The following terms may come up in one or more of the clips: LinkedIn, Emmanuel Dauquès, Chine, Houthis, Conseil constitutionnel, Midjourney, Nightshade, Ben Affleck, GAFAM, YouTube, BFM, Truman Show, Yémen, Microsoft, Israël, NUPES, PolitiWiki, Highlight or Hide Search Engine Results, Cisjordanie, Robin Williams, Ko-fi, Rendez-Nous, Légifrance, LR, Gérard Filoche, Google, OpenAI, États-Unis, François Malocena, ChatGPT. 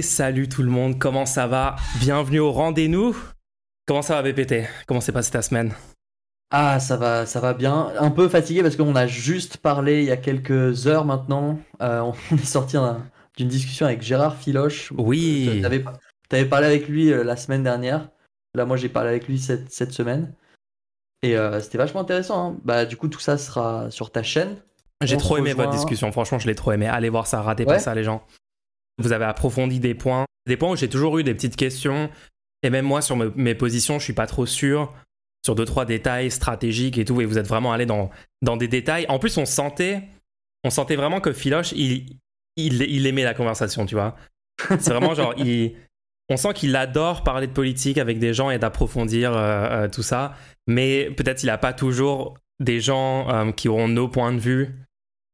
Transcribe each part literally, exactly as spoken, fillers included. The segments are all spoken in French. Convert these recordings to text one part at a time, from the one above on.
Et salut tout le monde, comment ça va? Bienvenue au rendez-nous. Comment ça va B P T? Comment s'est passée ta semaine? Ah, ça va, ça va bien. Un peu fatigué parce qu'on a juste parlé il y a quelques heures maintenant. Euh, on est sorti d'une discussion avec Gérard Filoche. Oui. T'avais, t'avais parlé avec lui la semaine dernière. Là, moi, j'ai parlé avec lui cette, cette semaine. Et euh, c'était vachement intéressant. Hein. Bah, du coup, tout ça sera sur ta chaîne. J'ai on trop aimé rejoint... votre discussion. Franchement, je l'ai trop aimé. Allez voir ça, ratez ouais. pas ça, les gens. Vous avez approfondi des points. Des points où j'ai toujours eu des petites questions. Et même moi, sur me, mes positions, je suis pas trop sûr. Sur deux, trois détails stratégiques et tout, et vous êtes vraiment allé dans, dans des détails. En plus, on sentait, on sentait vraiment que Filoche, il, il, il aimait la conversation, tu vois. C'est vraiment genre, il, on sent qu'il adore parler de politique avec des gens et d'approfondir euh, euh, tout ça, mais peut-être il n'a pas toujours des gens euh, qui auront nos points de vue,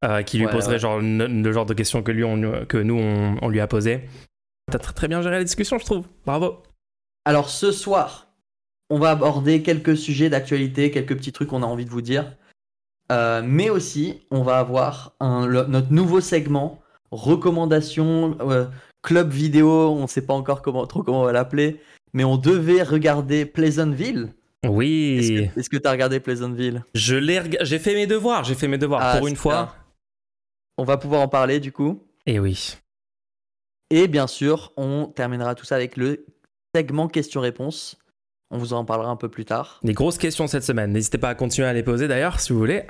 euh, qui lui ouais, poseraient ouais. genre, le, le genre de questions que, lui, on, que nous, on, on lui a posées. T'as très, très bien géré la discussion, je trouve. Bravo. Alors, ce soir... on va aborder quelques sujets d'actualité, quelques petits trucs qu'on a envie de vous dire. Euh, mais aussi, on va avoir un, le, notre nouveau segment, recommandations, euh, club vidéo, on ne sait pas encore comment, trop comment on va l'appeler. Mais on devait regarder Pleasantville. Oui. Est-ce que tu as regardé Pleasantville? Je l'ai reg... J'ai fait mes devoirs, j'ai fait mes devoirs ah, pour une fois. Bien. On va pouvoir en parler du coup. Et oui. Et bien sûr, on terminera tout ça avec le segment questions-réponses. On vous en parlera un peu plus tard. Des grosses questions cette semaine. N'hésitez pas à continuer à les poser d'ailleurs, si vous voulez.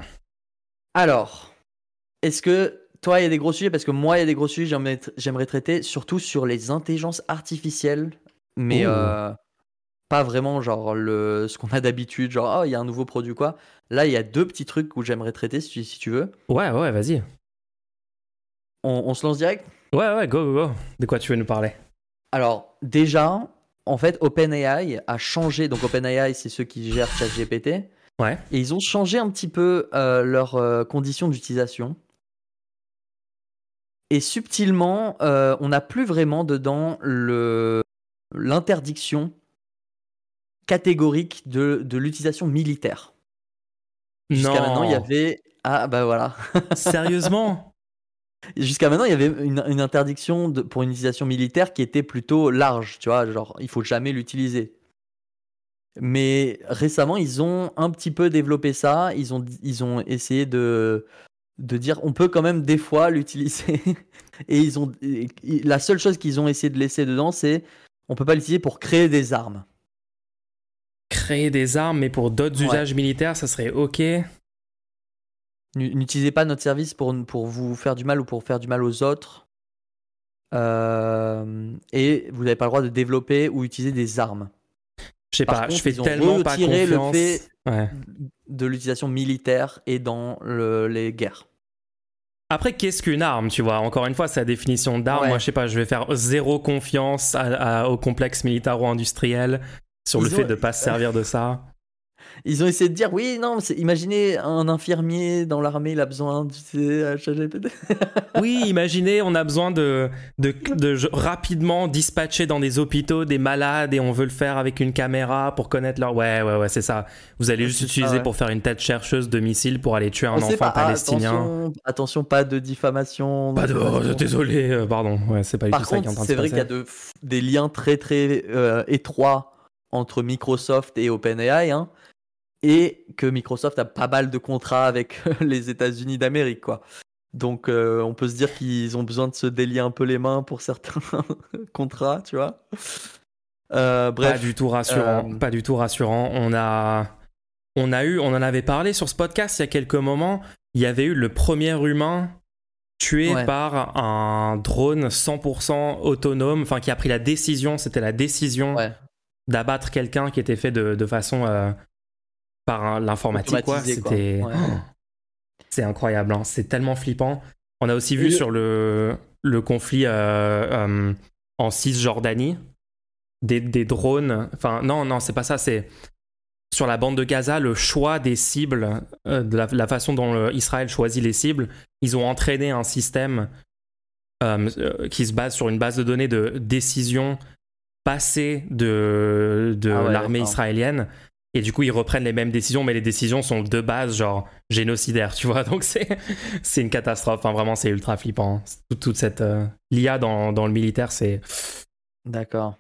Alors, est-ce que toi, il y a des gros sujets? Parce que moi, il y a des gros sujets que j'aimerais traiter, surtout sur les intelligences artificielles, mais euh, pas vraiment genre le, ce qu'on a d'habitude, genre, oh, il y a un nouveau produit quoi. Là, il y a deux petits trucs où j'aimerais traiter, si tu, si tu veux. Ouais, ouais, vas-y. On, on se lance direct? Ouais, ouais, go, go, go. De quoi tu veux nous parler? Alors, déjà... en fait, OpenAI a changé. Donc, OpenAI, c'est ceux qui gèrent ChatGPT. Ouais. Et ils ont changé un petit peu euh, leurs euh, conditions d'utilisation. Et subtilement, euh, on n'a plus vraiment dedans le... l'interdiction catégorique de, de l'utilisation militaire. Non. Jusqu'à maintenant, il y avait... ah, bah voilà. Sérieusement ? Jusqu'à maintenant, il y avait une, une interdiction de, pour une utilisation militaire qui était plutôt large, tu vois, genre, il ne faut jamais l'utiliser. Mais récemment, ils ont un petit peu développé ça, ils ont, ils ont essayé de, de dire, on peut quand même des fois l'utiliser. Et ils ont, et la seule chose qu'ils ont essayé de laisser dedans, c'est, on ne peut pas l'utiliser pour créer des armes. Créer des armes, mais pour d'autres ouais. usages militaires, ça serait OK. N'utilisez pas notre service pour, pour vous faire du mal ou pour faire du mal aux autres. Euh, et vous n'avez pas le droit de développer ou utiliser des armes. Je sais pas, contre, je fais tellement pas confiance. Ils ont retiré le fait ouais. de l'utilisation militaire et dans le, les guerres. Après, qu'est-ce qu'une arme, tu vois? Encore une fois, c'est la définition d'arme. Ouais. Moi, je sais pas, je vais faire zéro confiance à, à, au complexe militaro-industriel sur Ils le ont... fait de pas se servir de ça. Ils ont essayé de dire, oui, non, c'est, imaginez un infirmier dans l'armée, il a besoin de ChatGPT. Oui, imaginez, on a besoin de, de, de, de rapidement dispatcher dans des hôpitaux des malades et on veut le faire avec une caméra pour connaître leur... Ouais, ouais, ouais, c'est ça. Vous allez juste l'utiliser ah ouais. pour faire une tête chercheuse de missiles pour aller tuer un on enfant pas, palestinien. Attention, attention, pas de diffamation. Pas de... Oh, désolé, euh, pardon. Ouais, c'est pas du tout ça qui est en train de se passer. Par contre, c'est vrai qu'il y a de, des liens très, très euh, étroits entre Microsoft et OpenAI, hein. Et que Microsoft a pas mal de contrats avec les États-Unis d'Amérique, quoi. Donc, euh, on peut se dire qu'ils ont besoin de se délier un peu les mains pour certains contrats, tu vois. Euh, bref. Pas du tout rassurant. Euh... Pas du tout rassurant. On a, on a eu, on en avait parlé sur ce podcast il y a quelques moments. Il y avait eu le premier humain tué ouais. par un drone cent pour cent autonome, enfin qui a pris la décision. C'était la décision ouais. d'abattre quelqu'un qui était fait de, de façon. Euh, par l'informatique quoi, c'était quoi. Ouais. Oh, c'est incroyable hein. C'est tellement flippant. On a aussi et vu le... sur le le conflit euh, euh, en Cisjordanie des des drones, enfin non non, c'est pas ça, c'est sur la bande de Gaza, le choix des cibles, euh, de la, la façon dont le, Israël choisit les cibles, ils ont entraîné un système euh, qui se base sur une base de données de décisions passées de de ah ouais, l'armée d'accord. israélienne. Et du coup, ils reprennent les mêmes décisions, mais les décisions sont de base, genre, génocidaires, tu vois. Donc, c'est, c'est une catastrophe. Enfin, vraiment, c'est ultra flippant. Toute, toute cette... Euh, l'I A dans, dans le militaire, c'est... D'accord.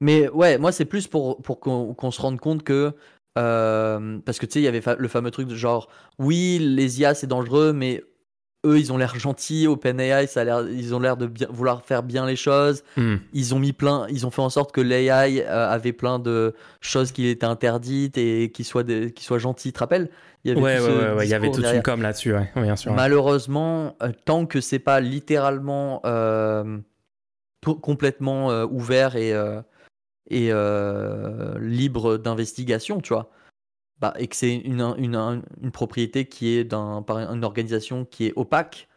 Mais ouais, moi, c'est plus pour, pour qu'on, qu'on se rende compte que... Euh, parce que, tu sais, il y avait fa- le fameux truc de genre, oui, les I A, c'est dangereux, mais... Eux, ils ont l'air gentils. OpenAI, ça a l'air, ils ont l'air de bien, vouloir faire bien les choses. Mm. Ils ont mis plein, ils ont fait en sorte que l'A I euh, avait plein de choses qui étaient interdites et qui soient, de, qui soient gentils. Tu te rappelles ? Il y avait, ouais, tout ouais, ouais, il y avait toute derrière. Une com là-dessus, ouais. Oui, bien sûr. Ouais. Malheureusement, euh, tant que c'est pas littéralement euh, tout, complètement euh, ouvert et, euh, et euh, libre d'investigation, tu vois. Bah, et que c'est une, une, une, une propriété qui est d'un, par une organisation qui est opaque,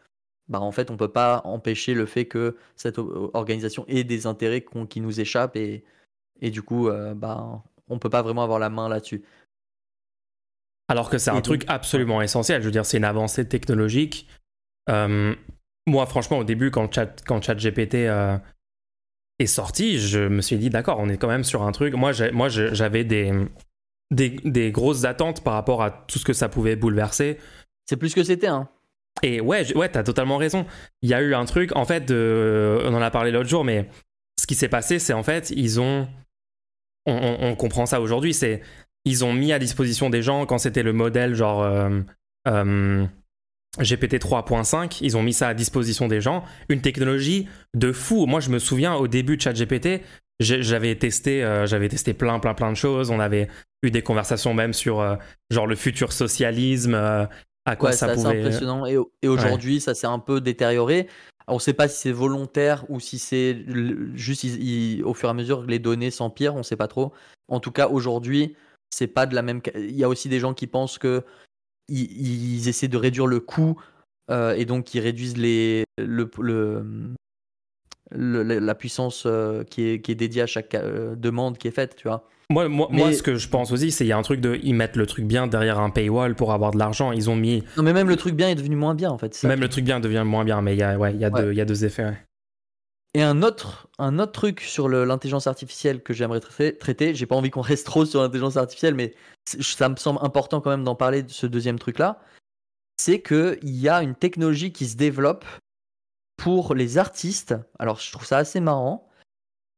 bah en fait, on ne peut pas empêcher le fait que cette organisation ait des intérêts qu'on, qui nous échappent et, et du coup, euh, bah, on ne peut pas vraiment avoir la main là-dessus. Alors que c'est et un donc... truc absolument essentiel. Je veux dire, c'est une avancée technologique. Euh, moi, franchement, au début, quand Chat, quand ChatGPT euh, est sorti, je me suis dit, d'accord, on est quand même sur un truc. Moi, j'ai, moi j'ai, j'avais des... Des, des grosses attentes par rapport à tout ce que ça pouvait bouleverser. C'est plus que c'était, hein. Et ouais, je, ouais, t'as totalement raison. Il y a eu un truc, en fait, de, on en a parlé l'autre jour, mais ce qui s'est passé, c'est en fait, ils ont... On, on, on comprend ça aujourd'hui, c'est... Ils ont mis à disposition des gens, quand c'était le modèle genre euh, euh, G P T trois point cinq, ils ont mis ça à disposition des gens, une technologie de fou. Moi, je me souviens, au début de ChatGPT, j'avais testé, euh, j'avais testé plein, plein, plein de choses. On avait... eu des conversations même sur euh, genre le futur socialisme, euh, à quoi ouais, ça pouvait... Ouais, c'est impressionnant. Et, et aujourd'hui, ouais. Ça s'est un peu détérioré. Alors, on ne sait pas si c'est volontaire ou si c'est juste il, il, au fur et à mesure les données s'empirent, on ne sait pas trop. En tout cas, aujourd'hui, c'est pas de la même... Il y a aussi des gens qui pensent que ils, ils essaient de réduire le coût euh, et donc ils réduisent les, le, le, le, la puissance euh, qui, est, qui est dédiée à chaque euh, demande qui est faite, tu vois. Moi, moi, mais... moi, ce que je pense aussi, c'est qu'il y a un truc de. Ils mettent le truc bien derrière un paywall pour avoir de l'argent. Ils ont mis. Non, mais même le truc bien est devenu moins bien, en fait. Ça. Même le truc bien devient moins bien, mais il y a, ouais, il y a, ouais. deux, il y a deux effets. Ouais. Et un autre, un autre truc sur le, l'intelligence artificielle que j'aimerais traiter, traiter, j'ai pas envie qu'on reste trop sur l'intelligence artificielle, mais ça me semble important quand même d'en parler de ce deuxième truc-là. C'est qu'il y a une technologie qui se développe pour les artistes. Alors, je trouve ça assez marrant.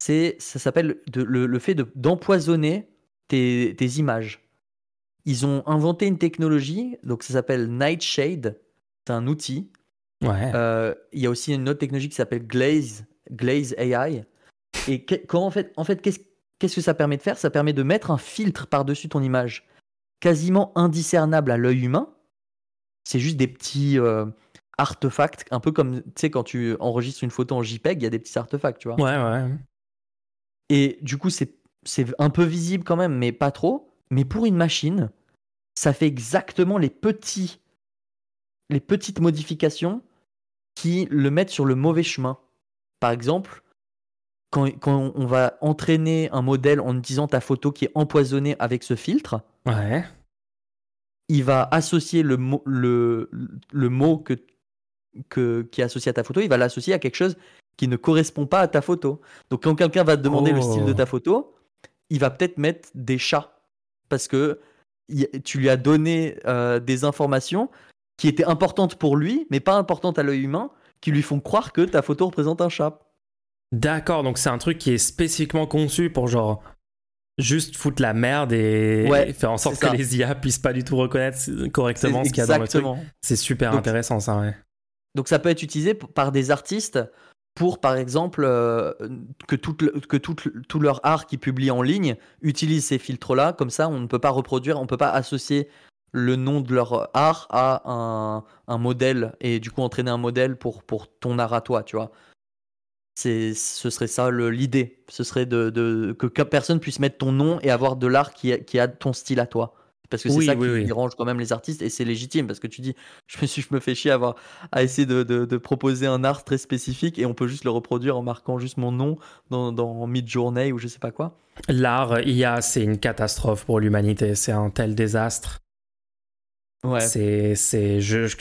C'est, ça s'appelle de, le, le fait de, d'empoisonner tes, tes images. Ils ont inventé une technologie, donc ça s'appelle Nightshade. C'est un outil. Ouais. Euh, il y a aussi une autre technologie qui s'appelle Glaze, Glaze A I. Et que, quand, en fait, en fait qu'est-ce, qu'est-ce que ça permet de faire ? Ça permet de mettre un filtre par-dessus ton image, quasiment indiscernable à l'œil humain. C'est juste des petits... Euh, artefacts, un peu comme, tu sais, quand tu enregistres une photo en JPEG, il y a des petits artefacts, tu vois. Ouais, ouais. Et du coup, c'est, c'est un peu visible quand même, mais pas trop. Mais pour une machine, ça fait exactement les petits, les petites modifications qui le mettent sur le mauvais chemin. Par exemple, quand, quand on va entraîner un modèle en disant ta photo qui est empoisonnée avec ce filtre. Ouais. Il va associer le mot, le, le mot que Que, qui est associé à ta photo, il va l'associer à quelque chose qui ne correspond pas à ta photo. Donc quand quelqu'un va te demander oh. le style de ta photo, il va peut-être mettre des chats parce que tu lui as donné euh, des informations qui étaient importantes pour lui, mais pas importantes à l'œil humain, qui lui font croire que ta photo représente un chat. D'accord, donc c'est un truc qui est spécifiquement conçu pour genre juste foutre la merde et, ouais, et faire en sorte que les I A puissent pas du tout reconnaître correctement c'est ce qu'il y a dans le truc. C'est super donc, intéressant ça, ouais. Donc ça peut être utilisé par des artistes pour, par exemple, euh, que, tout, que tout, tout leur art qu'ils publient en ligne utilise ces filtres-là. Comme ça, on ne peut pas reproduire, on ne peut pas associer le nom de leur art à un, un modèle et du coup entraîner un modèle pour, pour ton art à toi, tu vois. C'est, ce serait ça le, l'idée. Ce serait de, de, que personne puisse mettre ton nom et avoir de l'art qui a, qui a ton style à toi. Parce que c'est oui, ça oui, qui oui. dérange quand même les artistes et c'est légitime parce que tu dis je me suis je me fais chier à, avoir, à essayer de, de, de proposer un art très spécifique et on peut juste le reproduire en marquant juste mon nom dans, dans Midjourney ou je sais pas quoi. L'art I A c'est une catastrophe pour l'humanité, c'est un tel désastre. Ouais. C'est c'est je, je...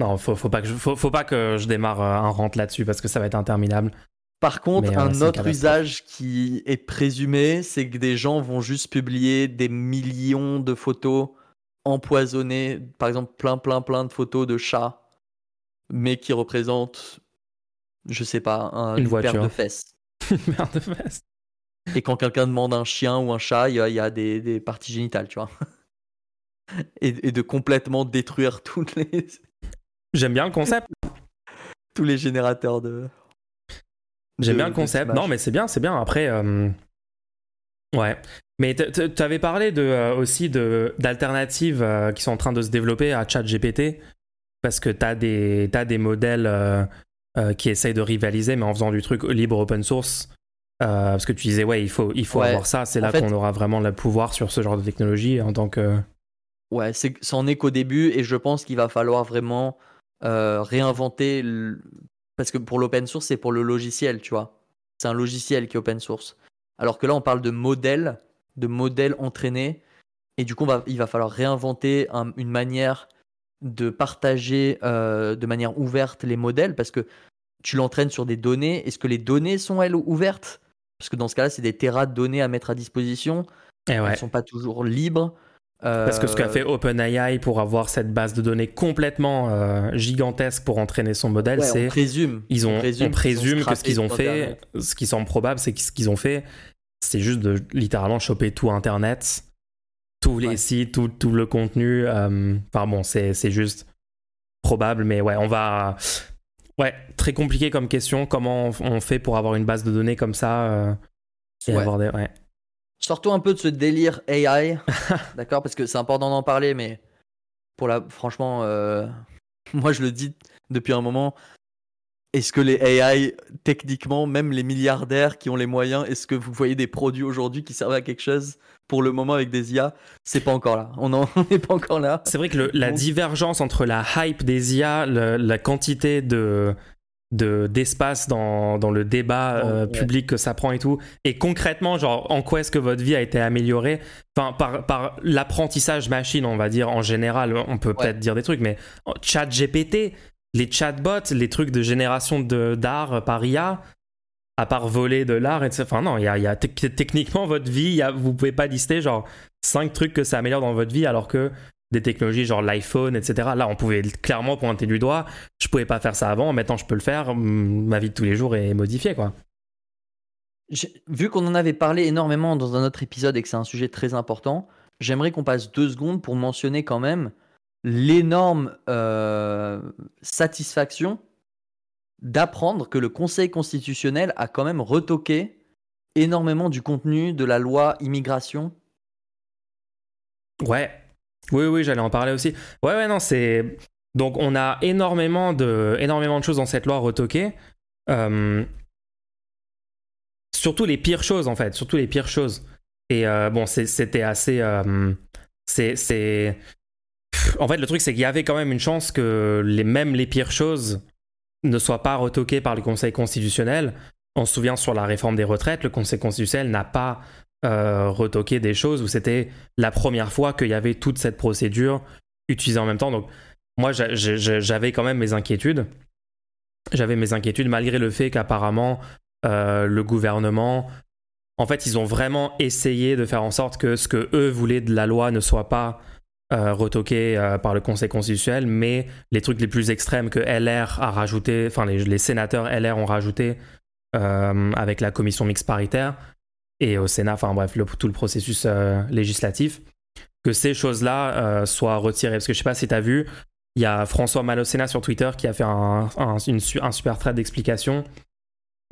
non faut faut pas que je, faut, faut pas que je démarre un rant là-dessus parce que ça va être interminable. Par contre, mais, euh, un autre usage qui est présumé, c'est que des gens vont juste publier des millions de photos empoisonnées, par exemple plein plein plein de photos de chats, mais qui représentent, je sais pas, un, une, une voiture. paire de fesses. Une paire de fesses. Et quand quelqu'un demande un chien ou un chat, il y a, y a des, des parties génitales, tu vois. Et, et de complètement détruire tous les... J'aime bien le concept. Tous les générateurs de... J'aime bien le concept. Non, mais c'est bien, c'est bien. Après, euh... ouais. Mais tu avais parlé de, euh, aussi de, d'alternatives euh, qui sont en train de se développer à ChatGPT, parce que tu as des, t'as des modèles euh, euh, qui essayent de rivaliser, mais en faisant du truc libre open source. Euh, parce que tu disais, ouais, il faut, il faut ouais. avoir ça. C'est là en fait... qu'on aura vraiment le pouvoir sur ce genre de technologie en tant que... Ouais, c'est, c'en est qu'au début, et je pense qu'il va falloir vraiment euh, réinventer... L... Parce que pour l'open source, c'est pour le logiciel, tu vois. C'est un logiciel qui est open source. Alors que là, on parle de modèles, de modèles entraînés. Et du coup, on va, il va falloir réinventer un, une manière de partager euh, de manière ouverte les modèles. Parce que tu l'entraînes sur des données. Est-ce que les données sont, elles, ouvertes ? Parce que dans ce cas-là, c'est des terras de données à mettre à disposition. Et elles ne ouais. sont pas toujours libres. Euh... Parce que ce qu'a fait OpenAI pour avoir cette base de données complètement euh, gigantesque pour entraîner son modèle, ouais, c'est on présume, ils ont, on présume, on présume que ce qu'ils ont fait, ce qui semble probable, c'est que ce qu'ils ont fait, c'est juste de littéralement choper tout Internet, tous les ouais. sites, tout, tout le contenu. Euh, enfin bon, c'est, c'est juste probable, mais ouais, on va, ouais, très compliqué comme question. Comment on fait pour avoir une base de données comme ça euh, et ouais. avoir des, ouais. Sortons un peu de ce délire A I, d'accord, parce que c'est important d'en parler, mais pour la, franchement, euh, moi je le dis depuis un moment, est-ce que les A I, techniquement, même les milliardaires qui ont les moyens, est-ce que vous voyez des produits aujourd'hui qui servent à quelque chose pour le moment avec des I A ? C'est pas encore là, on n'est pas encore là. C'est vrai que le, la divergence entre la hype des I A, le, la quantité de... De, d'espace dans, dans le débat oh, euh, ouais. public que ça prend et tout, et concrètement, genre, en quoi est-ce que votre vie a été améliorée, enfin, par, par l'apprentissage machine, on va dire, en général, on peut ouais. peut-être dire des trucs, mais ChatGPT, les chatbots, les trucs de génération de, d'art par I A, à part voler de l'art, et cetera. Enfin non, il y a, y a t- techniquement votre vie, y a, vous pouvez pas lister genre cinq trucs que ça améliore dans votre vie, alors que des technologies genre l'iPhone, et cetera. Là, on pouvait clairement pointer du doigt. Je pouvais pas faire ça avant. Maintenant, je peux le faire. Ma vie de tous les jours est modifiée, quoi. J'ai, vu qu'on en avait parlé énormément dans un autre épisode et que c'est un sujet très important, j'aimerais qu'on passe deux secondes pour mentionner quand même l'énorme euh, satisfaction d'apprendre que le Conseil constitutionnel a quand même retoqué énormément du contenu de la loi immigration. Ouais. Oui, oui, j'allais en parler aussi. Ouais, ouais, non, c'est... Donc, on a énormément de, énormément de choses dans cette loi retoquées. Euh... Surtout les pires choses, en fait. Surtout les pires choses. Et euh, bon, c'est, c'était assez... Euh... C'est, c'est... En fait, le truc, c'est qu'il y avait quand même une chance que les, même les pires choses ne soient pas retoquées par le Conseil constitutionnel. On se souvient, sur la réforme des retraites, le Conseil constitutionnel n'a pas... Euh, retoquer des choses où c'était la première fois qu'il y avait toute cette procédure utilisée en même temps. Donc moi j'a, j'a, j'avais quand même mes inquiétudes j'avais mes inquiétudes malgré le fait qu'apparemment euh, le gouvernement, en fait, ils ont vraiment essayé de faire en sorte que ce que eux voulaient de la loi ne soit pas euh, retoqué euh, par le Conseil constitutionnel, mais les trucs les plus extrêmes que L R a rajouté, enfin les, les sénateurs L R ont rajouté euh, avec la commission mixte paritaire et au Sénat, enfin bref, le, tout le processus euh, législatif, que ces choses-là euh, soient retirées. Parce que je sais pas si t'as vu, il y a François Malocena sur Twitter qui a fait un, un, une, un super thread d'explication,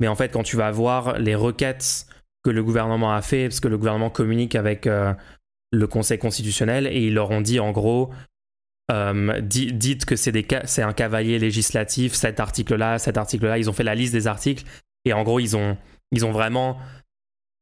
mais en fait, quand tu vas voir les requêtes que le gouvernement a fait, parce que le gouvernement communique avec euh, le Conseil constitutionnel, et ils leur ont dit en gros, euh, di- dites que c'est, des ca- c'est un cavalier législatif, cet article-là, cet article-là, ils ont fait la liste des articles, et en gros, ils ont, ils ont vraiment...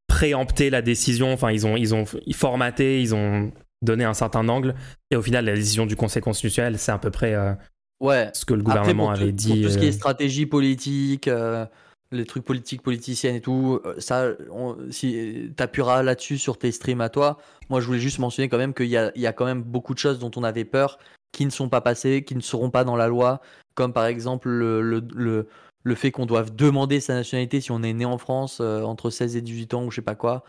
préempter la décision, enfin ils ont, ils ont formaté, ils ont donné un certain angle, et au final la décision du Conseil constitutionnel, c'est à peu près euh, ouais. ce que le gouvernement Après, pour avait tout, dit. Pour tout ce qui est stratégie politique, euh, les trucs politiques, politiciennes et tout, ça, on, si t'appuieras là-dessus sur tes streams à toi, moi je voulais juste mentionner quand même qu'il y a, il y a quand même beaucoup de choses dont on avait peur, qui ne sont pas passées, qui ne seront pas dans la loi, comme par exemple le... le, le le fait qu'on doive demander sa nationalité si on est né en France euh, entre seize et dix-huit ans ou je sais pas quoi,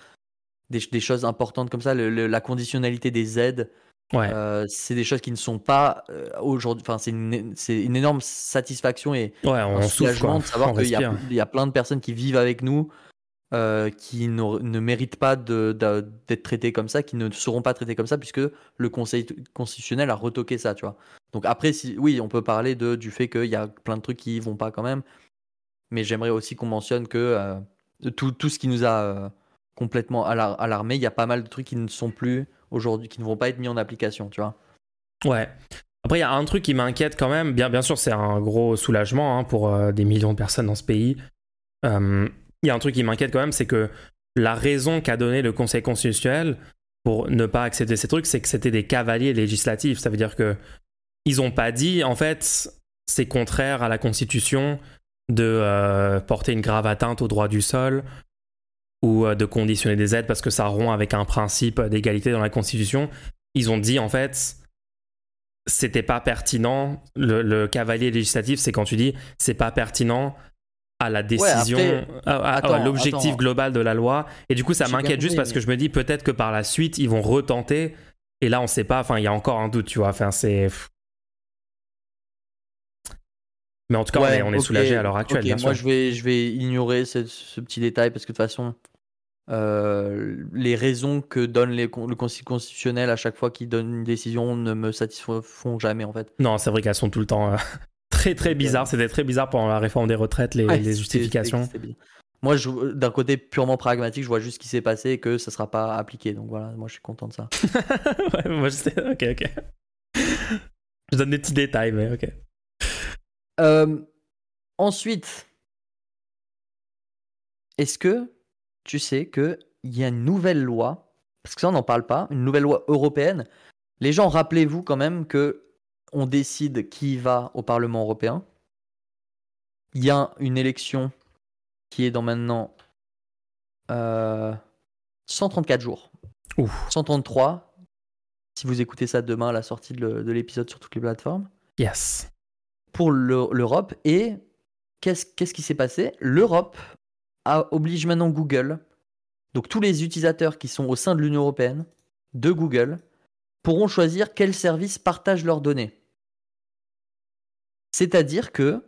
des, des choses importantes comme ça, le, le, la conditionnalité des aides, ouais. euh, c'est des choses qui ne sont pas euh, aujourd'hui. Enfin, c'est une, c'est une énorme satisfaction et ouais, on soulagement de savoir qu'il y a, y a plein de personnes qui vivent avec nous. Euh, qui ne, ne méritent pas de, de, d'être traités comme ça, qui ne seront pas traités comme ça, puisque le Conseil constitutionnel a retoqué ça, tu vois. Donc après, si, oui, on peut parler de, du fait qu'il y a plein de trucs qui vont pas quand même, mais j'aimerais aussi qu'on mentionne que euh, tout, tout ce qui nous a euh, complètement alar- alarmé, il y a pas mal de trucs qui ne sont plus aujourd'hui, qui ne vont pas être mis en application, tu vois. Ouais. Après, il y a un truc qui m'inquiète quand même, bien, bien sûr, c'est un gros soulagement hein, pour euh, des millions de personnes dans ce pays. Euh... Il y a un truc qui m'inquiète quand même, c'est que la raison qu'a donné le Conseil constitutionnel pour ne pas accepter ces trucs, c'est que c'était des cavaliers législatifs. Ça veut dire que ils n'ont pas dit, en fait, c'est contraire à la Constitution de euh, porter une grave atteinte aux droits du sol ou euh, de conditionner des aides parce que ça rompt avec un principe d'égalité dans la Constitution. Ils ont dit, en fait, c'était pas pertinent. Le, le cavalier législatif, c'est quand tu dis, c'est pas pertinent à la décision, ouais, après, à, à, attends, à l'objectif attends. global de la loi. Et du coup, ça J'ai m'inquiète juste compris, parce mais... que je me dis peut-être que par la suite, ils vont retenter. Et là, on ne sait pas. Enfin, il y a encore un doute, tu vois. Enfin, c'est... Mais en tout cas, ouais, on est, on okay. est soulagé à l'heure actuelle, okay. bien sûr. Moi, je vais, je vais ignorer ce, ce petit détail parce que de toute façon, euh, les raisons que donne les, le Conseil constitutionnel à chaque fois qu'il donne une décision ne me satisfont jamais, en fait. Non, c'est vrai qu'elles sont tout le temps... Euh... Très très bizarre, c'était très bizarre pendant la réforme des retraites, les, ouais, les justifications. C'était, c'était moi, je, d'un côté purement pragmatique, je vois juste ce qui s'est passé et que ça ne sera pas appliqué. Donc voilà, moi je suis content de ça. ouais, moi je sais, ok, ok. Je donne des petits détails, mais ok. Euh, ensuite, est-ce que tu sais qu'il y a une nouvelle loi, parce que ça on n'en parle pas, une nouvelle loi européenne. Les gens, rappelez-vous quand même que on décide qui va au Parlement européen. Il y a une élection qui est dans maintenant euh, cent trente-quatre jours. Ouf. cent trente-trois, si vous écoutez ça demain à la sortie de, le, de l'épisode sur toutes les plateformes. Yes. Pour le, l'Europe. Et qu'est-ce, qu'est-ce qui s'est passé ? L'Europe a, oblige maintenant Google. Donc tous les utilisateurs qui sont au sein de l'Union européenne, de Google, pourront choisir quels services partagent leurs données. C'est-à-dire que,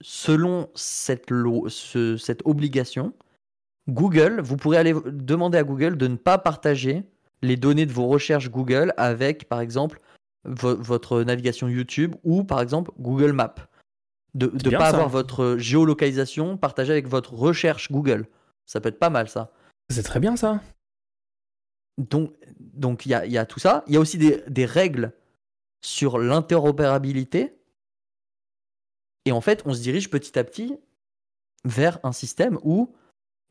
selon cette, lo- ce, cette obligation, Google, vous pourrez aller demander à Google de ne pas partager les données de vos recherches Google avec, par exemple, vo- votre navigation YouTube ou, par exemple, Google Maps. De ne pas ça. avoir votre géolocalisation partagée avec votre recherche Google. Ça peut être pas mal, ça. C'est très bien, ça. Donc, donc, il y a, y a tout ça. Il y a aussi des, des règles sur l'interopérabilité. Et en fait, on se dirige petit à petit vers un système où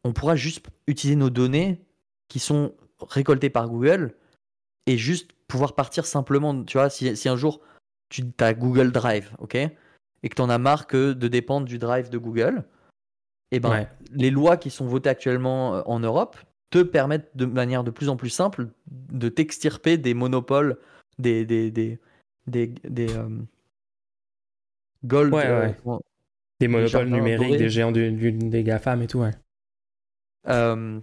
on pourra juste utiliser nos données qui sont récoltées par Google et juste pouvoir partir simplement. Tu vois, si, si un jour, tu as Google Drive, ok, et que tu en as marre que de dépendre du Drive de Google, et ben, ouais. les lois qui sont votées actuellement en Europe te permettre de manière de plus en plus simple de t'extirper des monopoles, des des des des, des, des euh, gold, ouais, euh, ouais. Comment, des monopoles des numériques, dorés. Des géants du, du, des GAFAM et tout. Ouais. Euh,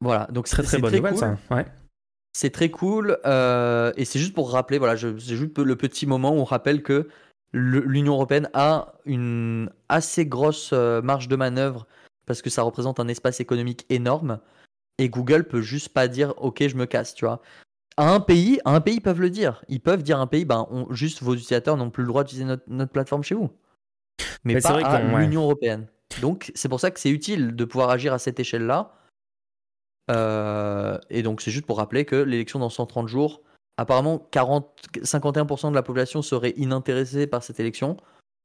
voilà, donc c'est très très, c'est bonne très nouvelle, cool. Ça. Ouais. C'est très cool euh, et c'est juste pour rappeler, voilà, je, c'est juste le petit moment où on rappelle que le, l'Union européenne a une assez grosse marge de manœuvre. Parce que ça représente un espace économique énorme et Google peut juste pas dire ok je me casse, tu vois. À un pays, à un pays ils peuvent le dire, ils peuvent dire à un pays ben on, juste vos utilisateurs n'ont plus le droit d'utiliser notre, notre plateforme chez vous, mais, mais pas c'est vrai à qu'on, l'Union ouais. européenne. Donc c'est pour ça que c'est utile de pouvoir agir à cette échelle là. Euh, et donc c'est juste pour rappeler que l'élection dans cent trente jours, apparemment quarante, cinquante et un pour cent de la population serait inintéressée par cette élection.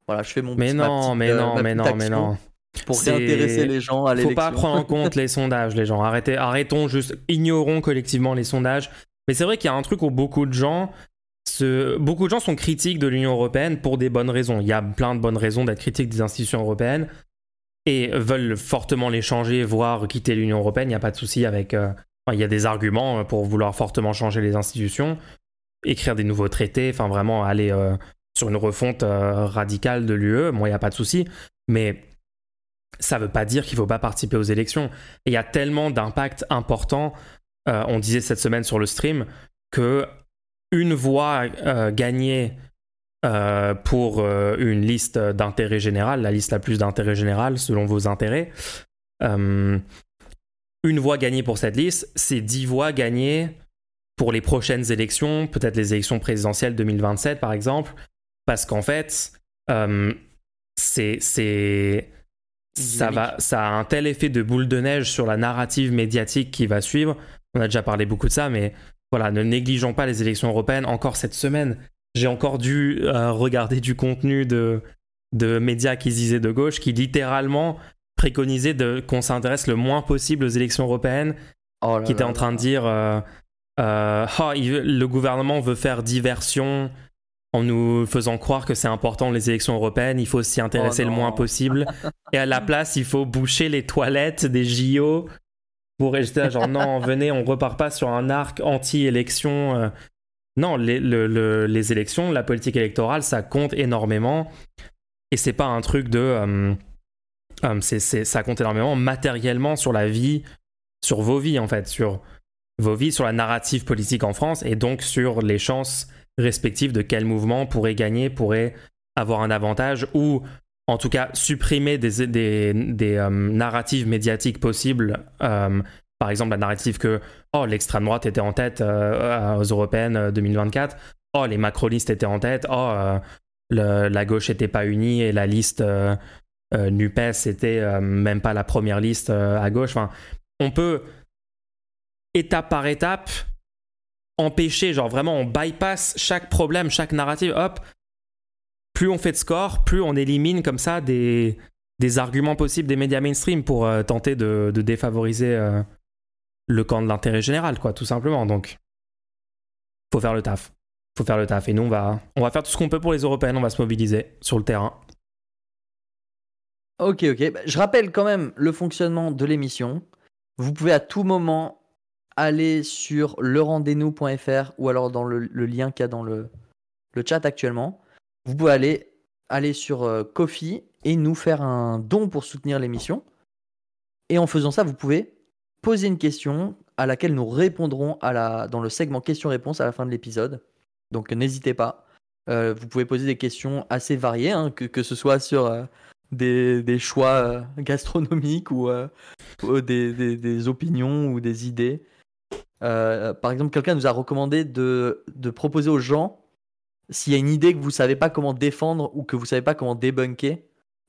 Voilà, je fais mon. Mais petit, non, petite, mais, euh, non mais non, action. mais non. Pour réintéresser les gens à l'élection. Faut pas prendre en compte les sondages, les gens. Arrêtez, arrêtons juste, ignorons collectivement les sondages. Mais c'est vrai qu'il y a un truc où beaucoup de gens, se, beaucoup de gens sont critiques de l'Union européenne pour des bonnes raisons. Il y a plein de bonnes raisons d'être critiques des institutions européennes et veulent fortement les changer, voire quitter l'Union européenne. Il n'y a pas de souci avec. Euh, enfin, il y a des arguments pour vouloir fortement changer les institutions, écrire des nouveaux traités, enfin vraiment aller. Euh, sur une refonte euh, radicale de l'U E, bon, il n'y a pas de souci, mais ça ne veut pas dire qu'il ne faut pas participer aux élections. Et il y a tellement d'impacts importants, euh, on disait cette semaine sur le stream, qu'une voix euh, gagnée euh, pour euh, une liste d'intérêt général, la liste la plus d'intérêt général selon vos intérêts, euh, une voix gagnée pour cette liste, c'est dix voix gagnées pour les prochaines élections, peut-être les élections présidentielles deux mille vingt-sept par exemple, parce qu'en fait, euh, c'est, c'est, ça, va, ça a un tel effet de boule de neige sur la narrative médiatique qui va suivre. On a déjà parlé beaucoup de ça, mais voilà, ne négligeons pas les élections européennes. Encore cette semaine, j'ai encore dû euh, regarder du contenu de, de médias qui se disaient de gauche, qui littéralement préconisaient de, qu'on s'intéresse le moins possible aux élections européennes, oh là qui étaient en train de dire... Euh, Euh, oh, il, le gouvernement veut faire diversion en nous faisant croire que c'est important les élections européennes, il faut s'y intéresser oh le moins possible et à la place il faut boucher les toilettes des J O pour j'étais genre non venez on repart pas sur un arc anti-élection euh, non les, le, le, les élections, la politique électorale ça compte énormément et c'est pas un truc de euh, euh, c'est, c'est, ça compte énormément matériellement sur la vie, sur vos vies en fait, sur vos vies, sur la narrative politique en France et donc sur les chances respectives de quel mouvement pourrait gagner, pourrait avoir un avantage ou en tout cas supprimer des, des, des euh, narratives médiatiques possibles. Euh, par exemple, la narrative que oh, l'extrême droite était en tête euh, aux européennes deux mille vingt-quatre, oh, les macronistes étaient en tête, oh, euh, le, la gauche n'était pas unie et la liste euh, euh, NUPES était euh, même pas la première liste euh, à gauche. Enfin, on peut étape par étape, empêcher, genre vraiment on bypass chaque problème, chaque narrative, hop, plus on fait de score, plus on élimine comme ça des, des arguments possibles des médias mainstream pour euh, tenter de, de défavoriser euh, le camp de l'intérêt général, quoi, tout simplement. Donc, faut faire le taf. Faut faire le taf. Et nous, on va, on va faire tout ce qu'on peut pour les Européennes, on va se mobiliser sur le terrain. Ok, ok. Bah, je rappelle quand même le fonctionnement de l'émission. Vous pouvez à tout moment allez sur lerendez-nous point f r ou alors dans le, le lien qu'il y a dans le, le chat actuellement. Vous pouvez aller, aller sur euh, Ko-fi et nous faire un don pour soutenir l'émission. Et en faisant ça, vous pouvez poser une question à laquelle nous répondrons à la, dans le segment questions-réponses à la fin de l'épisode. Donc n'hésitez pas. Euh, vous pouvez poser des questions assez variées, hein, que, que ce soit sur... Euh, Des, des choix euh, gastronomiques ou euh, des, des, des opinions ou des idées. Euh, par exemple, quelqu'un nous a recommandé de, de proposer aux gens s'il y a une idée que vous ne savez pas comment défendre ou que vous ne savez pas comment débunker,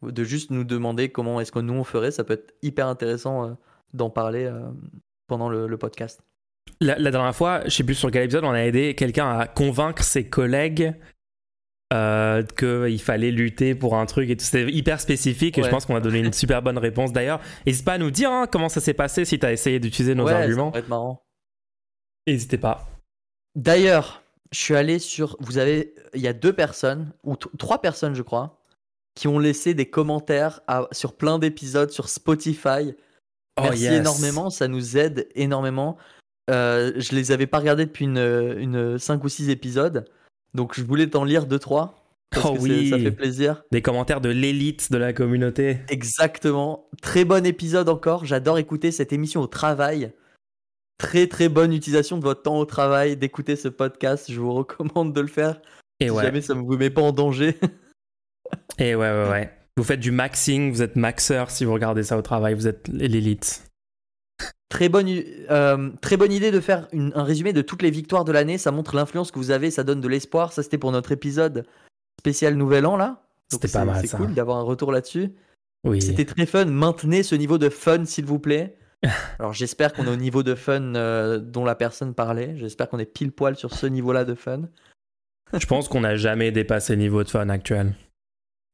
de juste nous demander comment est-ce que nous on ferait. Ça peut être hyper intéressant euh, d'en parler euh, pendant le, le podcast. La, la dernière fois, je ne sais plus sur quel épisode, on a aidé quelqu'un à convaincre ses collègues Euh, qu'il fallait lutter pour un truc et tout. C'était hyper spécifique et ouais. Je pense qu'on a donné une super bonne réponse d'ailleurs. N'hésite pas à nous dire hein, comment ça s'est passé si tu as essayé d'utiliser nos ouais, arguments. Ça va être marrant. N'hésitez pas. D'ailleurs, je suis allé sur. Vous avez. Il y a deux personnes, ou t- trois personnes, je crois, qui ont laissé des commentaires à... sur plein d'épisodes sur Spotify. Merci oh, yes. énormément, ça nous aide énormément. Euh, je les avais pas regardés depuis une, une cinq ou six épisodes. Donc je voulais t'en lire deux trois, parce oh que oui. ça fait plaisir. Des commentaires de l'élite de la communauté. Exactement. Très bon épisode encore, j'adore écouter cette émission au travail. Très très bonne utilisation de votre temps au travail, d'écouter ce podcast, je vous recommande de le faire. Et si ouais. jamais ça ne vous met pas en danger. Et ouais, ouais, ouais. Vous faites du maxing, vous êtes maxeur si vous regardez ça au travail, vous êtes l'élite. Très bonne, euh, très bonne idée de faire une, un résumé de toutes les victoires de l'année. Ça montre l'influence que vous avez, ça donne de l'espoir. Ça, c'était pour notre épisode spécial Nouvel An, là. Donc, c'était pas mal, c'est ça. C'est cool d'avoir un retour là-dessus. Oui. C'était très fun. Maintenez ce niveau de fun, s'il vous plaît. Alors, j'espère qu'on est au niveau de fun euh, dont la personne parlait. J'espère qu'on est pile poil sur ce niveau-là de fun. Je pense qu'on n'a jamais dépassé le niveau de fun actuel.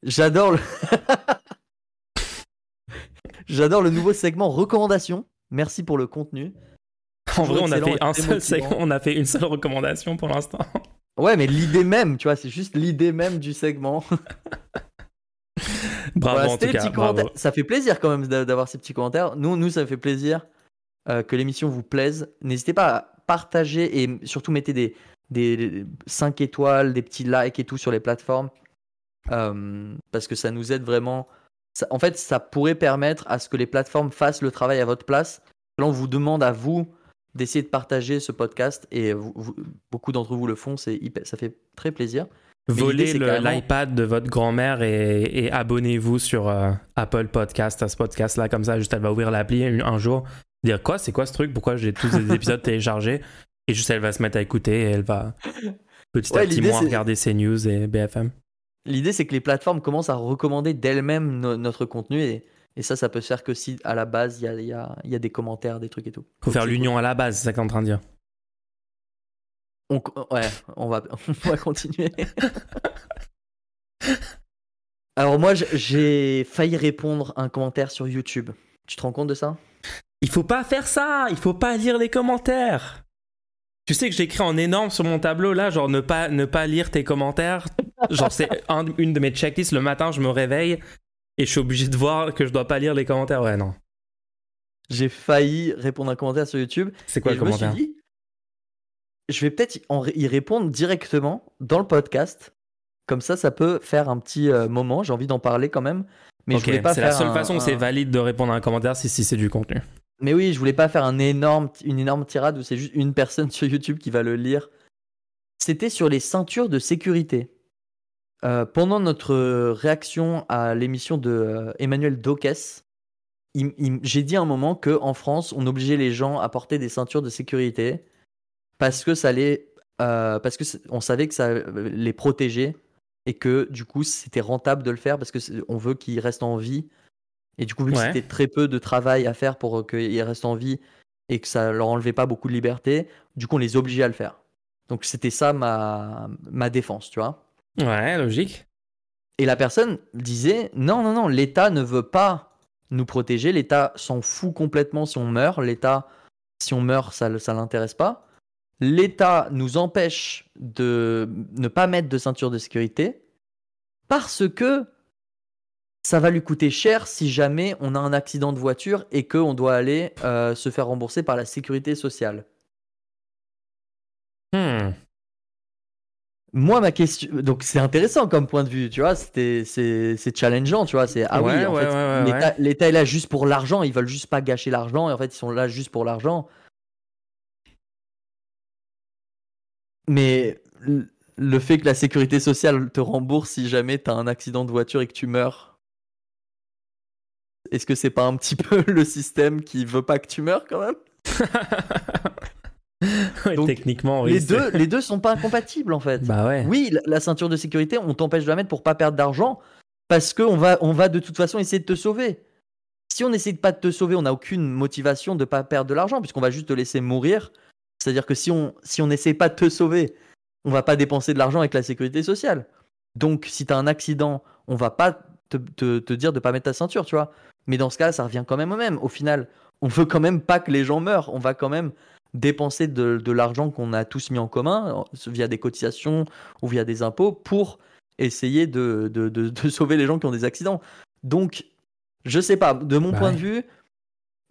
J'adore le... J'adore le nouveau segment recommandations. Merci pour le contenu. En vrai, on a, fait un seul segment, on a fait une seule recommandation pour l'instant. Ouais, mais l'idée même, tu vois, c'est juste l'idée même du segment. Bravo voilà, en tout cas, bravo. Ça fait plaisir quand même d'avoir ces petits commentaires. Nous, nous ça fait plaisir euh, que l'émission vous plaise. N'hésitez pas à partager et surtout mettez des, des cinq étoiles, des petits likes et tout sur les plateformes, euh, parce que ça nous aide vraiment. Ça, en fait, ça pourrait permettre à ce que les plateformes fassent le travail à votre place. Là, on vous demande à vous d'essayer de partager ce podcast, et vous, vous, beaucoup d'entre vous le font, c'est hyper, ça fait très plaisir. Mais voler le, carrément... l'iPad de votre grand-mère et, et abonnez-vous sur euh, Apple Podcast à ce podcast-là, comme ça, juste elle va ouvrir l'appli un, un jour, dire quoi, c'est quoi ce truc, pourquoi j'ai tous les épisodes téléchargés, et juste elle va se mettre à écouter, et elle va petit ouais, à petit moins c'est... regarder CNews et B F M. L'idée, c'est que les plateformes commencent à recommander d'elles-mêmes no- notre contenu, et, et ça, ça peut se faire que si à la base, il y a, y, a, y a des commentaires, des trucs et tout. Faut faire l'union cool. à la base, c'est ça que t'es en train de dire. On, ouais, on va, on va continuer. Alors moi, j'ai failli répondre à un commentaire sur YouTube. Tu te rends compte de ça ? Il faut pas faire ça, il faut pas lire les commentaires. Tu sais que j'ai écrit en énorme sur mon tableau là, genre ne pas, ne pas lire tes commentaires. Genre c'est un, une de mes checklists, le matin je me réveille et je suis obligé de voir que je dois pas lire les commentaires, ouais non. J'ai failli répondre à un commentaire sur YouTube. C'est quoi le commentaire ? Je vais peut-être y répondre directement dans le podcast. Comme ça, ça peut faire un petit euh, moment. J'ai envie d'en parler quand même. Mais okay, je voulais pas c'est faire la seule un, façon un... où c'est valide de répondre à un commentaire, si, si c'est du contenu. Mais oui, je voulais pas faire un énorme, une énorme tirade où c'est juste une personne sur YouTube qui va le lire. C'était sur les ceintures de sécurité. Euh, pendant notre réaction à l'émission de euh, Emmanuel Dauquès, il, il, j'ai dit à un moment qu'en France, on obligeait les gens à porter des ceintures de sécurité. Parce que ça allait, euh, parce que on savait que ça les protégeait et que du coup c'était rentable de le faire parce que on veut qu'ils restent en vie. Et du coup vu ouais. que c'était très peu de travail à faire pour qu'ils restent en vie et que ça leur enlevait pas beaucoup de liberté, du coup on les obligeait à le faire. Donc c'était ça ma ma défense, tu vois. Ouais, logique. Et la personne disait non non non, l'État ne veut pas nous protéger, l'État s'en fout complètement si on meurt, l'État si on meurt ça ça l'intéresse pas. L'État nous empêche de ne pas mettre de ceinture de sécurité parce que ça va lui coûter cher si jamais on a un accident de voiture et qu'on doit aller euh, se faire rembourser par la sécurité sociale. Hmm. Moi, ma question... Donc, c'est intéressant comme point de vue, tu vois. C'était, c'est, c'est challengeant, tu vois. C'est, ah ouais, oui, en ouais, fait, ouais, ouais, l'État, ouais. l'État est là juste pour l'argent. Ils veulent juste pas gâcher l'argent et en fait, ils sont là juste pour l'argent. Mais le fait que la sécurité sociale te rembourse si jamais t'as un accident de voiture et que tu meurs, est-ce que c'est pas un petit peu le système qui veut pas que tu meurs quand même ? ouais, donc, techniquement, oui, les deux, les deux sont pas incompatibles en fait. Bah ouais. Oui, la, la ceinture de sécurité, on t'empêche de la mettre pour pas perdre d'argent parce qu'on va, on va de toute façon essayer de te sauver. Si on n'essaie pas de te sauver, on n'a aucune motivation de pas perdre de l'argent puisqu'on va juste te laisser mourir. C'est-à-dire que si on si on n'essaie pas de te sauver, on va pas dépenser de l'argent avec la sécurité sociale. Donc, si tu as un accident, on va pas te, te, te dire de pas mettre ta ceinture, tu vois. Mais dans ce cas, ça revient quand même au même. Au final, on veut quand même pas que les gens meurent. On va quand même dépenser de, de l'argent qu'on a tous mis en commun via des cotisations ou via des impôts pour essayer de, de, de, de sauver les gens qui ont des accidents. Donc, je sais pas, de mon bah point ouais. de vue...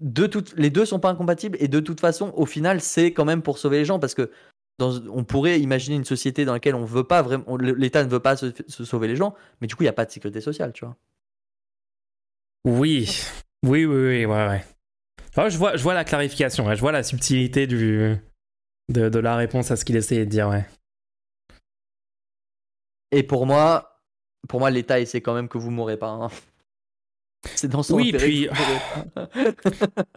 De tout, les deux sont pas incompatibles et de toute façon au final c'est quand même pour sauver les gens parce que dans, on pourrait imaginer une société dans laquelle on veut pas vraiment, on, l'État ne veut pas se, se sauver les gens mais du coup il n'y a pas de sécurité sociale, tu vois. Oui, oui, oui, oui, ouais, ouais. Enfin, je vois, je vois la clarification, ouais. Je vois la subtilité du, de, de la réponse à ce qu'il essayait de dire, ouais. Et pour moi, pour moi l'État essaie quand même que vous mourrez pas, hein. C'est dans son oui, puis...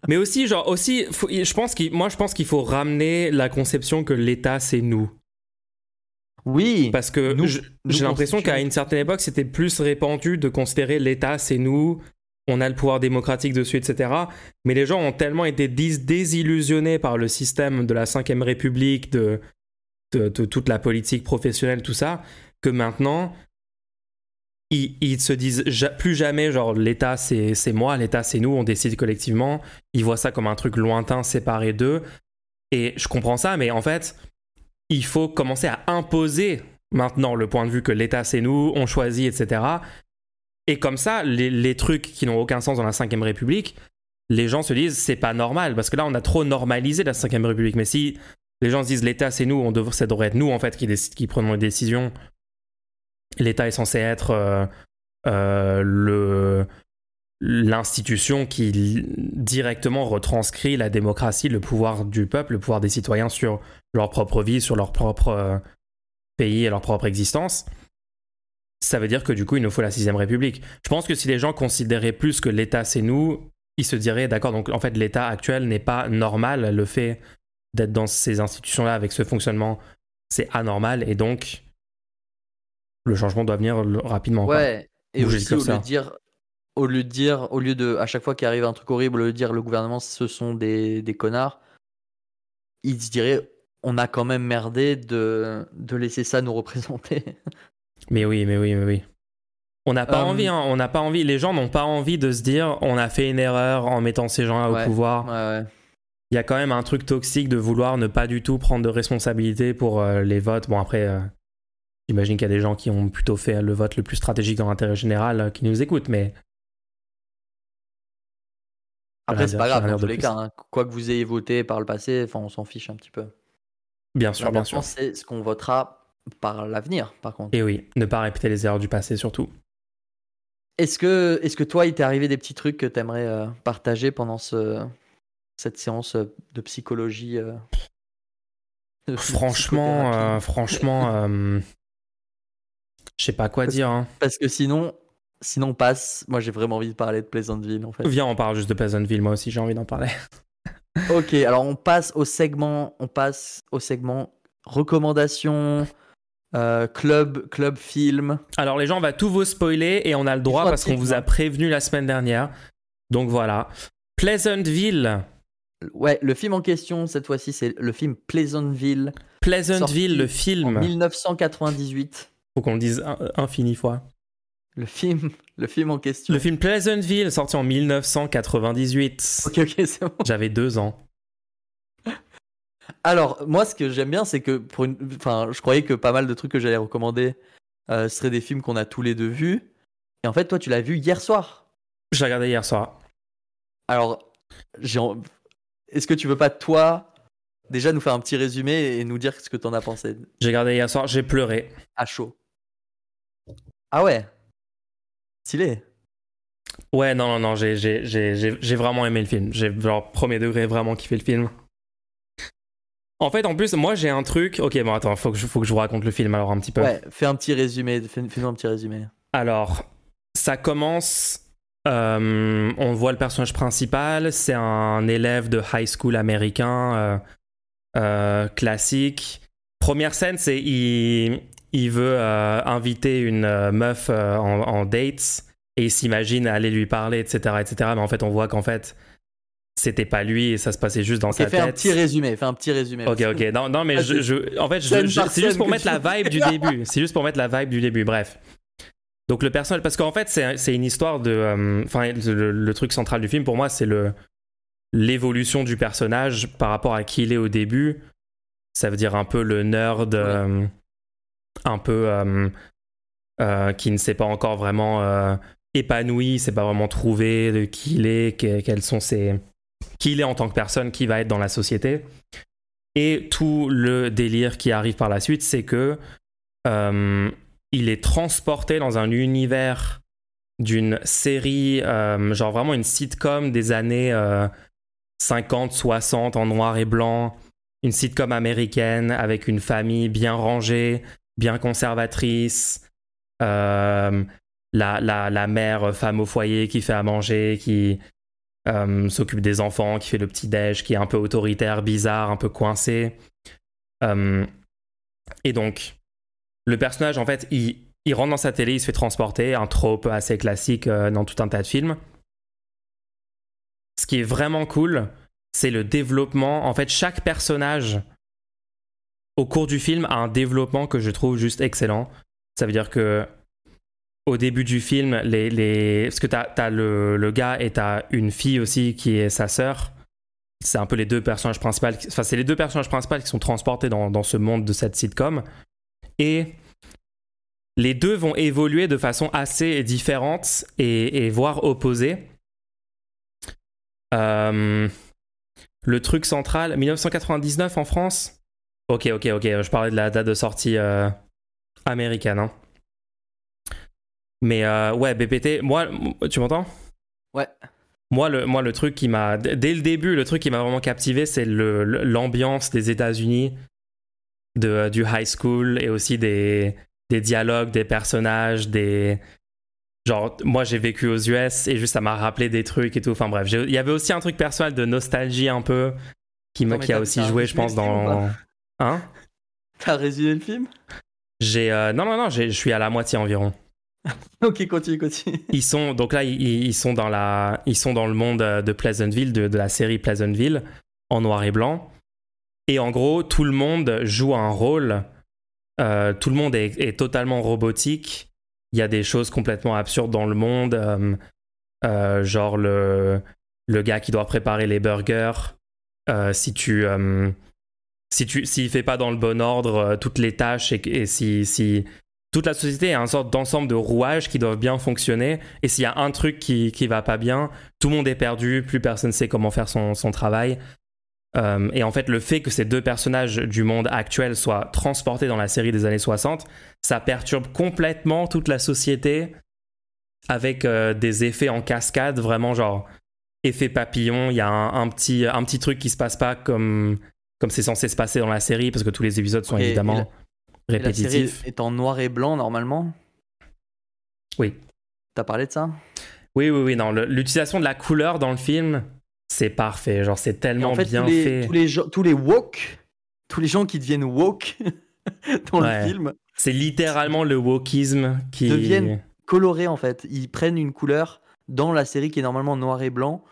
mais aussi genre aussi faut... je pense qu'il... moi je pense qu'il faut ramener la conception que l'État c'est nous. Oui, parce que nous, je... nous j'ai l'impression qu'à une certaine époque c'était plus répandu de considérer l'État c'est nous, on a le pouvoir démocratique dessus, etc. Mais les gens ont tellement été dés... désillusionnés par le système de la cinquième République, de... De... de toute la politique professionnelle, tout ça, que maintenant Ils, ils se disent ja, plus jamais genre l'État c'est, c'est moi, l'État c'est nous, on décide collectivement. Ils voient ça comme un truc lointain, séparé d'eux. Et je comprends ça, mais en fait, il faut commencer à imposer maintenant le point de vue que l'État c'est nous, on choisit, et cetera. Et comme ça, les, les trucs qui n'ont aucun sens dans la cinquième République, les gens se disent c'est pas normal, parce que là on a trop normalisé la cinquième République. Mais si les gens se disent l'État c'est nous, on dev... ça devrait être nous en fait qui, décide, qui prenons les décisions. L'État est censé être euh, euh, le... l'institution qui directement retranscrit la démocratie, le pouvoir du peuple, le pouvoir des citoyens sur leur propre vie, sur leur propre euh, pays et leur propre existence. Ça veut dire que du coup, il nous faut la sixième République. Je pense que si les gens considéraient plus que l'État c'est nous, ils se diraient d'accord, donc en fait l'État actuel n'est pas normal, le fait d'être dans ces institutions-là avec ce fonctionnement, c'est anormal et donc le changement doit venir rapidement. Ouais, quoi. Et aussi au lieu de dire, au lieu de dire, au lieu de à chaque fois qu'il arrive un truc horrible, au lieu de dire le gouvernement ce sont des, des connards, ils se diraient on a quand même merdé de, de laisser ça nous représenter. Mais oui, mais oui, mais oui. On n'a pas euh... envie, hein, on n'a pas envie. Les gens n'ont pas envie de se dire on a fait une erreur en mettant ces gens-là ouais, au pouvoir. Ouais, ouais. Il y a quand même un truc toxique de vouloir ne pas du tout prendre de responsabilité pour euh, les votes. Bon après, euh, j'imagine qu'il y a des gens qui ont plutôt fait le vote le plus stratégique dans l'intérêt général euh, qui nous écoutent, mais... Après, c'est pas grave, dans tous les cas, hein. Quoi que vous ayez voté par le passé, on s'en fiche un petit peu. Bien sûr, bien sûr. C'est ce qu'on votera par l'avenir, par contre. Et oui, ne pas répéter les erreurs du passé, surtout. Est-ce que, est-ce que toi, il t'est arrivé des petits trucs que t'aimerais euh, partager pendant ce, cette séance de psychologie euh, de Franchement, euh, franchement, euh, je sais pas quoi parce, dire. Hein. Parce que sinon... Sinon, on passe. Moi, j'ai vraiment envie de parler de Pleasantville, en fait. Viens, on parle juste de Pleasantville. Moi aussi, j'ai envie d'en parler. Ok, alors on passe au segment, on passe au segment recommandations, euh, club, club film. Alors, les gens, on va tout vous spoiler et on a le droit parce qu'on vous a prévenu la semaine dernière. Donc voilà, Pleasantville. Ouais, le film en question cette fois-ci, c'est le film Pleasantville. Pleasantville, le film. En mille neuf cent quatre-vingt-dix-huit. Faut qu'on le dise infinie fois. Le film, le film en question. Le film Pleasantville, sorti en mille neuf cent quatre-vingt-dix-huit. Ok, ok, c'est bon. J'avais deux ans. Alors, moi, ce que j'aime bien, c'est que pour une... enfin, je croyais que pas mal de trucs que j'allais recommander euh, seraient des films qu'on a tous les deux vus. Et en fait, toi, tu l'as vu hier soir. Je l'ai regardé hier soir. Alors, j'ai... est-ce que tu veux pas, toi, déjà nous faire un petit résumé et nous dire ce que t'en as pensé? J'ai regardé hier soir, j'ai pleuré. À chaud. Ah ouais? Stylé. Ouais, non, non, non, j'ai, j'ai, j'ai, j'ai vraiment aimé le film. J'ai, genre, premier degré, vraiment kiffé le film. En fait, en plus, moi, j'ai un truc... Ok, bon, attends, faut que je, faut que je vous raconte le film, alors, un petit peu. Ouais, fais un petit résumé, fais, fais-nous un petit résumé. Alors, ça commence... Euh, on voit le personnage principal, c'est un élève de high school américain, euh, euh, classique. Première scène, c'est... il... Il veut euh, inviter une euh, meuf euh, en, en dates et il s'imagine aller lui parler, et cetera, et cetera. Mais en fait, on voit qu'en fait, c'était pas lui et ça se passait juste dans okay, sa fais tête. Fais un petit résumé, fais un petit résumé. Ok, ok. Non, non mais ah, je, je, en fait, je, je, c'est juste pour mettre tu... la vibe du début. C'est juste pour mettre la vibe du début, bref. Donc le personnage, parce qu'en fait, c'est, c'est une histoire de... Enfin, euh, le, le truc central du film, pour moi, c'est le, l'évolution du personnage par rapport à qui il est au début. Ça veut dire un peu le nerd... Ouais. Euh, un peu euh, euh, qui ne s'est pas encore vraiment euh, épanoui, s'est pas vraiment trouvé de qui il est, que, quels sont ses, qui il est en tant que personne, qui va être dans la société. Et tout le délire qui arrive par la suite, c'est que euh, il est transporté dans un univers d'une série, euh, genre vraiment une sitcom des années euh, cinquante soixante en noir et blanc, une sitcom américaine avec une famille bien rangée, bien conservatrice, euh, la, la, la mère femme au foyer qui fait à manger, qui euh, s'occupe des enfants, qui fait le petit-déj, qui est un peu autoritaire, bizarre, un peu coincé. Euh, et donc, le personnage, en fait, il, il rentre dans sa télé, il se fait transporter, un trope assez classique euh, dans tout un tas de films. Ce qui est vraiment cool, c'est le développement. En fait, chaque personnage... au cours du film, a un développement que je trouve juste excellent. Ça veut dire que au début du film, les, les... parce que t'as, t'as le, le gars et t'as une fille aussi qui est sa sœur. C'est un peu les deux personnages principaux. Enfin, c'est les deux personnages principaux qui sont transportés dans, dans ce monde de cette sitcom. Et les deux vont évoluer de façon assez différente et, et voire opposée. Euh... Le truc central, mille neuf cent quatre-vingt-dix-neuf en France. Ok, ok, ok. Je parlais de la date de sortie euh, américaine. Hein. Mais euh, ouais, B P T, moi, tu m'entends ? Ouais. Moi le, moi, le truc qui m'a... Dès le début, le truc qui m'a vraiment captivé, c'est le, l'ambiance des États-Unis, de, du high school, et aussi des, des dialogues, des personnages, des... Genre, moi, j'ai vécu aux U S, et juste, ça m'a rappelé des trucs et tout. Enfin bref, il y avait aussi un truc personnel de nostalgie un peu, qui, me, qui a aussi joué, je pense, dans... Hein ? T'as résumé le film ? J'ai... Euh... Non, non, non, je suis à la moitié environ. Ok, continue, continue. Ils sont, donc là, ils, ils, sont dans la, ils sont dans le monde de Pleasantville, de, de la série Pleasantville, en noir et blanc. Et en gros, tout le monde joue un rôle. Euh, tout le monde est, est totalement robotique. Il y a des choses complètement absurdes dans le monde. Euh, euh, genre le, le gars qui doit préparer les burgers. Euh, si tu... Euh, si tu, s'il fait pas dans le bon ordre euh, toutes les tâches et, et si... si toute la société a une sorte d'ensemble de rouages qui doivent bien fonctionner. Et s'il y a un truc qui qui va pas bien, tout le monde est perdu, plus personne sait comment faire son, son travail. Euh, et en fait, le fait que ces deux personnages du monde actuel soient transportés dans la série des années soixante, ça perturbe complètement toute la société avec euh, des effets en cascade, vraiment genre effet papillon. Il y a un, un, petit, un petit truc qui se passe pas comme, comme c'est censé se passer dans la série, parce que tous les épisodes sont okay, évidemment... Il... Répétitif. La série est en noir et blanc normalement. Oui. T'as parlé de ça ? Oui, oui, oui. Non, le, l'utilisation de la couleur dans le film, c'est parfait. Genre, c'est tellement en fait, bien tous les, fait. Tous les, tous les woke, tous les gens qui deviennent woke dans ouais. le film. C'est littéralement le wokisme qui deviennent colorés en fait. Ils prennent une couleur dans la série qui est normalement noir et blanc,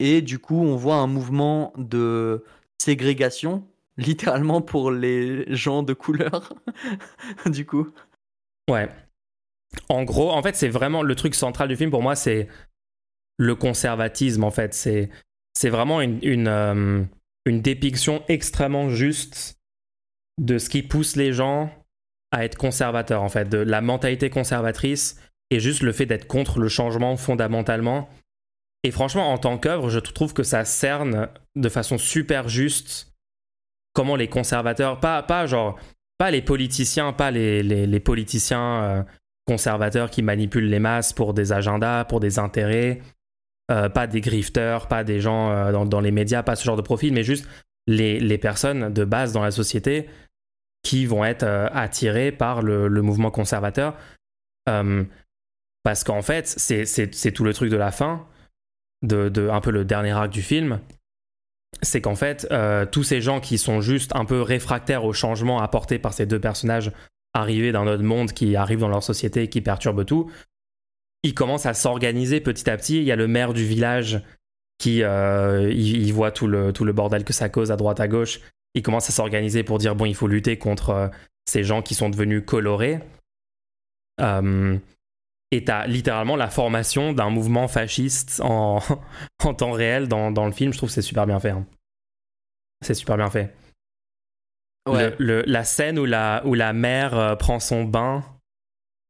et du coup, on voit un mouvement de ségrégation. Littéralement pour les gens de couleur, du coup. Ouais. En gros, en fait, c'est vraiment le truc central du film pour moi, c'est le conservatisme, en fait. C'est, c'est vraiment une, une, euh, une dépiction extrêmement juste de ce qui pousse les gens à être conservateurs, en fait, de la mentalité conservatrice et juste le fait d'être contre le changement fondamentalement. Et franchement, en tant qu'œuvre, je trouve que ça cerne de façon super juste comment les conservateurs, pas, pas genre, pas les politiciens, pas les, les, les politiciens euh, conservateurs qui manipulent les masses pour des agendas, pour des intérêts, euh, pas des grifteurs, pas des gens euh, dans, dans les médias, pas ce genre de profil, mais juste les, les personnes de base dans la société qui vont être euh, attirées par le, le mouvement conservateur. Euh, parce qu'en fait, c'est, c'est, c'est tout le truc de la fin, de, de, un peu le dernier arc du film. C'est qu'en fait, euh, tous ces gens qui sont juste un peu réfractaires au changement apporté par ces deux personnages arrivés d'un autre monde, qui arrivent dans leur société et qui perturbent tout, ils commencent à s'organiser petit à petit. Il y a le maire du village qui euh, il, il voit tout le, tout le bordel que ça cause à droite, à gauche. Il commence à s'organiser pour dire, bon, il faut lutter contre euh, ces gens qui sont devenus colorés. Euh, et t'as littéralement la formation d'un mouvement fasciste en, en temps réel dans, dans le film. Je trouve que c'est super bien fait. Hein. C'est super bien fait. Ouais. Le, le, la scène où la, où la mère euh, prend son bain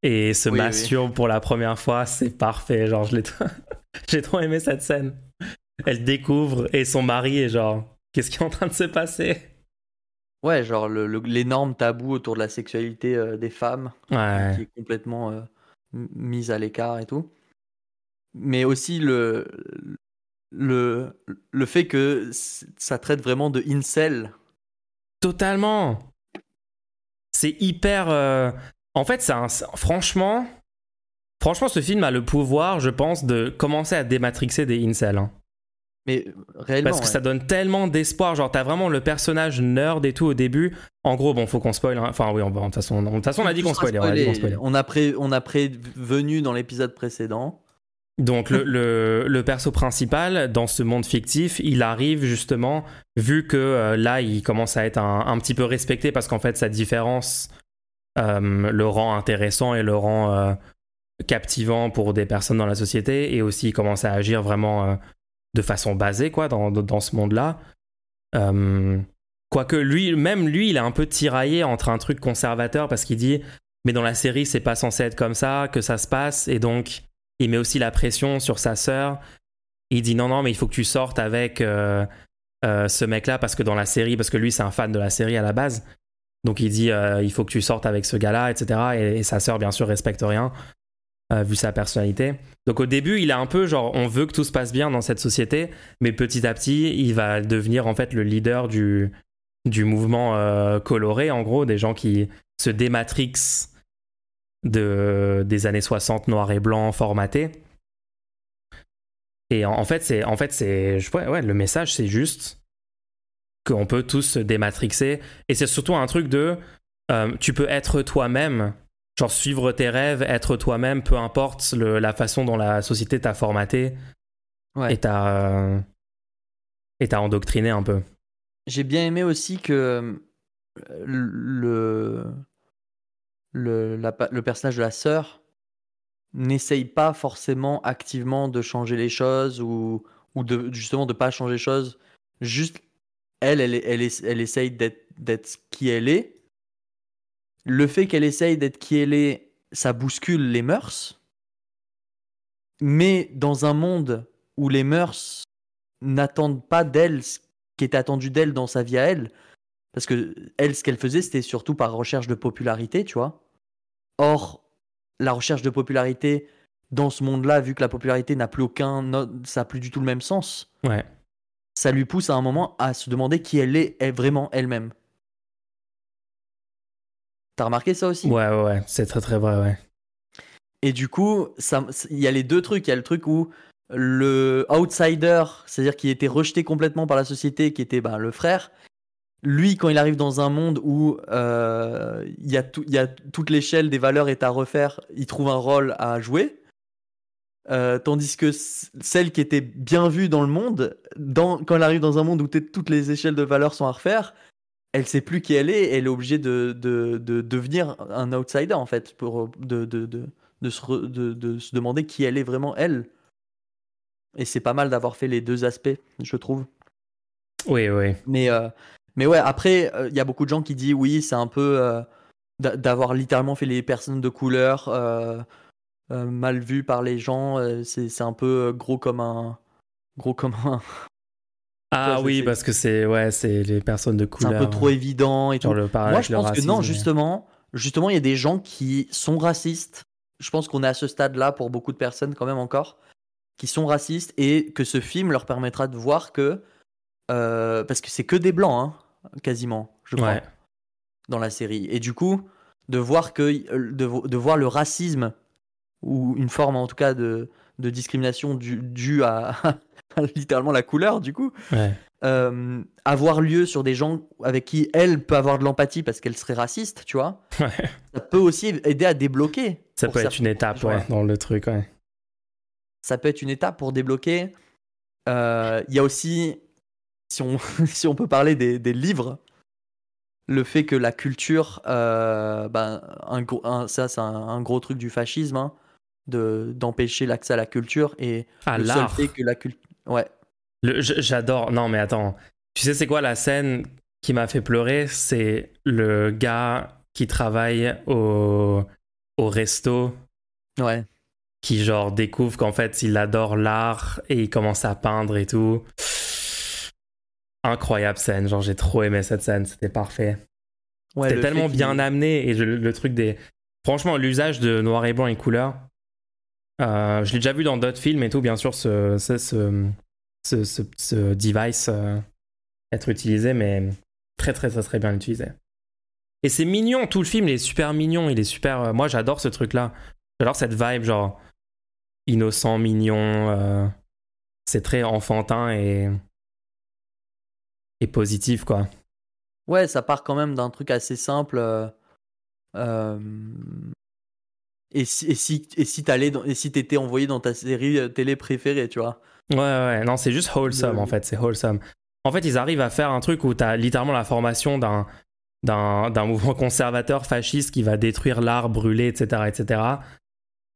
et se oui, masturbe oui. pour la première fois, c'est parfait. Genre, je l'ai t- j'ai trop aimé cette scène. Elle découvre et son mari est genre, qu'est-ce qui est en train de se passer ? Ouais, genre le, le, l'énorme tabou autour de la sexualité euh, des femmes ouais. qui est complètement... Euh... mise à l'écart et tout, mais aussi le le le fait que ça traite vraiment de incel. Totalement. C'est hyper. Euh... En fait, c'est un... franchement, franchement, ce film a le pouvoir, je pense, de commencer à dématrixer des incels. Hein. Mais réellement. Parce que ouais. ça donne tellement d'espoir. Genre, t'as vraiment le personnage nerd et tout au début. En gros, bon, faut qu'on spoil. Hein. Enfin, oui, on va. De toute façon, on, façon, on a dit qu'on spoilait. On a pré, on a prévenu dans l'épisode précédent. Donc, le, le, le perso principal dans ce monde fictif, il arrive justement, vu que euh, là, il commence à être un, un petit peu respecté parce qu'en fait, sa différence euh, le rend intéressant et le rend euh, captivant pour des personnes dans la société. Et aussi, il commence à agir vraiment. Euh, de façon basée, quoi, dans, dans ce monde-là. Euh, quoique, lui, même lui, il est un peu tiraillé entre un truc conservateur, parce qu'il dit, mais dans la série, c'est pas censé être comme ça, que ça se passe, et donc, il met aussi la pression sur sa sœur. Il dit, non, non, mais il faut que tu sortes avec euh, euh, ce mec-là, parce que dans la série, parce que lui, c'est un fan de la série à la base. Donc il dit, euh, il faut que tu sortes avec ce gars-là, et cetera. Et, et sa sœur, bien sûr, respecte rien, euh, vu sa personnalité. Donc au début, il a un peu genre, on veut que tout se passe bien dans cette société, mais petit à petit, il va devenir en fait le leader du, du mouvement euh, coloré, en gros, des gens qui se dématrixent de, des années soixante, noir et blanc, formatés. Et en fait, c'est, en fait c'est, ouais, ouais, le message, c'est juste qu'on peut tous se dématrixer. Et c'est surtout un truc de, euh, tu peux être toi-même, genre suivre tes rêves, être toi-même, peu importe le, la façon dont la société t'a formaté ouais. et, t'a, euh, et t'a endoctriné un peu. J'ai bien aimé aussi que le, le, la, le personnage de la sœur n'essaye pas forcément activement de changer les choses ou, ou de, justement de pas changer les choses. Juste, elle, elle, elle, elle, elle essaye d'être, d'être qui elle est. Le fait qu'elle essaye d'être qui elle est, ça bouscule les mœurs. Mais dans un monde où les mœurs n'attendent pas d'elle ce qui était attendu d'elle dans sa vie à elle, parce que elle, ce qu'elle faisait, c'était surtout par recherche de popularité, tu vois. Or, la recherche de popularité dans ce monde-là, vu que la popularité n'a plus aucun, ça n'a plus du tout le même sens. Ouais. Ça lui pousse à un moment à se demander qui elle est, est vraiment elle-même. T'as remarqué ça aussi ? Ouais, ouais, ouais, c'est très très vrai, ouais. Et du coup, il y a les deux trucs. Il y a le truc où le outsider, c'est-à-dire qui était rejeté complètement par la société, qui était bah, le frère. Lui, quand il arrive dans un monde où euh, il y a tout, il y a toute l'échelle des valeurs est à refaire, il trouve un rôle à jouer. Euh, tandis que c- celle qui était bien vue dans le monde, dans, quand elle arrive dans un monde où toutes les échelles de valeurs sont à refaire, elle ne sait plus qui elle est et elle est obligée de, de, de, de devenir un outsider, en fait, pour de, de, de, de, se re, de, de se demander qui elle est vraiment, elle. Et c'est pas mal d'avoir fait les deux aspects, je trouve. Oui, oui. Mais... Euh, Mais ouais, après, il euh, y a beaucoup de gens qui disent oui, c'est un peu euh, d'avoir littéralement fait les personnes de couleur euh, euh, mal vues par les gens. Euh, c'est, c'est un peu gros comme un... Gros comme un... Ah ouais, oui, sais. Parce que c'est, ouais, c'est les personnes de couleur. C'est un peu trop ouais. évident et tout. Le Moi, je pense racisme, que non, mais... justement, justement, il y a des gens qui sont racistes. Je pense qu'on est à ce stade-là pour beaucoup de personnes quand même encore, qui sont racistes et que ce film leur permettra de voir que... Euh, parce que c'est que des blancs, hein. Quasiment, je crois, ouais. dans la série. Et du coup, de voir que de, de voir le racisme ou une forme, en tout cas, de, de discrimination due, due à, à littéralement la couleur, du coup, ouais. euh, avoir lieu sur des gens avec qui elle peut avoir de l'empathie parce qu'elle serait raciste, tu vois. Ouais. Ça peut aussi aider à débloquer. Ça peut être une étape, ouais, dans le truc. Ouais. Ça peut être une étape pour débloquer. Il euh, y a aussi. Si on, si on peut parler des, des livres, le fait que la culture, euh, ben, un, un, ça c'est un, un gros truc du fascisme, hein, de, d'empêcher l'accès à la culture et à le l'art. Seul fait que la culture... Ouais. Le, j'adore... Non mais attends, tu sais c'est quoi la scène qui m'a fait pleurer ? C'est le gars qui travaille au, au resto, ouais. qui genre découvre qu'en fait il adore l'art et il commence à peindre et tout... Incroyable scène, genre j'ai trop aimé cette scène, c'était parfait. Ouais, c'était tellement bien amené et je, le truc des... Franchement, l'usage de noir et blanc et couleur, euh, je l'ai déjà vu dans d'autres films et tout, bien sûr, ce, ce, ce, ce, ce, ce device euh, être utilisé, mais très très très très bien utilisé. Et c'est mignon, tout le film, il est super mignon, il est super... Euh, moi j'adore ce truc-là, j'adore cette vibe genre innocent, mignon, euh, c'est très enfantin et... Et positif, quoi. Ouais, ça part quand même d'un truc assez simple. Euh, euh, et si, et si, et si t'allais dans, et si t'étais envoyé dans ta série télé préférée, tu vois. Ouais, ouais, non, c'est juste wholesome, en fait. C'est wholesome. En fait, ils arrivent à faire un truc où t'as littéralement la formation d'un, d'un, d'un mouvement conservateur fasciste qui va détruire l'art, brûler, et cetera, et cetera.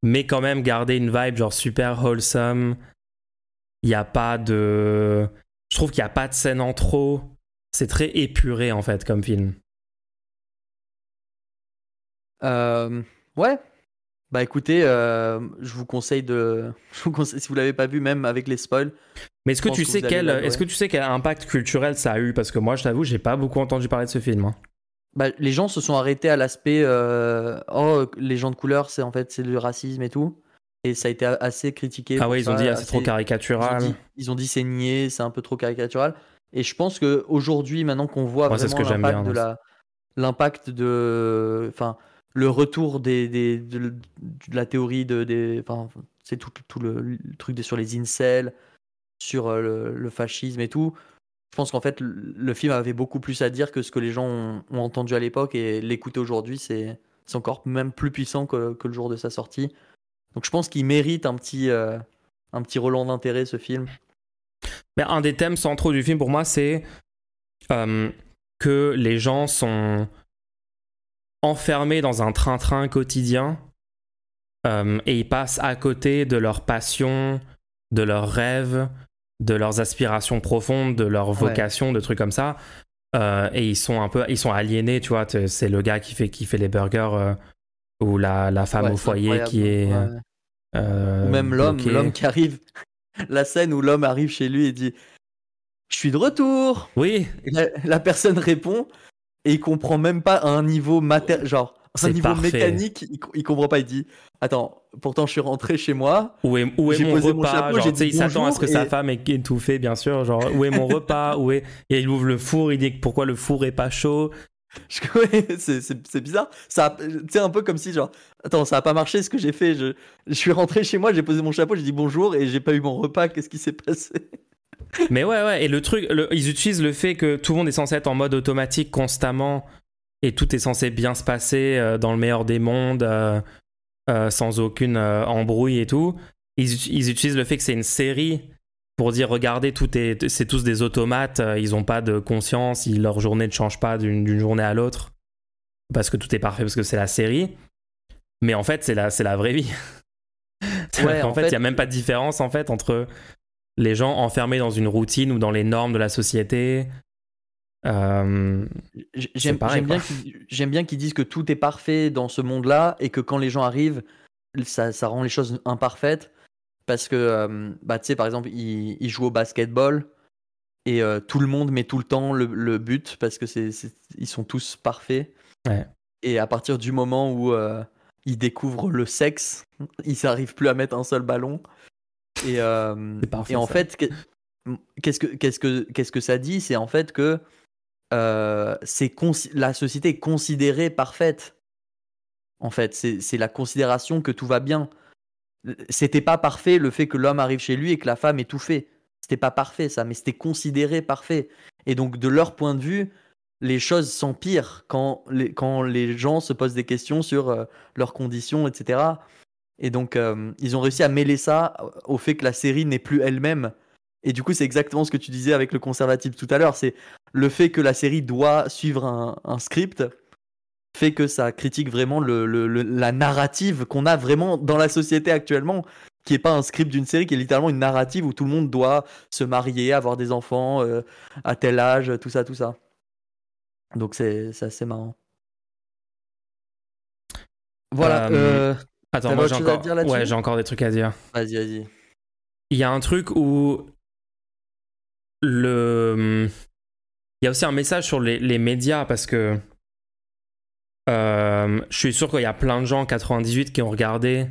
Mais quand même garder une vibe genre super wholesome. Il n'y a pas de... Je trouve qu'il n'y a pas de scène en trop. C'est très épuré, en fait, comme film. Euh, ouais. Bah écoutez, euh, je vous conseille de... Je vous conseille, si vous ne l'avez pas vu, même avec les spoils, Mais est-ce que, tu sais quel, est-ce que tu sais quel impact culturel ça a eu? Parce que moi, je t'avoue, j'ai pas beaucoup entendu parler de ce film. Hein. Bah, les gens se sont arrêtés à l'aspect euh, oh, les gens de couleur, c'est en fait c'est du racisme et tout. Et ça a été assez critiqué. Ah ouais, ils ont dit ah, c'est trop caricatural. Ils ont dit, ils ont dit c'est niais, c'est un peu trop caricatural. Et je pense qu'aujourd'hui, maintenant qu'on voit moi, vraiment l'impact, bien, de la, l'impact de. Enfin, le retour des, des, de, de la théorie de. Des, c'est tout, tout le, le truc sur les incels, sur le, le fascisme et tout. Je pense qu'en fait, le, le film avait beaucoup plus à dire que ce que les gens ont, ont entendu à l'époque, et l'écouter aujourd'hui, c'est, c'est encore même plus puissant que, que le jour de sa sortie. Donc je pense qu'il mérite un petit, euh, un petit relent d'intérêt, ce film. Mais un des thèmes centraux du film, pour moi, c'est euh, que les gens sont enfermés dans un train-train quotidien euh, et ils passent à côté de leurs passions, de leurs rêves, de leurs aspirations profondes, de leurs vocations, ouais. de trucs comme ça. Euh, et ils sont un peu, ils sont aliénés, tu vois. C'est le gars qui fait, qui fait les burgers euh, ou la, la femme ouais, au foyer qui est... Ouais. Euh, ou même l'homme, bloqué. l'homme qui arrive. La scène où l'homme arrive chez lui et dit « Je suis de retour !» Oui. La, la personne répond et il comprend même pas un niveau mater... genre un c'est niveau parfait. mécanique, il, il comprend pas, il dit « Attends, pourtant je suis rentré chez moi. » Où est, où est j'ai mon posé repas mon chapeau, genre, j'ai dit il s'attend à ce que et... sa femme est étouffée, bien sûr. Genre où est mon repas où est... Et il ouvre le four, il dit « Pourquoi le four est pas chaud ?» Je... c'est, c'est, c'est bizarre. Ça, c'est un peu comme si genre, attends, ça a pas marché ce que j'ai fait. Je, je suis rentré chez moi, j'ai posé mon chapeau, j'ai dit bonjour et j'ai pas eu mon repas. Qu'est-ce qui s'est passé? Mais ouais, ouais. Et le truc, le, ils utilisent le fait que tout le monde est censé être en mode automatique constamment et tout est censé bien se passer euh, dans le meilleur des mondes, euh, euh, sans aucune euh, embrouille et tout. Ils, ils utilisent le fait que c'est une série pour dire regardez, tout est, c'est tous des automates, ils n'ont pas de conscience, ils, leur journée ne change pas d'une, d'une journée à l'autre parce que tout est parfait, parce que c'est la série. Mais en fait c'est la, c'est la vraie vie. Ouais, en fait il n'y a même pas de différence en fait, entre les gens enfermés dans une routine ou dans les normes de la société. Euh, j'aime, pareil, j'aime, bien qu'ils, j'aime bien qu'ils disent que tout est parfait dans ce monde là et que quand les gens arrivent ça, ça rend les choses imparfaites. Parce que, euh, bah, tu sais, par exemple, il, il joue au basketball et euh, tout le monde met tout le temps le, le but parce que c'est, c'est, ils sont tous parfaits. Ouais. Et à partir du moment où euh, ils découvrent le sexe, ils n'arrivent plus à mettre un seul ballon. Et, euh, parfait, et en ça. fait, qu'est-ce que, qu'est-ce que, qu'est-ce que ça dit? C'est en fait que euh, c'est con- la société est considérée parfaite. En fait, c'est, c'est la considération que tout va bien. C'était pas parfait le fait que l'homme arrive chez lui et que la femme est tout fait. C'était pas parfait ça, mais c'était considéré parfait. Et donc de leur point de vue, les choses s'empirent quand les, quand les gens se posent des questions sur euh, leurs conditions, et cetera. Et donc euh, ils ont réussi à mêler ça au fait que la série n'est plus elle-même. Et du coup c'est exactement ce que tu disais avec le conservatisme tout à l'heure, c'est le fait que la série doit suivre un, un script fait que ça critique vraiment le, le, le, la narrative qu'on a vraiment dans la société actuellement, qui n'est pas un script d'une série, qui est littéralement une narrative où tout le monde doit se marier, avoir des enfants, euh, à tel âge, tout ça, tout ça. Donc c'est, c'est assez marrant. Voilà. Euh, euh, attends, moi j'ai encore... ouais, j'ai encore des trucs à dire. Vas-y, vas-y. Il y a un truc où... le... il y a aussi un message sur les, les médias, parce que... Euh, je suis sûr qu'il y a plein de gens en quatre-vingt-dix-huit qui ont regardé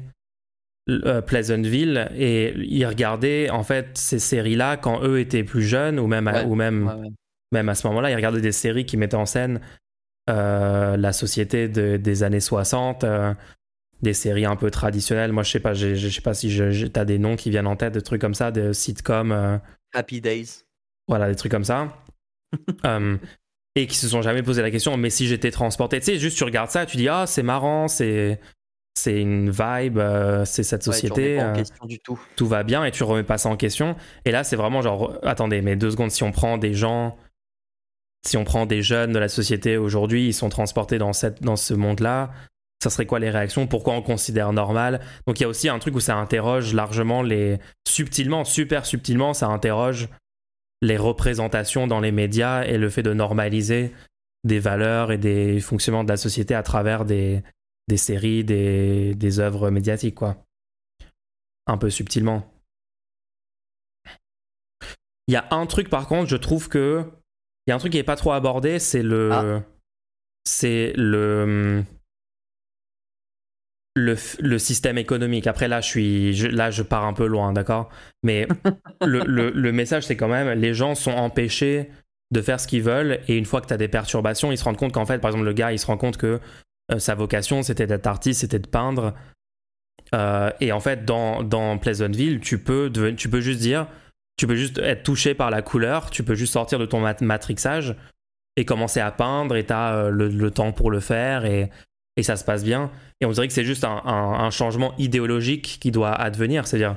euh, Pleasantville et ils regardaient en fait ces séries-là quand eux étaient plus jeunes ou même à, ouais, ou même, ouais, ouais. même à ce moment-là, ils regardaient des séries qui mettaient en scène euh, la société de, des années soixante, euh, des séries un peu traditionnelles. Moi, je sais pas, je sais pas si je, je, t'as des noms qui viennent en tête, des trucs comme ça, des sitcoms. Euh, Happy Days. Voilà, des trucs comme ça. euh, et qui se sont jamais posé la question, mais si j'étais transporté, tu sais, juste tu regardes ça, tu dis ah oh, c'est marrant, c'est c'est une vibe, euh, c'est cette société, ouais, tu remets pas en question du tout. Tout va bien et tu remets pas ça en question. Et là c'est vraiment genre attendez, mais deux secondes, si on prend des gens, si on prend des jeunes de la société aujourd'hui, ils sont transportés dans cette dans ce monde là, ça serait quoi les réactions? Pourquoi on considère normal? Donc il y a aussi un truc où ça interroge largement les subtilement, super subtilement, ça interroge les représentations dans les médias et le fait de normaliser des valeurs et des fonctionnements de la société à travers des, des séries, des, des œuvres médiatiques, quoi. Un peu subtilement. Il y a un truc, par contre, je trouve que... Il y a un truc qui n'est pas trop abordé, c'est le... Ah. C'est le... Le, le système économique. Après, là, je suis, je, là, je pars un peu loin, d'accord ? Mais le, le, le message, c'est quand même, les gens sont empêchés de faire ce qu'ils veulent, et une fois que tu as des perturbations, ils se rendent compte qu'en fait, par exemple, le gars, il se rend compte que euh, sa vocation, c'était d'être artiste, c'était de peindre. Euh, et en fait, dans, dans Pleasantville, tu peux, deven- tu peux juste dire, tu peux juste être touché par la couleur, tu peux juste sortir de ton mat- matrixage et commencer à peindre, et tu as euh, le, le temps pour le faire, et... et ça se passe bien. Et on dirait que c'est juste un, un, un changement idéologique qui doit advenir. C'est-à-dire,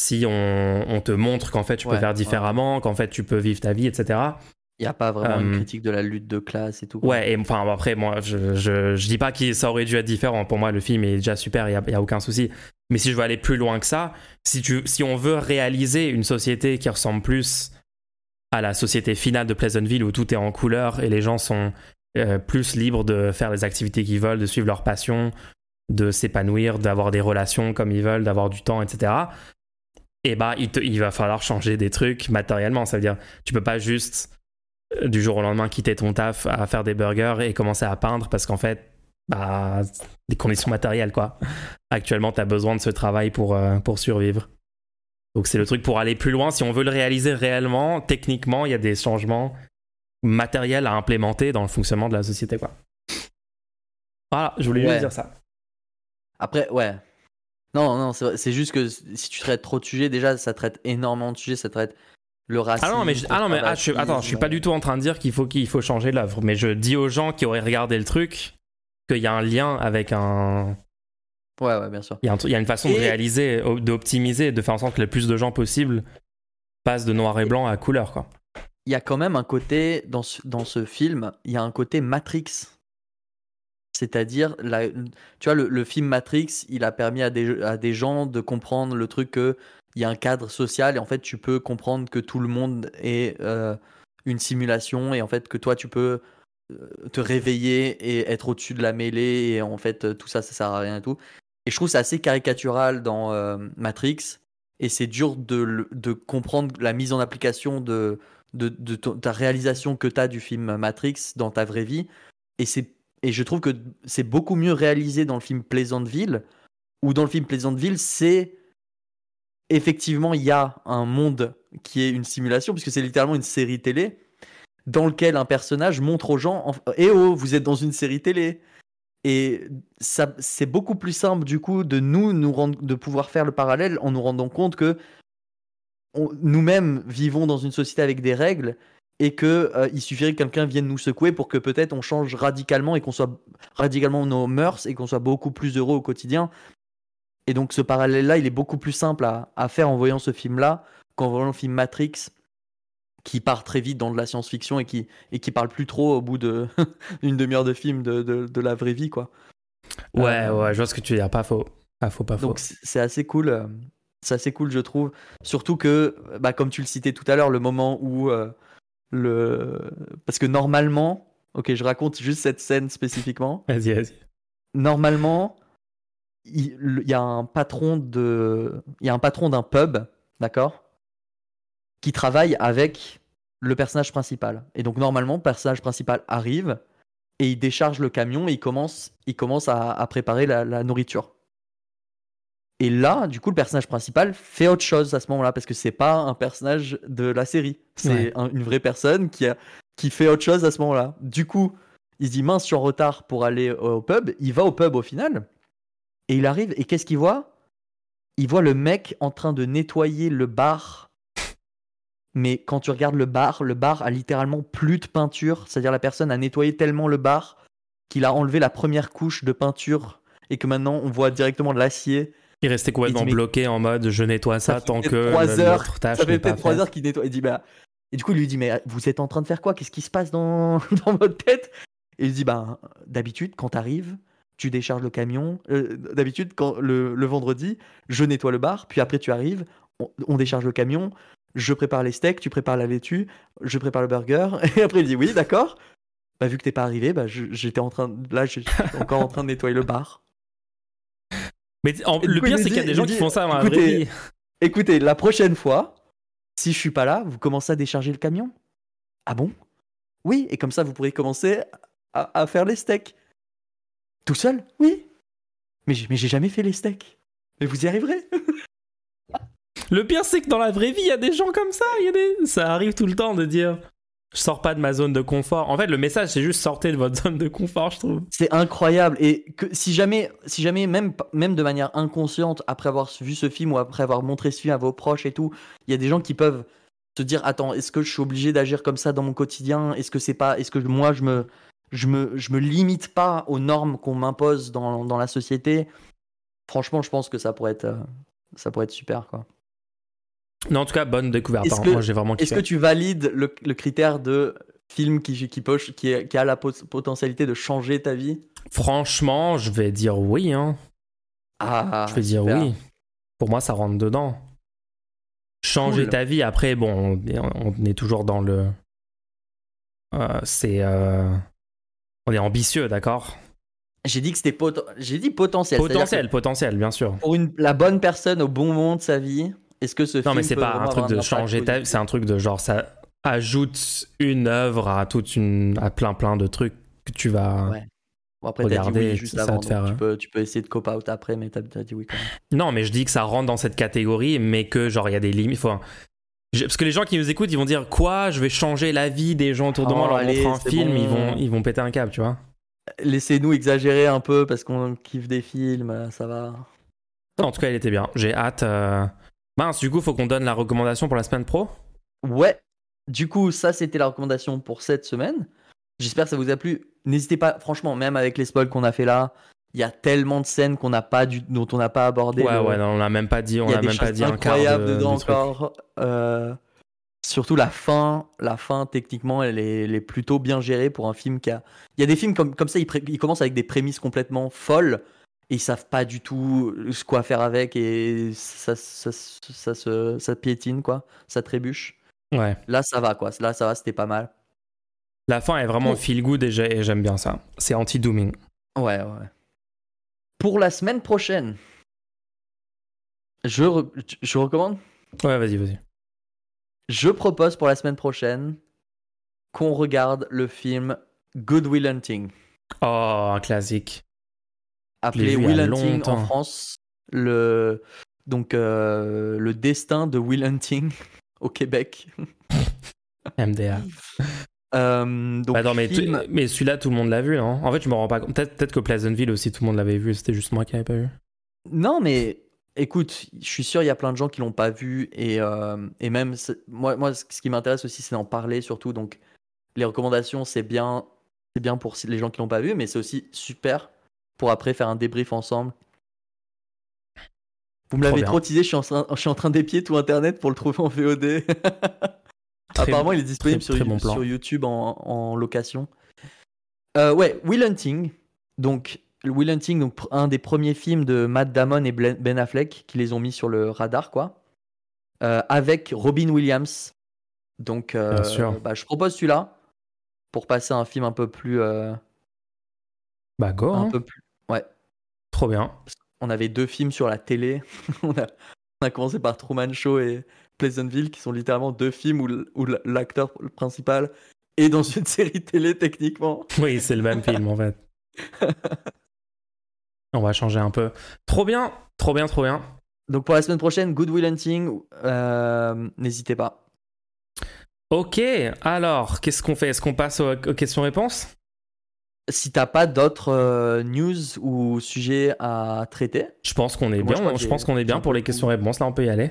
si on, on te montre qu'en fait, tu ouais, peux faire différemment, ouais. qu'en fait, tu peux vivre ta vie, et cetera. Il n'y a pas vraiment euh, une critique de la lutte de classe et tout. Ouais, et enfin, après, moi, je ne je, je dis pas que ça aurait dû être différent. Pour moi, le film est déjà super, il n'y a, a aucun souci. Mais si je veux aller plus loin que ça, si, tu, si on veut réaliser une société qui ressemble plus à la société finale de Pleasantville, où tout est en couleur et les gens sont... Euh, plus libres de faire les activités qu'ils veulent, de suivre leur passion, de s'épanouir, d'avoir des relations comme ils veulent, d'avoir du temps, et cetera. Et bah, il, te, il va falloir changer des trucs matériellement. Ça veut dire, tu peux pas juste euh, du jour au lendemain quitter ton taf à faire des burgers et commencer à peindre parce qu'en fait, bah, des conditions matérielles, quoi. Actuellement, t'as besoin de ce travail pour, euh, pour survivre. Donc, c'est le truc pour aller plus loin. Si on veut le réaliser réellement, techniquement, il y a des changements matériel à implémenter dans le fonctionnement de la société, quoi. Voilà, je voulais ouais. juste dire ça. Après, ouais. Non, non, c'est, c'est juste que si tu traites trop de sujets, déjà, ça traite énormément de sujets, ça traite le racisme. Ah non, mais, je, ah non, mais ah, je, attends, je suis pas du tout en train de dire qu'il faut, qu'il faut changer l'œuvre, mais je dis aux gens qui auraient regardé le truc qu'il y a un lien avec un... Ouais, ouais, bien sûr. Il y a, un, il y a une façon et... de réaliser, d'optimiser, de faire en sorte que le plus de gens possible passent de noir et blanc à couleur, quoi. Il y a quand même un côté, dans ce, dans ce film, il y a un côté Matrix. C'est-à-dire, la, tu vois, le, le film Matrix, il a permis à des, à des gens de comprendre le truc qu'il y a un cadre social et en fait, tu peux comprendre que tout le monde est euh, une simulation et en fait, que toi, tu peux te réveiller et être au-dessus de la mêlée et en fait, tout ça, ça sert à rien et tout. Et je trouve ça assez caricatural dans euh, Matrix et c'est dur de, de comprendre la mise en application de... de, de t- ta réalisation que t'as du film Matrix dans ta vraie vie et, c'est, et je trouve que c'est beaucoup mieux réalisé dans le film Pleasantville où dans le film Pleasantville c'est effectivement il y a un monde qui est une simulation puisque c'est littéralement une série télé dans lequel un personnage montre aux gens en... eh oh, vous êtes dans une série télé et ça, c'est beaucoup plus simple du coup de nous, nous rendre, de pouvoir faire le parallèle en nous rendant compte que On, nous-mêmes vivons dans une société avec des règles et qu'il euh, suffirait que quelqu'un vienne nous secouer pour que peut-être on change radicalement et qu'on soit radicalement nos mœurs et qu'on soit beaucoup plus heureux au quotidien. Et donc ce parallèle-là, il est beaucoup plus simple à, à faire en voyant ce film-là qu'en voyant le film Matrix qui part très vite dans de la science-fiction et qui, et qui parle plus trop au bout de d'une demi-heure de film de, de, de la vraie vie, quoi. Ouais, euh, ouais, je vois ce que tu veux dire. Pas faux. Pas faux, pas faux. Donc c'est assez cool... Euh... C'est assez cool, je trouve. Surtout que, bah, comme tu le citais tout à l'heure, le moment où euh, le... Parce que normalement... Ok, je raconte juste cette scène spécifiquement. Vas-y, vas-y. Normalement, il y a un patron de... Il y a un patron d'un pub, d'accord ? Qui travaille avec le personnage principal. Et donc, normalement, le personnage principal arrive et il décharge le camion et il commence, il commence à, à préparer la, la nourriture. Et là, du coup, le personnage principal fait autre chose à ce moment-là, parce que c'est pas un personnage de la série. C'est ouais. un, une vraie personne qui, a, qui fait autre chose à ce moment-là. Du coup, il se dit, mince, je suis en retard pour aller au, au pub. Il va au pub au final, et il arrive, et qu'est-ce qu'il voit ? Il voit le mec en train de nettoyer le bar. Mais quand tu regardes le bar, le bar a littéralement plus de peinture. C'est-à-dire la personne a nettoyé tellement le bar qu'il a enlevé la première couche de peinture, et que maintenant, on voit directement de l'acier. Il restait complètement il dit, bloqué en mode je nettoie ça, ça tant que notre tâche n'est pas faite. Ça fait peut-être trois heures qu'il nettoie. Il dit, bah... Et du coup, il lui dit, mais vous êtes en train de faire quoi ? Qu'est-ce qui se passe dans, dans votre tête ? Et il dit, bah, d'habitude, quand t'arrives, tu décharges le camion. Euh, d'habitude, quand le, le vendredi, je nettoie le bar. Puis après, tu arrives, on, on décharge le camion. Je prépare les steaks, tu prépares la laitue, je prépare le burger. Et après, il dit, oui, d'accord. Bah, vu que t'es pas arrivé, bah, je, j'étais en train de... là, j'étais encore en train de nettoyer le bar. Mais en, le coup, pire, c'est dit, qu'il y a des gens dit, qui font ça dans la vraie vie. Écoutez, la prochaine fois, Si je suis pas là, vous commencez à décharger le camion. Ah bon? Oui, et comme ça, vous pourrez commencer à, à faire les steaks. Tout seul? Oui. Mais, mais j'ai jamais fait les steaks. Mais vous y arriverez. Le pire, c'est que dans la vraie vie, il y a des gens comme ça. Y a des... Ça arrive tout le temps de dire « Je sors pas de ma zone de confort ». En fait, le message, c'est juste « Sortez de votre zone de confort », je trouve. C'est incroyable. Et que, si jamais, si jamais même, même de manière inconsciente, après avoir vu ce film ou après avoir montré ce film à vos proches et tout, il y a des gens qui peuvent se dire « Attends, est-ce que je suis obligé d'agir comme ça dans mon quotidien ? Est-ce que, c'est pas, est-ce que moi, je me, je, me, je me limite pas aux normes qu'on m'impose dans, dans la société ?» Franchement, je pense que ça pourrait être, ça pourrait être super, quoi. Non, en tout cas, bonne découverte. Est-ce que, moi, j'ai vraiment kiffé. Est-ce que tu valides le, le critère de film qui, qui, poche, qui, est, qui a la pot- potentialité de changer ta vie ? Franchement, je vais dire oui. Hein. Ah, je vais dire super. Oui. Pour moi, ça rentre dedans. Changer cool. ta vie, après, bon, on, on est toujours dans le... Euh, c'est... Euh... On est ambitieux, d'accord ? J'ai dit que c'était poten... J'ai dit potentiel. Potentiel, potentiel, bien sûr. Pour une, la bonne personne au bon moment de sa vie... Est-ce que ce non, film mais c'est pas un truc de changer ta vie, c'est un truc de genre ça ajoute une œuvre à toute une à plein plein de trucs que tu vas ouais. bon, après, regarder. T'as dit oui juste avant, te faire... tu peux tu peux essayer de cop out après, mais t'as, t'as dit oui quand même. Non, mais je dis que ça rentre dans cette catégorie, mais que genre il y a des limites. Faut... Je... Parce que les gens qui nous écoutent, ils vont dire quoi ? Je vais changer la vie des gens autour de moi, oh, leur allez, montrer un film, bon. ils vont ils vont péter un câble, tu vois. Laissez-nous exagérer un peu parce qu'on kiffe des films, ça va. Non, en tout cas, il était bien. J'ai hâte. Euh... Mince, du coup, faut qu'on donne la recommandation pour la semaine pro ? Ouais, du coup, ça, c'était la recommandation pour cette semaine. J'espère que ça vous a plu. N'hésitez pas, franchement, même avec les spoils qu'on a fait là, il y a tellement de scènes qu'on n'a pas du... dont on n'a pas abordé. Ouais, le... ouais, non, on n'a même pas dit, on n'a même pas dit un quart de... Il y a des choses incroyables dedans encore. Euh, surtout la fin, la fin, techniquement, elle est, elle est plutôt bien gérée pour un film qui a... Il y a des films comme, comme ça, ils, pré... ils commencent avec des prémices complètement folles. Et ils savent pas du tout ce quoi faire avec et ça, ça, ça, ça, se, ça piétine, quoi. Ça trébuche. Ouais. Là, ça va, quoi. Là, ça va, c'était pas mal. La fin est vraiment oh. feel good et, j'ai, et j'aime bien ça. C'est anti-dooming. Ouais, ouais. Pour la semaine prochaine, je, re- je recommande ? Ouais, vas-y, vas-y. Je propose pour la semaine prochaine qu'on regarde le film Good Will Hunting. Oh, un classique. Appelé Will Hunting en France, le, donc euh, le destin de Will Hunting au Québec. M D A. euh, donc bah non, mais, film... t- mais celui-là, tout le monde l'a vu, non ? En fait, je me rends pas compte. Peut-être, peut-être que Pleasantville aussi, tout le monde l'avait vu. C'était juste moi qui l'avais pas vu. Non, mais écoute, je suis sûr, il y a plein de gens qui l'ont pas vu. Et, euh, et même, moi, moi, ce qui m'intéresse aussi, c'est d'en parler surtout. Donc, les recommandations, c'est bien, c'est bien pour les gens qui l'ont pas vu, mais c'est aussi super pour après faire un débrief ensemble. Vous me trop l'avez bien. trop teasé, je suis, en, je suis en train d'épier tout internet pour le trouver en V O D. Apparemment, bon, il est disponible très, sur, très bon sur YouTube en, en location. Euh, ouais, Will Hunting. Donc, Will Hunting, donc, un des premiers films de Matt Damon et Ben Affleck qui les ont mis sur le radar, quoi. Euh, avec Robin Williams. Donc, euh, bien sûr. Bah, je propose celui-là pour passer à un film un peu plus. Euh, bah, go. Un hein. peu plus. Ouais. Trop bien. On avait deux films sur la télé. on, a, on a commencé par Truman Show et Pleasantville, qui sont littéralement deux films où, où l'acteur principal est dans une série télé, techniquement. Oui, c'est le même film, en fait. On va changer un peu. Trop bien, trop bien, trop bien. Donc, pour la semaine prochaine, Good Will Hunting, euh, n'hésitez pas. Ok, alors, qu'est-ce qu'on fait ? Est-ce qu'on passe aux questions-réponses ? Si t'as pas d'autres euh, news ou sujets à traiter, je pense qu'on est moi, bien. Je, je pense qu'on est bien pour les questions-réponses. Là, on peut y aller.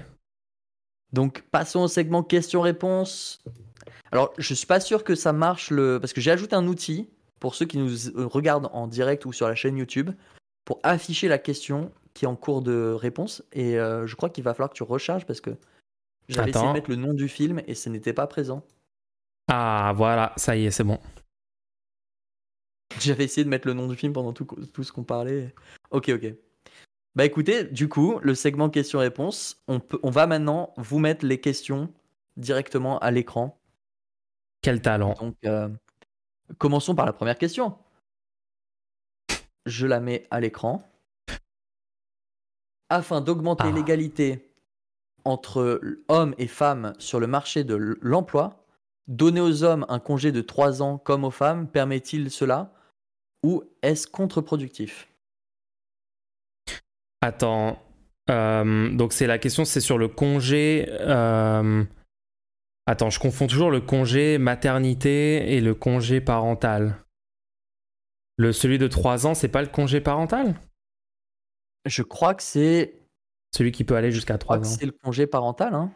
Donc, passons au segment questions-réponses. Alors, je suis pas sûr que ça marche le parce que j'ai ajouté un outil pour ceux qui nous regardent en direct ou sur la chaîne YouTube pour afficher la question qui est en cours de réponse. Et euh, je crois qu'il va falloir que tu recharges parce que j'avais Attends. essayé de mettre le nom du film et ce n'était pas présent. Ah voilà, ça y est, c'est bon. J'avais essayé de mettre le nom du film pendant tout, tout ce qu'on parlait. Ok, ok. Bah écoutez, du coup, le segment questions-réponses, on, peut, on va maintenant vous mettre les questions directement à l'écran. Quel talent. Donc, euh, commençons par la première question. Je la mets à l'écran. Afin d'augmenter ah. l'égalité entre hommes et femmes sur le marché de l'emploi? Donner aux hommes un congé de trois ans comme aux femmes, permet-il cela? Ou est-ce contre-productif? Attends, euh, donc c'est la question, c'est sur le congé... Euh... Attends, je confonds toujours le congé maternité et le congé parental. Le, celui de trois ans, c'est pas le congé parental? Je crois que c'est... Celui qui peut aller jusqu'à trois ans. C'est le congé parental, hein.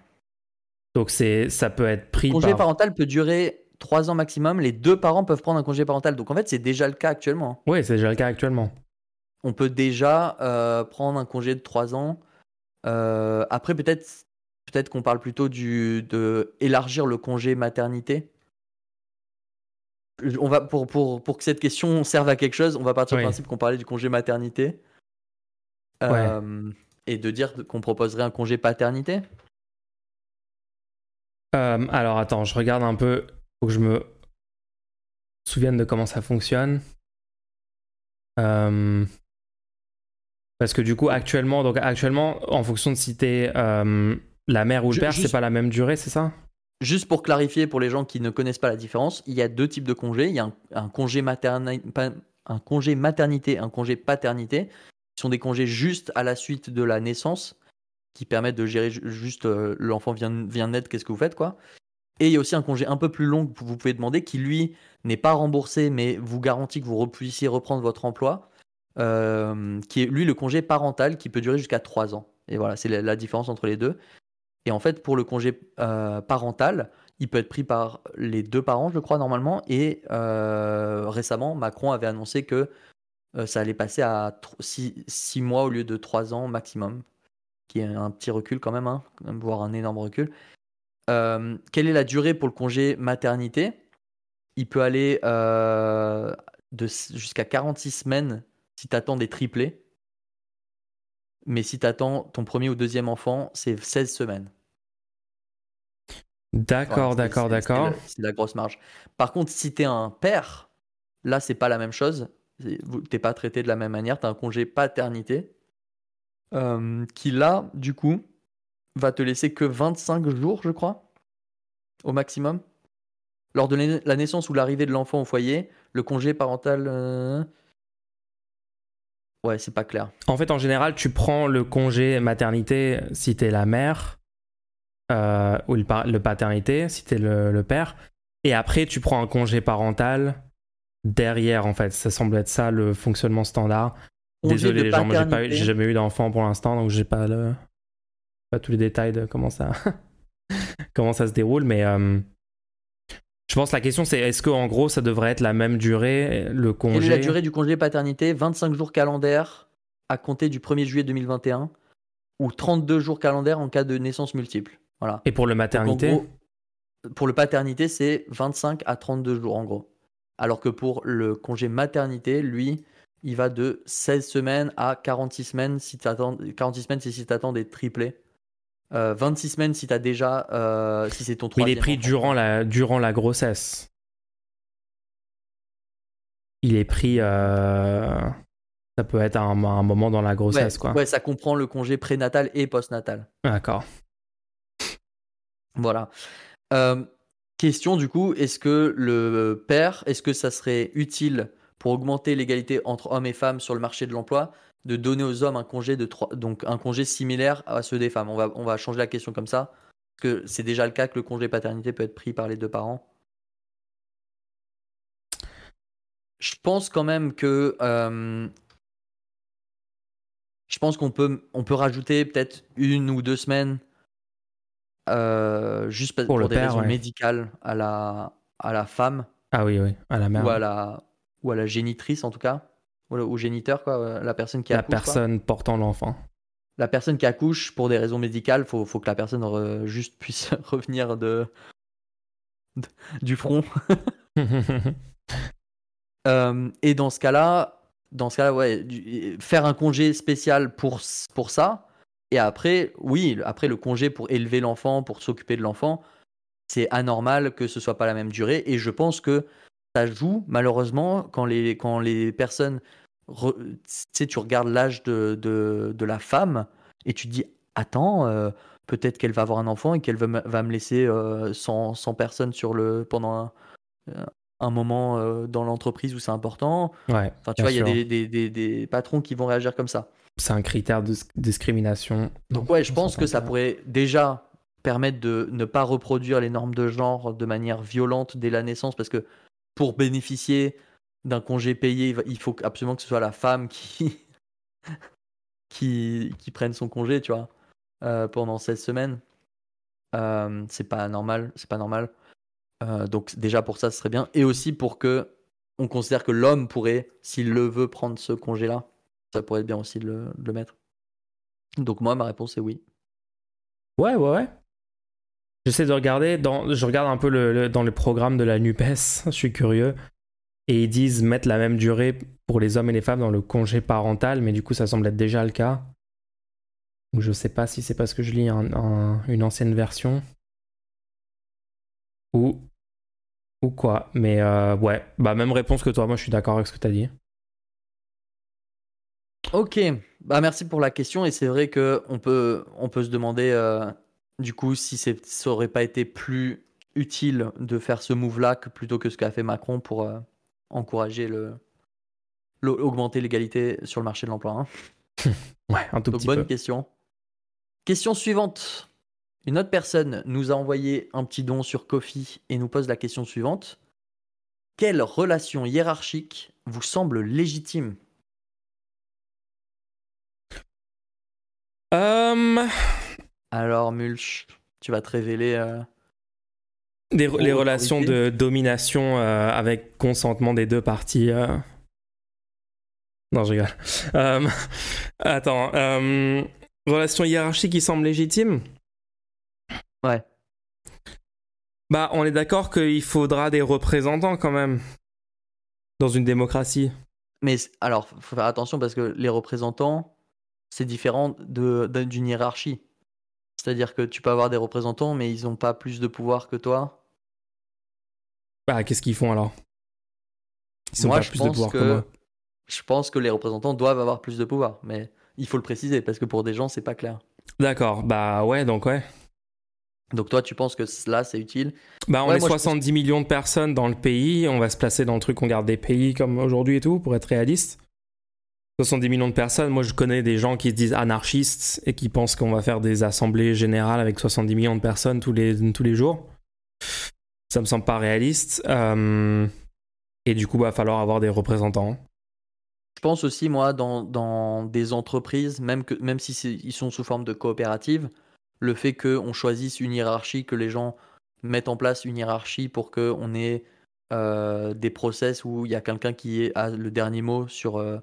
Donc c'est, ça peut être pris. Le congé par... parental peut durer trois ans maximum. Les deux parents peuvent prendre un congé parental. Donc en fait, c'est déjà le cas actuellement. Oui, c'est déjà le cas actuellement. On peut déjà euh, prendre un congé de trois ans. Euh, après, peut-être, peut-être qu'on parle plutôt du, de élargir le congé maternité. On va, pour, pour, pour que cette question serve à quelque chose, on va partir oui. du principe qu'on parlait du congé maternité. Ouais. Euh, et de dire qu'on proposerait un congé paternité. Euh, alors attends, je regarde un peu, faut que je me souvienne de comment ça fonctionne. Euh... Parce que du coup, actuellement, donc actuellement, en fonction de si t'es euh, la mère ou le père, juste... c'est pas la même durée, c'est ça? Juste pour clarifier pour les gens qui ne connaissent pas la différence, il y a deux types de congés. Il y a un, un congé materni... un congé maternité, un congé paternité, qui sont des congés juste à la suite de la naissance, qui permettent de gérer juste euh, l'enfant vient, vient naître, qu'est-ce que vous faites, quoi. Et il y a aussi un congé un peu plus long que vous pouvez demander, qui lui n'est pas remboursé, mais vous garantit que vous puissiez reprendre votre emploi, euh, qui est lui le congé parental, qui peut durer jusqu'à trois ans. Et voilà, c'est la, la différence entre les deux. Et en fait, pour le congé euh, parental, il peut être pris par les deux parents, je crois, normalement. Et euh, récemment, Macron avait annoncé que euh, ça allait passer à six mois au lieu de trois ans maximum, qui est un petit recul quand même, hein, voire un énorme recul. Euh, quelle est la durée pour le congé maternité? Il peut aller euh, de, jusqu'à quarante-six semaines si tu attends des triplés. Mais si tu attends ton premier ou deuxième enfant, c'est seize semaines. D'accord, enfin, c'est, d'accord, c'est, d'accord. C'est, le, c'est la grosse marge. Par contre, si tu es un père, là, c'est pas la même chose. Tu n'es pas traité de la même manière. Tu as un congé paternité. Euh, qui là, du coup, va te laisser que vingt-cinq jours, je crois, au maximum. Lors de la naissance ou l'arrivée de l'enfant au foyer, le congé parental... Euh... Ouais, c'est pas clair. En fait, en général, tu prends le congé maternité si t'es la mère, euh, ou le, pa- le paternité si t'es le, le père, et après, tu prends un congé parental derrière, en fait. Ça semble être ça, le fonctionnement standard. Désolé les gens, moi j'ai, pas eu, j'ai jamais eu d'enfant pour l'instant, donc j'ai pas, le, pas tous les détails de comment ça, comment ça se déroule, mais euh, je pense que la question c'est est-ce qu'en gros ça devrait être la même durée, le congé... Quelle est la durée du congé paternité? vingt-cinq jours calendaires à compter du premier juillet deux mille vingt et un ou trente-deux jours calendaires en cas de naissance multiple. Voilà. Et pour le maternité gros, pour le paternité c'est vingt-cinq à trente-deux jours en gros. Alors que pour le congé maternité, lui... il va de seize semaines à quarante-six semaines si tu attends si des triplés. Euh, vingt-six semaines si tu as déjà... Euh, si c'est ton troisième. Mais il est pris durant la, durant la grossesse. Il est pris... Euh, ça peut être à un, à un moment dans la grossesse. Ouais, quoi. Ouais, ça comprend le congé prénatal et postnatal. D'accord. Voilà. Euh, question du coup, est-ce que le père, est-ce que ça serait utile... pour augmenter l'égalité entre hommes et femmes sur le marché de l'emploi, de donner aux hommes un congé, de trois, donc un congé similaire à ceux des femmes. On va, on va changer la question comme ça, parce que c'est déjà le cas que le congé paternité peut être pris par les deux parents. Je pense quand même que... Euh, je pense qu'on peut, on peut rajouter peut-être une ou deux semaines euh, juste pour, pour des père, raisons ouais. médicales à la, à la femme. Ah oui, oui, à la mère. Ou à la... ou à la génitrice en tout cas, ou au géniteur, quoi, la personne qui la accouche. La personne quoi. Portant l'enfant. La personne qui accouche, pour des raisons médicales, il faut, faut que la personne re, juste puisse revenir de, de, du front. euh, et dans ce cas-là, dans ce cas-là ouais, du, faire un congé spécial pour, pour ça, et après, oui, après le congé pour élever l'enfant, pour s'occuper de l'enfant, c'est anormal que ce soit pas la même durée, et je pense que ça joue, malheureusement, quand les, quand les personnes... Re, tu sais, tu regardes l'âge de, de, de la femme et tu te dis attends, euh, peut-être qu'elle va avoir un enfant et qu'elle va, m- va me laisser euh, sans, sans personne sur le, pendant un, euh, un moment euh, dans l'entreprise où c'est important. Ouais, enfin, tu vois, il y a des, des, des, des patrons qui vont réagir comme ça. C'est un critère de discrimination. Donc ouais, je pense que ça pourrait déjà permettre de ne pas reproduire les normes de genre de manière violente dès la naissance, parce que pour bénéficier d'un congé payé, il faut absolument que ce soit la femme qui, qui... qui prenne son congé, tu vois, euh, pendant seize semaines. Euh, c'est pas normal, c'est pas normal. Euh, donc déjà pour ça, ce serait bien. Et aussi pour que on considère que l'homme pourrait, s'il le veut, prendre ce congé-là. Ça pourrait être bien aussi de le, de le mettre. Donc moi, ma réponse est oui. Ouais, ouais, ouais. J'essaie de regarder, dans, je regarde un peu le, le, dans le programme de la NUPES, je suis curieux, et ils disent mettre la même durée pour les hommes et les femmes dans le congé parental, mais du coup ça semble être déjà le cas. Donc je sais pas si c'est parce que je lis un, un, une ancienne version, ou, ou quoi, mais euh, ouais, bah même réponse que toi, moi je suis d'accord avec ce que t'as dit. Ok, bah merci pour la question, et c'est vrai qu'on peut, on peut se demander euh, du coup si c'est, ça aurait pas été plus utile de faire ce move-là que, plutôt que ce qu'a fait Macron pour euh, encourager le, le, augmenter l'égalité sur le marché de l'emploi. Hein. Ouais, un tout Donc, petit bonne peu. Bonne question. Question suivante. Une autre personne nous a envoyé un petit don sur Ko-fi et nous pose la question suivante. Quelle relation hiérarchique vous semble légitime ? Um... Alors, Mulch, tu vas te révéler... Euh... Des, oh, les relations de domination euh, avec consentement des deux parties. Euh... Non, je rigole. Euh... Attends. Euh... Relation hiérarchique qui semble légitime ? Ouais. Bah, on est d'accord qu'il faudra des représentants quand même dans une démocratie. Mais alors, faut faire attention parce que les représentants... c'est différent de, de, d'une hiérarchie. C'est-à-dire que tu peux avoir des représentants, mais ils n'ont pas plus de pouvoir que toi. Bah, qu'est-ce qu'ils font alors ? Ils n'ont pas plus de pouvoir que, que moi. Je pense que les représentants doivent avoir plus de pouvoir, mais il faut le préciser, parce que pour des gens, c'est pas clair. D'accord, bah ouais, donc ouais. Donc toi, tu penses que là, c'est utile ? Bah, on ouais, est moi, soixante-dix pense... millions de personnes dans le pays, on va se placer dans le truc, on garde des pays comme aujourd'hui et tout, pour être réaliste. soixante-dix millions de personnes, moi je connais des gens qui se disent anarchistes et qui pensent qu'on va faire des assemblées générales avec soixante-dix millions de personnes tous les, tous les jours. Ça me semble pas réaliste. Euh, et du coup, il va falloir avoir des représentants. Je pense aussi, moi, dans, dans des entreprises, même, que, même si c'est, ils sont sous forme de coopératives, le fait qu'on choisisse une hiérarchie, que les gens mettent en place une hiérarchie pour qu'on ait euh, des process où il y a quelqu'un qui a le dernier mot sur... Euh,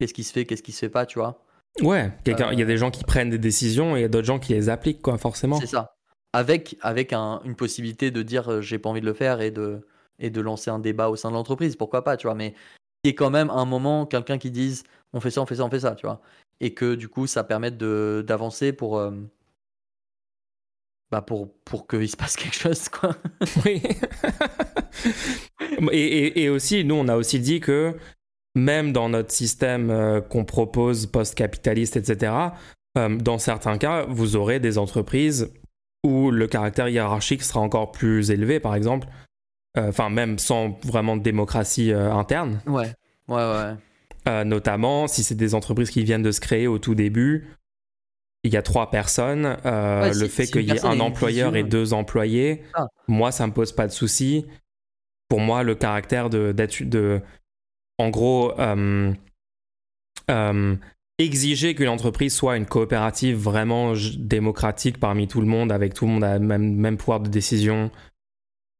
qu'est-ce qui se fait, qu'est-ce qui se fait pas, tu vois. Ouais, il euh, y a des gens qui prennent des décisions et il y a d'autres gens qui les appliquent, quoi, forcément. C'est ça. Avec, avec un, une possibilité de dire euh, j'ai pas envie de le faire et de, et de lancer un débat au sein de l'entreprise, pourquoi pas, tu vois. Mais il y a quand même un moment, quelqu'un qui dise on fait ça, on fait ça, on fait ça, tu vois. Et que du coup, ça permette de, d'avancer pour, euh, bah pour, pour qu'il se passe quelque chose, quoi. Oui. et, et, et aussi, nous, on a aussi dit que. Même dans notre système euh, qu'on propose post-capitaliste, et cetera, euh, dans certains cas, vous aurez des entreprises où le caractère hiérarchique sera encore plus élevé, par exemple. Enfin, euh, même sans vraiment de démocratie euh, interne. Ouais, ouais, ouais. Euh, notamment, si c'est des entreprises qui viennent de se créer au tout début, il y a trois personnes. Euh, ouais, le si, fait si qu'il y ait un employeur et deux employés, ah. moi, ça me pose pas de souci. Pour moi, le caractère de... de, de En gros, euh, euh, exiger qu'une entreprise soit une coopérative vraiment démocratique parmi tout le monde, avec tout le monde à même, même pouvoir de décision,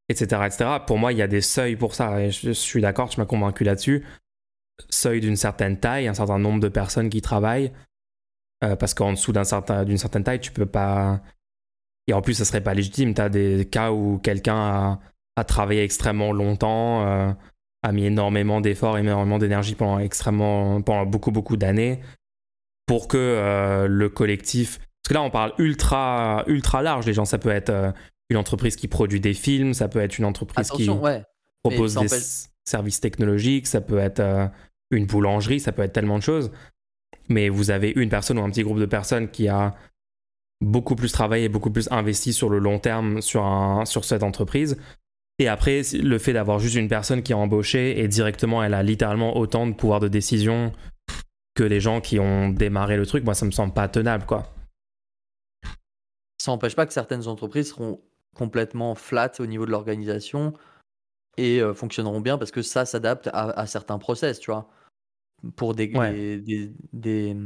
et cetera, et cetera. Pour moi, il y a des seuils pour ça. Et je, je suis d'accord, tu m'as convaincu là-dessus. Seuil d'une certaine taille, un certain nombre de personnes qui travaillent, euh, parce qu'en dessous d'un certain, d'une certaine taille, tu peux pas. Et en plus, ça serait pas légitime. T'as des cas où quelqu'un a, a travaillé extrêmement longtemps. Euh, a mis énormément d'efforts, énormément d'énergie pendant, extrêmement, pendant beaucoup, beaucoup d'années pour que euh, le collectif... Parce que là, on parle ultra, ultra large, les gens. Ça peut être euh, une entreprise qui produit des films, ça peut être une entreprise Attention, qui ouais. propose des s- services technologiques, ça peut être euh, une boulangerie, ça peut être tellement de choses. Mais vous avez une personne ou un petit groupe de personnes qui a beaucoup plus travaillé et beaucoup plus investi sur le long terme sur, un, sur cette entreprise. Et après, le fait d'avoir juste une personne qui est embauchée et directement, elle a littéralement autant de pouvoir de décision que les gens qui ont démarré le truc, moi, ça me semble pas tenable, quoi. Ça n'empêche pas que certaines entreprises seront complètement flat au niveau de l'organisation et euh, fonctionneront bien parce que ça s'adapte à, à certains process, tu vois. Pour des, ouais. des, des, des,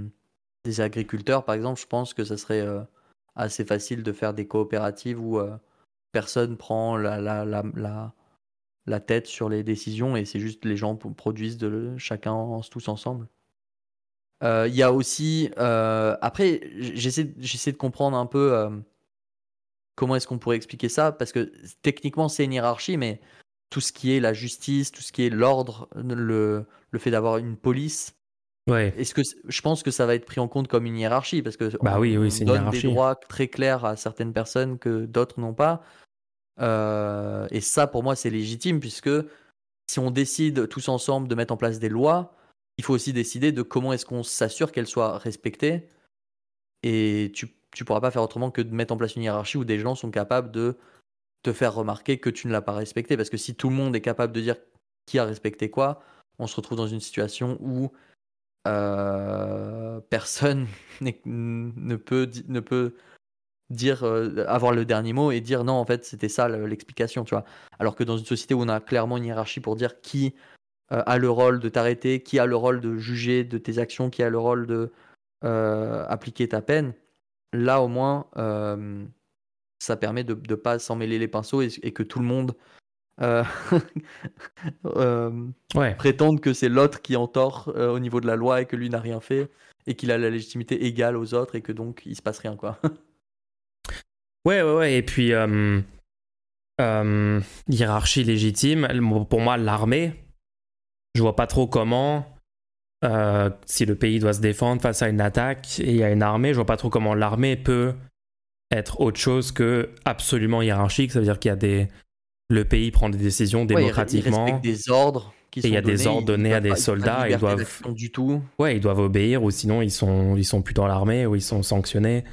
des agriculteurs, par exemple, je pense que ça serait euh, assez facile de faire des coopératives où... Euh, personne prend la, la, la, la, la tête sur les décisions et c'est juste les gens produisent de le, chacun tous ensemble. Il euh, y a aussi... Euh, après, j'essaie, j'essaie de comprendre un peu euh, comment est-ce qu'on pourrait expliquer ça, parce que techniquement, c'est une hiérarchie, mais tout ce qui est la justice, tout ce qui est l'ordre, le, le fait d'avoir une police, ouais. Est-ce que je pense que ça va être pris en compte comme une hiérarchie, parce que bah on, oui, oui, on donne des droits très clairs à certaines personnes que d'autres n'ont pas. Euh, et ça, pour moi, c'est légitime, puisque si on décide tous ensemble de mettre en place des lois, il faut aussi décider de comment est-ce qu'on s'assure qu'elles soient respectées. Et tu tu pourras pas faire autrement que de mettre en place une hiérarchie où des gens sont capables de te faire remarquer que tu ne l'as pas respectée, parce que si tout le monde est capable de dire qui a respecté quoi, on se retrouve dans une situation où Euh, personne ne peut, ne peut dire, euh, avoir le dernier mot et dire non, en fait, c'était ça l'explication, tu vois. Alors que dans une société où on a clairement une hiérarchie pour dire qui euh, a le rôle de t'arrêter, qui a le rôle de juger de tes actions, qui a le rôle de euh, appliquer ta peine, là au moins, euh, ça permet de ne pas s'emmêler les pinceaux et, et que tout le monde Euh, euh, ouais. prétendre que c'est l'autre qui est en tort euh, au niveau de la loi et que lui n'a rien fait et qu'il a la légitimité égale aux autres et que donc il se passe rien, quoi. ouais ouais ouais et puis euh, euh, hiérarchie légitime, pour moi l'armée, je vois pas trop comment euh, si le pays doit se défendre face à une attaque et à une armée, je vois pas trop comment l'armée peut être autre chose que absolument hiérarchique. Ça veut dire qu'il y a des Le pays prend des décisions démocratiquement. Ouais, il respecte des ordres qui sont donnés. Et il y a donnés, des ordres donnés à des pas, soldats. Ils doivent du tout. Ouais, ils doivent obéir, ou sinon ils sont ils sont plus dans l'armée, ou ils sont sanctionnés.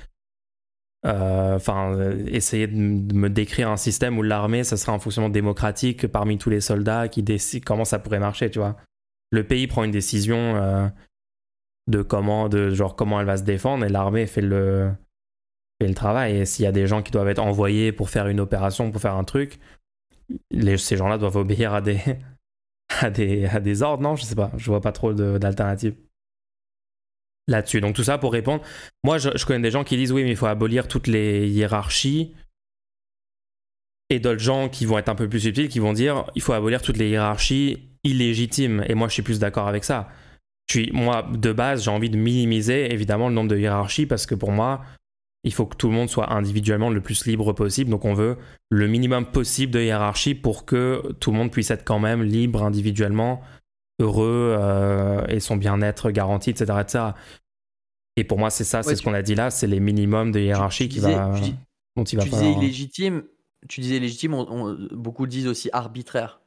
Enfin, euh, essayer de me décrire un système où l'armée, ça serait un fonctionnement démocratique parmi tous les soldats qui décident comment ça pourrait marcher, tu vois. Le pays prend une décision euh, de comment, de genre comment elle va se défendre, et l'armée fait le fait le travail. Et s'il y a des gens qui doivent être envoyés pour faire une opération, pour faire un truc. Les, ces gens-là doivent obéir à des, à des, à des ordres, non? Je sais pas, je vois pas trop de, d'alternatives là-dessus. Donc tout ça pour répondre. Moi, je, je connais des gens qui disent oui, mais il faut abolir toutes les hiérarchies. Et d'autres gens qui vont être un peu plus subtils, qui vont dire il faut abolir toutes les hiérarchies illégitimes. Et moi, je suis plus d'accord avec ça. Je suis, moi, de base, j'ai envie de minimiser évidemment le nombre de hiérarchies, parce que pour moi, il faut que tout le monde soit individuellement le plus libre possible. Donc on veut le minimum possible de hiérarchie pour que tout le monde puisse être quand même libre individuellement, heureux euh, et son bien-être garanti, et cetera, et cetera. Et pour moi, c'est ça, ouais, c'est ce qu'on a dit là, c'est les minimums de hiérarchie qui va, tu dis, dont il va tu pas... Disais illégitime, tu disais illégitime, on, on, beaucoup disent aussi arbitraire.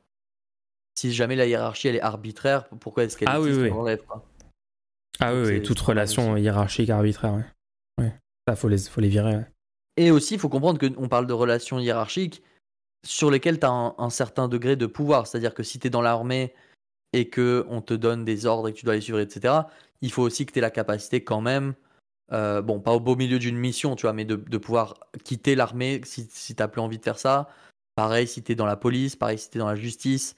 Si jamais la hiérarchie, elle est arbitraire, pourquoi est-ce qu'elle ah, existe oui, oui. On l'enlève pas. Ah Donc oui, oui, toute relation hiérarchique arbitraire, oui. Ça, faut les, faut les virer. Ouais. Et aussi, il faut comprendre qu'on parle de relations hiérarchiques sur lesquelles tu as un, un certain degré de pouvoir. C'est-à-dire que si tu es dans l'armée et qu'on te donne des ordres et que tu dois les suivre, et cetera, il faut aussi que tu aies la capacité quand même, euh, bon, pas au beau milieu d'une mission, tu vois, mais de, de pouvoir quitter l'armée si, si tu n'as plus envie de faire ça. Pareil si tu es dans la police, pareil si tu es dans la justice.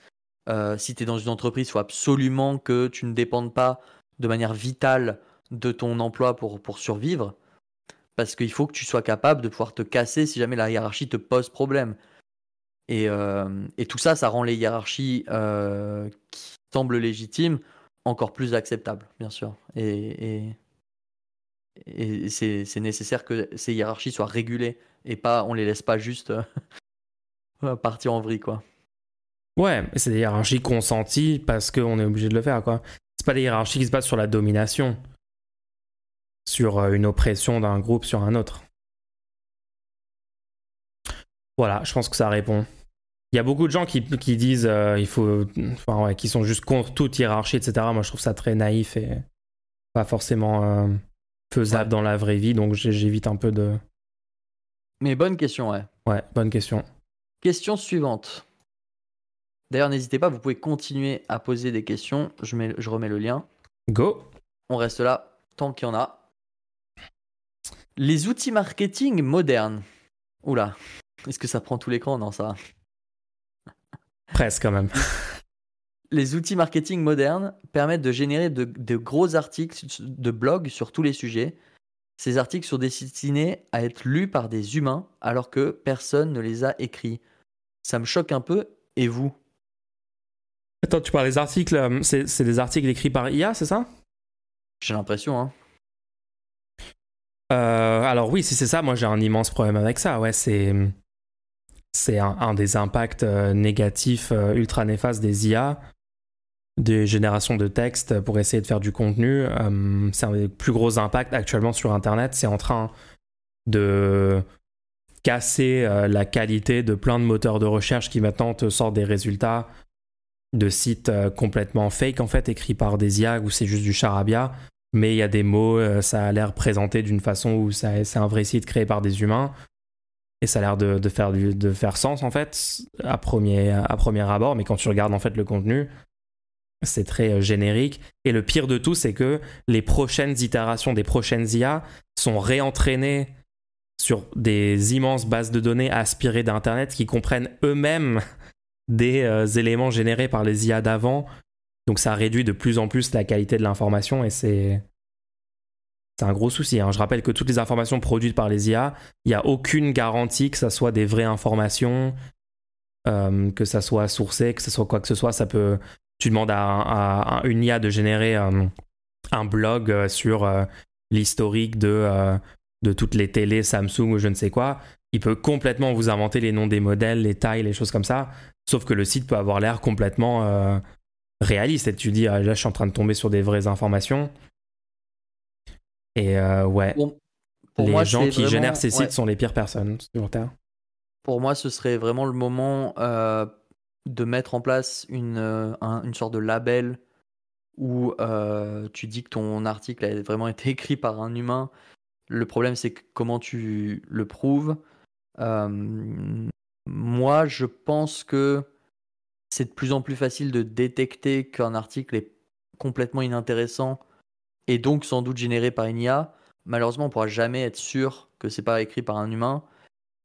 Euh, si tu es dans une entreprise, il faut absolument que tu ne dépendes pas de manière vitale de ton emploi pour, pour survivre. Parce qu'il faut que tu sois capable de pouvoir te casser si jamais la hiérarchie te pose problème. Et, euh, et tout ça, ça rend les hiérarchies euh, qui semblent légitimes encore plus acceptables, bien sûr. Et, et, et c'est, c'est nécessaire que ces hiérarchies soient régulées et pas, on les laisse pas juste euh, partir en vrille, quoi. Ouais, c'est des hiérarchies consenties parce qu'on est obligé de le faire, quoi. C'est pas des hiérarchies qui se basent sur la domination, sur une oppression d'un groupe sur un autre. Voilà, je pense que ça répond. Il y a beaucoup de gens qui, qui disent euh, il faut, enfin ouais, qui sont juste contre toute hiérarchie, et cetera. Moi, je trouve ça très naïf et pas forcément euh, faisable ouais. dans la vraie vie, donc j'évite un peu de... Mais bonne question, ouais. Ouais, bonne question. Question suivante. D'ailleurs, n'hésitez pas, vous pouvez continuer à poser des questions. Je, mets, je remets le lien. Go. On reste là tant qu'il y en a. Les outils marketing modernes. Oula, est-ce que ça prend tout l'écran? Non, ça... Presque quand même. Les outils marketing modernes permettent de générer de, de gros articles de blog sur tous les sujets. Ces articles sont destinés à être lus par des humains alors que personne ne les a écrits. Ça me choque un peu, et vous? Attends, tu parles des articles, c'est, c'est des articles écrits par I A, c'est ça? J'ai l'impression, hein. Euh, alors oui, si c'est ça, moi j'ai un immense problème avec ça, ouais, c'est... C'est un, un des impacts euh, négatifs, euh, ultra néfastes des I A, des générations de textes pour essayer de faire du contenu. Euh, c'est un des plus gros impacts actuellement sur Internet. C'est en train de casser euh, la qualité de plein de moteurs de recherche qui maintenant te sortent des résultats de sites euh, complètement fake, en fait, écrits par des I A où c'est juste du charabia. Mais il y a des mots, euh, ça a l'air présenté d'une façon où ça, c'est un vrai site créé par des humains. Et ça a l'air de, de, faire, du, de faire sens, en fait, à premier, à premier abord. Mais quand tu regardes, en fait, le contenu, c'est très générique. Et le pire de tout, c'est que les prochaines itérations des prochaines I A sont réentraînées sur des immenses bases de données aspirées d'Internet qui comprennent eux-mêmes des euh, éléments générés par les I A d'avant. Donc ça réduit de plus en plus la qualité de l'information et c'est... C'est un gros souci. Hein. Je rappelle que toutes les informations produites par les I A, il n'y a aucune garantie que ça soit des vraies informations, euh, que ça soit sourcé, que ça soit quoi que ce soit. Ça peut. Tu demandes à, à, à une I A de générer euh, un blog sur euh, l'historique de, euh, de toutes les télés Samsung ou je ne sais quoi. Il peut complètement vous inventer les noms des modèles, les tailles, les choses comme ça. Sauf que le site peut avoir l'air complètement euh, réaliste. Et tu dis, ah, là, je suis en train de tomber sur des vraies informations. Et euh, ouais, pour, pour les moi, gens qui vraiment, génèrent ces sites ouais. sont les pires personnes sur Terre. Pour moi, ce serait vraiment le moment euh, de mettre en place une, euh, un, une sorte de label où euh, tu dis que ton article a vraiment été écrit par un humain. Le problème, c'est que comment tu le prouves. Euh, moi, je pense que c'est de plus en plus facile de détecter qu'un article est complètement inintéressant et donc sans doute généré par une I A. Malheureusement, on ne pourra jamais être sûr que ce n'est pas écrit par un humain.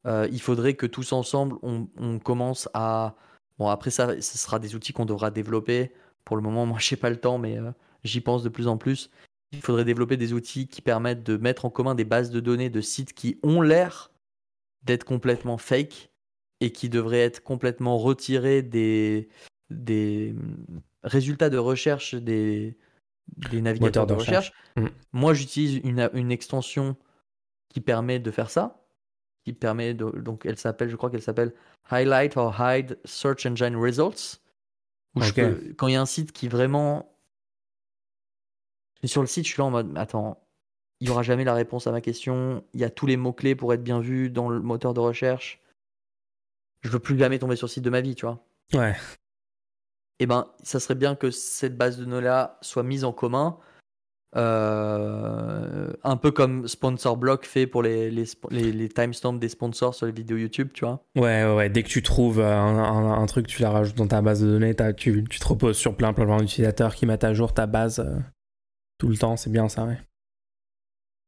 Euh, il faudrait que tous ensemble, on, on commence à... Bon, après ça, ce sera des outils qu'on devra développer. Pour le moment, moi, je n'ai pas le temps, mais euh, j'y pense de plus en plus. Il faudrait développer des outils qui permettent de mettre en commun des bases de données de sites qui ont l'air d'être complètement fake et qui devraient être complètement retirés des, des résultats de recherche des... des navigateurs de, de recherche. recherche. Mmh. Moi, j'utilise une, une extension qui permet de faire ça, qui permet de, donc elle s'appelle, je crois qu'elle s'appelle Highlight or Hide Search Engine Results. Où okay. je peux, quand il y a un site qui vraiment, sur le site, je suis là en mode, attends, il y aura jamais la réponse à ma question. Il y a tous les mots clés pour être bien vu dans le moteur de recherche. Je veux plus jamais tomber sur le site de ma vie, tu vois. Ouais. Eh ben, ça serait bien que cette base de données-là soit mise en commun, euh, un peu comme SponsorBlock fait pour les, les, les, les timestamps des sponsors sur les vidéos YouTube, tu vois. Ouais, ouais, ouais. Dès que tu trouves un, un, un truc, tu la rajoutes dans ta base de données, tu, tu te reposes sur plein, plein, plein d'utilisateurs qui mettent à jour ta base euh, tout le temps, c'est bien ça, ouais.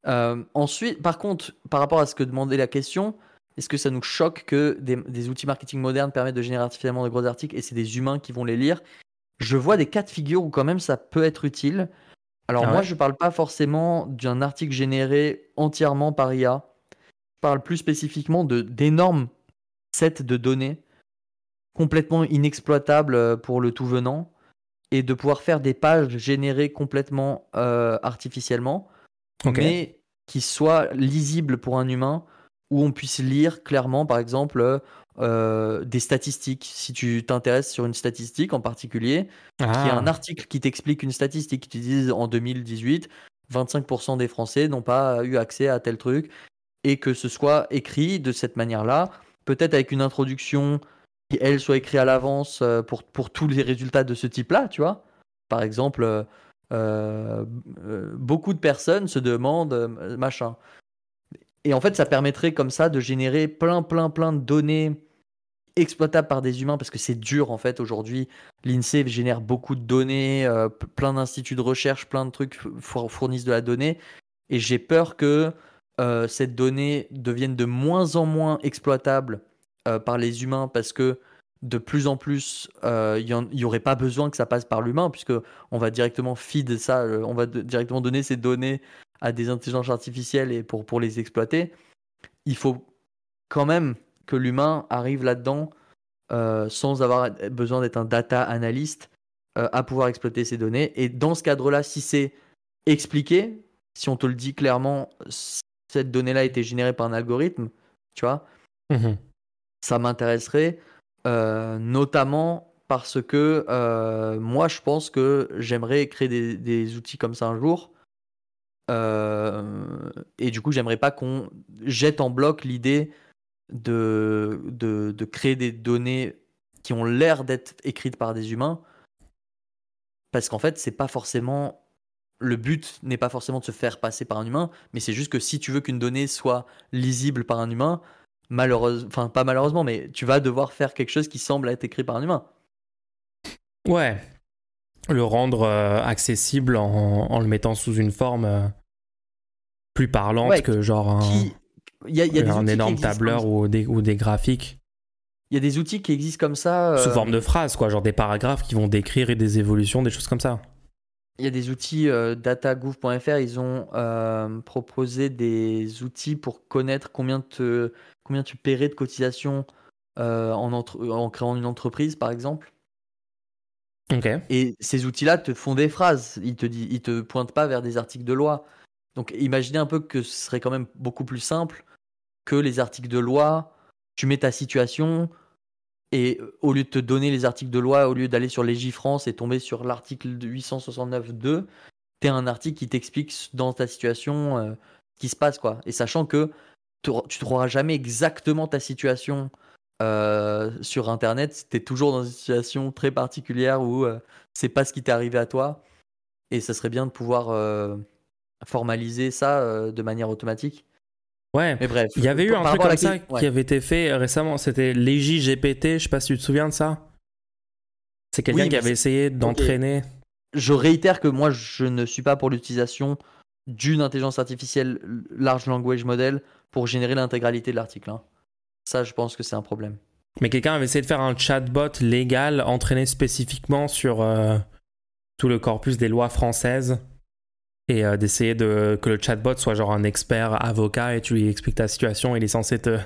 Euh, ensuite, par contre, par rapport à ce que demandait la question... Est-ce que ça nous choque que des, des outils marketing modernes permettent de générer artificiellement de gros articles et c'est des humains qui vont les lire? Je vois des cas de figure où quand même ça peut être utile. Alors ah ouais. moi, je ne parle pas forcément d'un article généré entièrement par I A. Je parle plus spécifiquement de, d'énormes sets de données complètement inexploitables pour le tout venant et de pouvoir faire des pages générées complètement euh, artificiellement, okay. mais qui soient lisibles pour un humain, où on puisse lire clairement, par exemple, euh, des statistiques. Si tu t'intéresses sur une statistique en particulier, ah. qu'il y a un article qui t'explique une statistique, qui te dit en deux mille dix-huit, vingt-cinq pour cent des Français n'ont pas eu accès à tel truc, et que ce soit écrit de cette manière-là, peut-être avec une introduction qui, elle, soit écrite à l'avance pour, pour tous les résultats de ce type-là, tu vois. Par exemple, euh, beaucoup de personnes se demandent machin. Et en fait, ça permettrait comme ça de générer plein, plein, plein de données exploitables par des humains, parce que c'est dur en fait aujourd'hui. L'INSEE génère beaucoup de données, euh, plein d'instituts de recherche, plein de trucs fournissent de la donnée. Et j'ai peur que euh, cette donnée devienne de moins en moins exploitable euh, par les humains, parce que de plus en plus, il euh, n'y aurait pas besoin que ça passe par l'humain, puisqu'on va directement feed ça, euh, on va de, directement donner ces données à des intelligences artificielles et pour, pour les exploiter. Il faut quand même que l'humain arrive là-dedans euh, sans avoir besoin d'être un data analyst euh, à pouvoir exploiter ces données. Et dans ce cadre-là, si c'est expliqué, si on te le dit clairement, cette donnée-là a été générée par un algorithme, tu vois, mmh. ça m'intéresserait, euh, notamment parce que euh, moi, je pense que j'aimerais créer des, des outils comme ça un jour. Euh, et du coup, j'aimerais pas qu'on jette en bloc l'idée de, de, de créer des données qui ont l'air d'être écrites par des humains, parce qu'en fait, c'est pas forcément le but n'est pas forcément de se faire passer par un humain, mais c'est juste que si tu veux qu'une donnée soit lisible par un humain, malheureusement, enfin pas malheureusement, mais tu vas devoir faire quelque chose qui semble être écrit par un humain. Ouais. Le rendre euh, accessible en, en le mettant sous une forme euh, plus parlante ouais, que genre un, qui... y a, y a un énorme tableur ou des, ou des graphiques. Il y a des outils qui existent comme ça. Euh... Sous forme de phrases, quoi, genre des paragraphes qui vont décrire des évolutions, des choses comme ça. Il y a des outils, euh, datagouv point f r, ils ont euh, proposé des outils pour connaître combien, te, combien tu paierais de cotisations euh, en, entre, en créant une entreprise, par exemple. Okay. Et ces outils-là te font des phrases, ils te, dis, ils te pointent pas vers des articles de loi. Donc imaginez un peu que ce serait quand même beaucoup plus simple que les articles de loi, tu mets ta situation et au lieu de te donner les articles de loi, au lieu d'aller sur Légifrance et tomber sur l'article huit cent soixante-neuf point deux, t'es un article qui t'explique dans ta situation euh, ce qui se passe, quoi. Et sachant que tu ne trouveras jamais exactement ta situation Euh, sur internet, t'es toujours dans une situation très particulière où euh, c'est pas ce qui t'est arrivé à toi, et ça serait bien de pouvoir euh, formaliser ça euh, de manière automatique. Ouais, mais bref, il y avait eu un truc comme ça qui ouais. avait été fait récemment, c'était LegiGPT, je sais pas si tu te souviens de ça. C'est quelqu'un oui, qui avait c'est... essayé d'entraîner. Okay. Je réitère que moi je ne suis pas pour l'utilisation d'une intelligence artificielle large language model pour générer l'intégralité de l'article. Hein. Ça, je pense que c'est un problème. Mais quelqu'un avait essayé de faire un chatbot légal entraîné spécifiquement sur euh, tout le corpus des lois françaises et euh, d'essayer de, que le chatbot soit genre un expert avocat et tu lui expliques ta situation, il est censé te,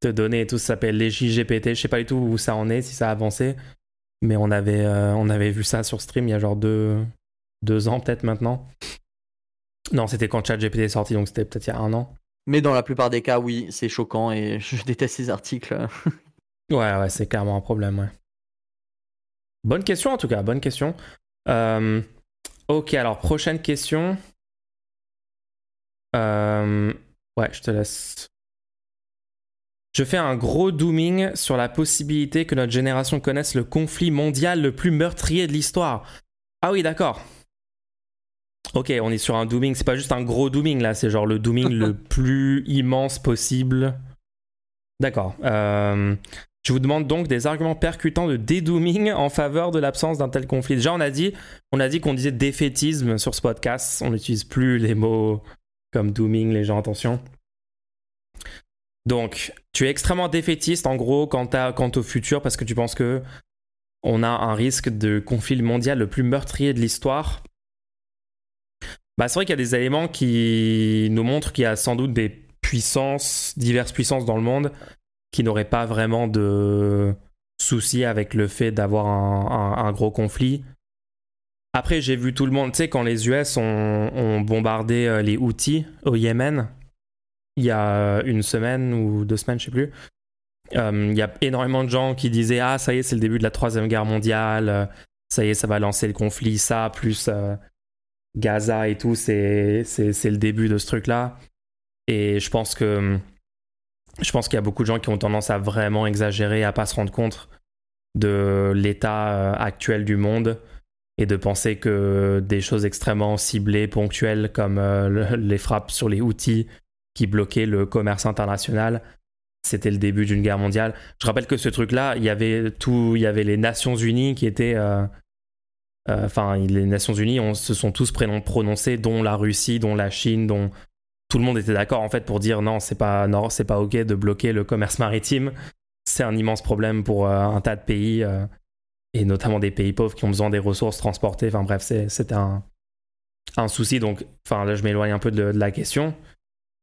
te donner et tout. Ça s'appelle LegiGPT. Je sais pas du tout où ça en est, si ça a avancé. Mais on avait, euh, on avait vu ça sur stream il y a genre deux, deux ans peut-être maintenant. Non, c'était quand ChatGPT est sorti, donc c'était peut-être il y a un an. Mais dans la plupart des cas, oui, c'est choquant et je déteste ces articles. ouais, ouais, c'est clairement un problème. Ouais. Bonne question en tout cas, bonne question. Euh, ok, alors prochaine question. Euh, ouais, je te laisse. Je fais un gros dooming sur la possibilité que notre génération connaisse le conflit mondial le plus meurtrier de l'histoire. Ah oui, d'accord. Ok, on est sur un dooming, c'est pas juste un gros dooming là, c'est genre le dooming le plus immense possible. D'accord. Euh, je vous demande donc des arguments percutants de dédooming en faveur de l'absence d'un tel conflit. Déjà, on a dit, on a dit qu'on disait défaitisme sur ce podcast, on n'utilise plus les mots comme dooming, les gens, attention. Donc, tu es extrêmement défaitiste en gros quant, à, quant au futur parce que tu penses que on a un risque de conflit mondial le plus meurtrier de l'histoire. Bah, c'est vrai qu'il y a des éléments qui nous montrent qu'il y a sans doute des puissances, diverses puissances dans le monde qui n'auraient pas vraiment de soucis avec le fait d'avoir un, un, un gros conflit. Après, j'ai vu tout le monde, tu sais, quand les U S ont, ont bombardé les Houthis au Yémen, il y a une semaine ou deux semaines, je sais plus, euh, il y a énormément de gens qui disaient « Ah, ça y est, c'est le début de la Troisième Guerre mondiale, ça y est, ça va lancer le conflit, ça, plus... Euh, » Gaza et tout, c'est, c'est, c'est le début de ce truc-là. Et je pense que je pense qu'il y a beaucoup de gens qui ont tendance à vraiment exagérer, à pas se rendre compte de l'état actuel du monde et de penser que des choses extrêmement ciblées, ponctuelles, comme euh, les frappes sur les Houthis qui bloquaient le commerce international, c'était le début d'une guerre mondiale. Je rappelle que ce truc-là, il y avait tout, il y avait les Nations Unies qui étaient... Euh, euh, enfin, les Nations Unies on, se sont tous prononcés, dont la Russie, dont la Chine, dont... Tout le monde était d'accord, en fait, pour dire non, c'est pas, non, c'est pas OK de bloquer le commerce maritime. C'est un immense problème pour euh, un tas de pays, euh, et notamment des pays pauvres qui ont besoin des ressources transportées. Enfin bref, c'est, c'était un, un souci. Donc, enfin, là, je m'éloigne un peu de, de la question.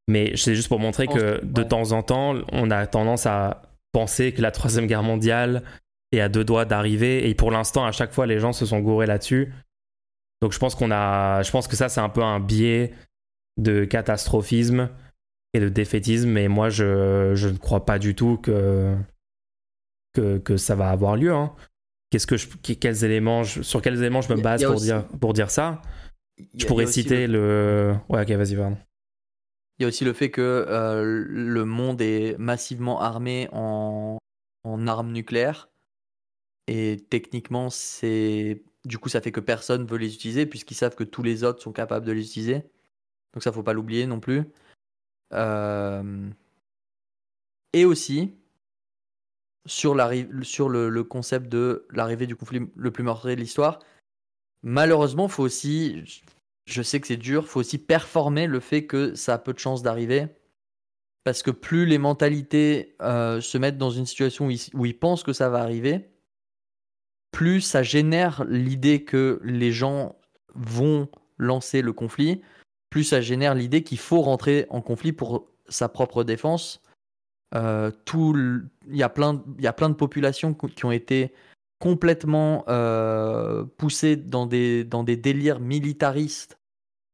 Mais c'est juste pour montrer que de temps en temps, on a tendance à penser que la Troisième Guerre mondiale est à deux doigts d'arriver. Et pour l'instant, à chaque fois, les gens se sont gourés là-dessus. Donc je pense qu'on a, je pense que ça, c'est un peu un biais de catastrophisme et de défaitisme, mais moi je, je ne crois pas du tout que, que, que ça va avoir lieu. Hein. Qu'est-ce que je, quels éléments je, sur quels éléments je me base pour, aussi, dire, pour dire ça a, je pourrais citer le... le... Ouais, ok, vas-y, pardon. Il y a aussi le fait que euh, le monde est massivement armé en, en armes nucléaires, et techniquement c'est... du coup ça fait que personne veut les utiliser puisqu'ils savent que tous les autres sont capables de les utiliser. Donc ça, faut pas l'oublier non plus. Euh... Et aussi, sur, la, sur le, le concept de l'arrivée du conflit le plus meurtrier de l'histoire, malheureusement, faut aussi, je sais que c'est dur, faut aussi performer le fait que ça a peu de chances d'arriver. Parce que plus les mentalités euh, se mettent dans une situation où ils, où ils pensent que ça va arriver, plus ça génère l'idée que les gens vont lancer le conflit, plus ça génère l'idée qu'il faut rentrer en conflit pour sa propre défense. Euh, tout le... Il y a plein de populations qui ont été complètement euh, poussées dans des, dans des délires militaristes,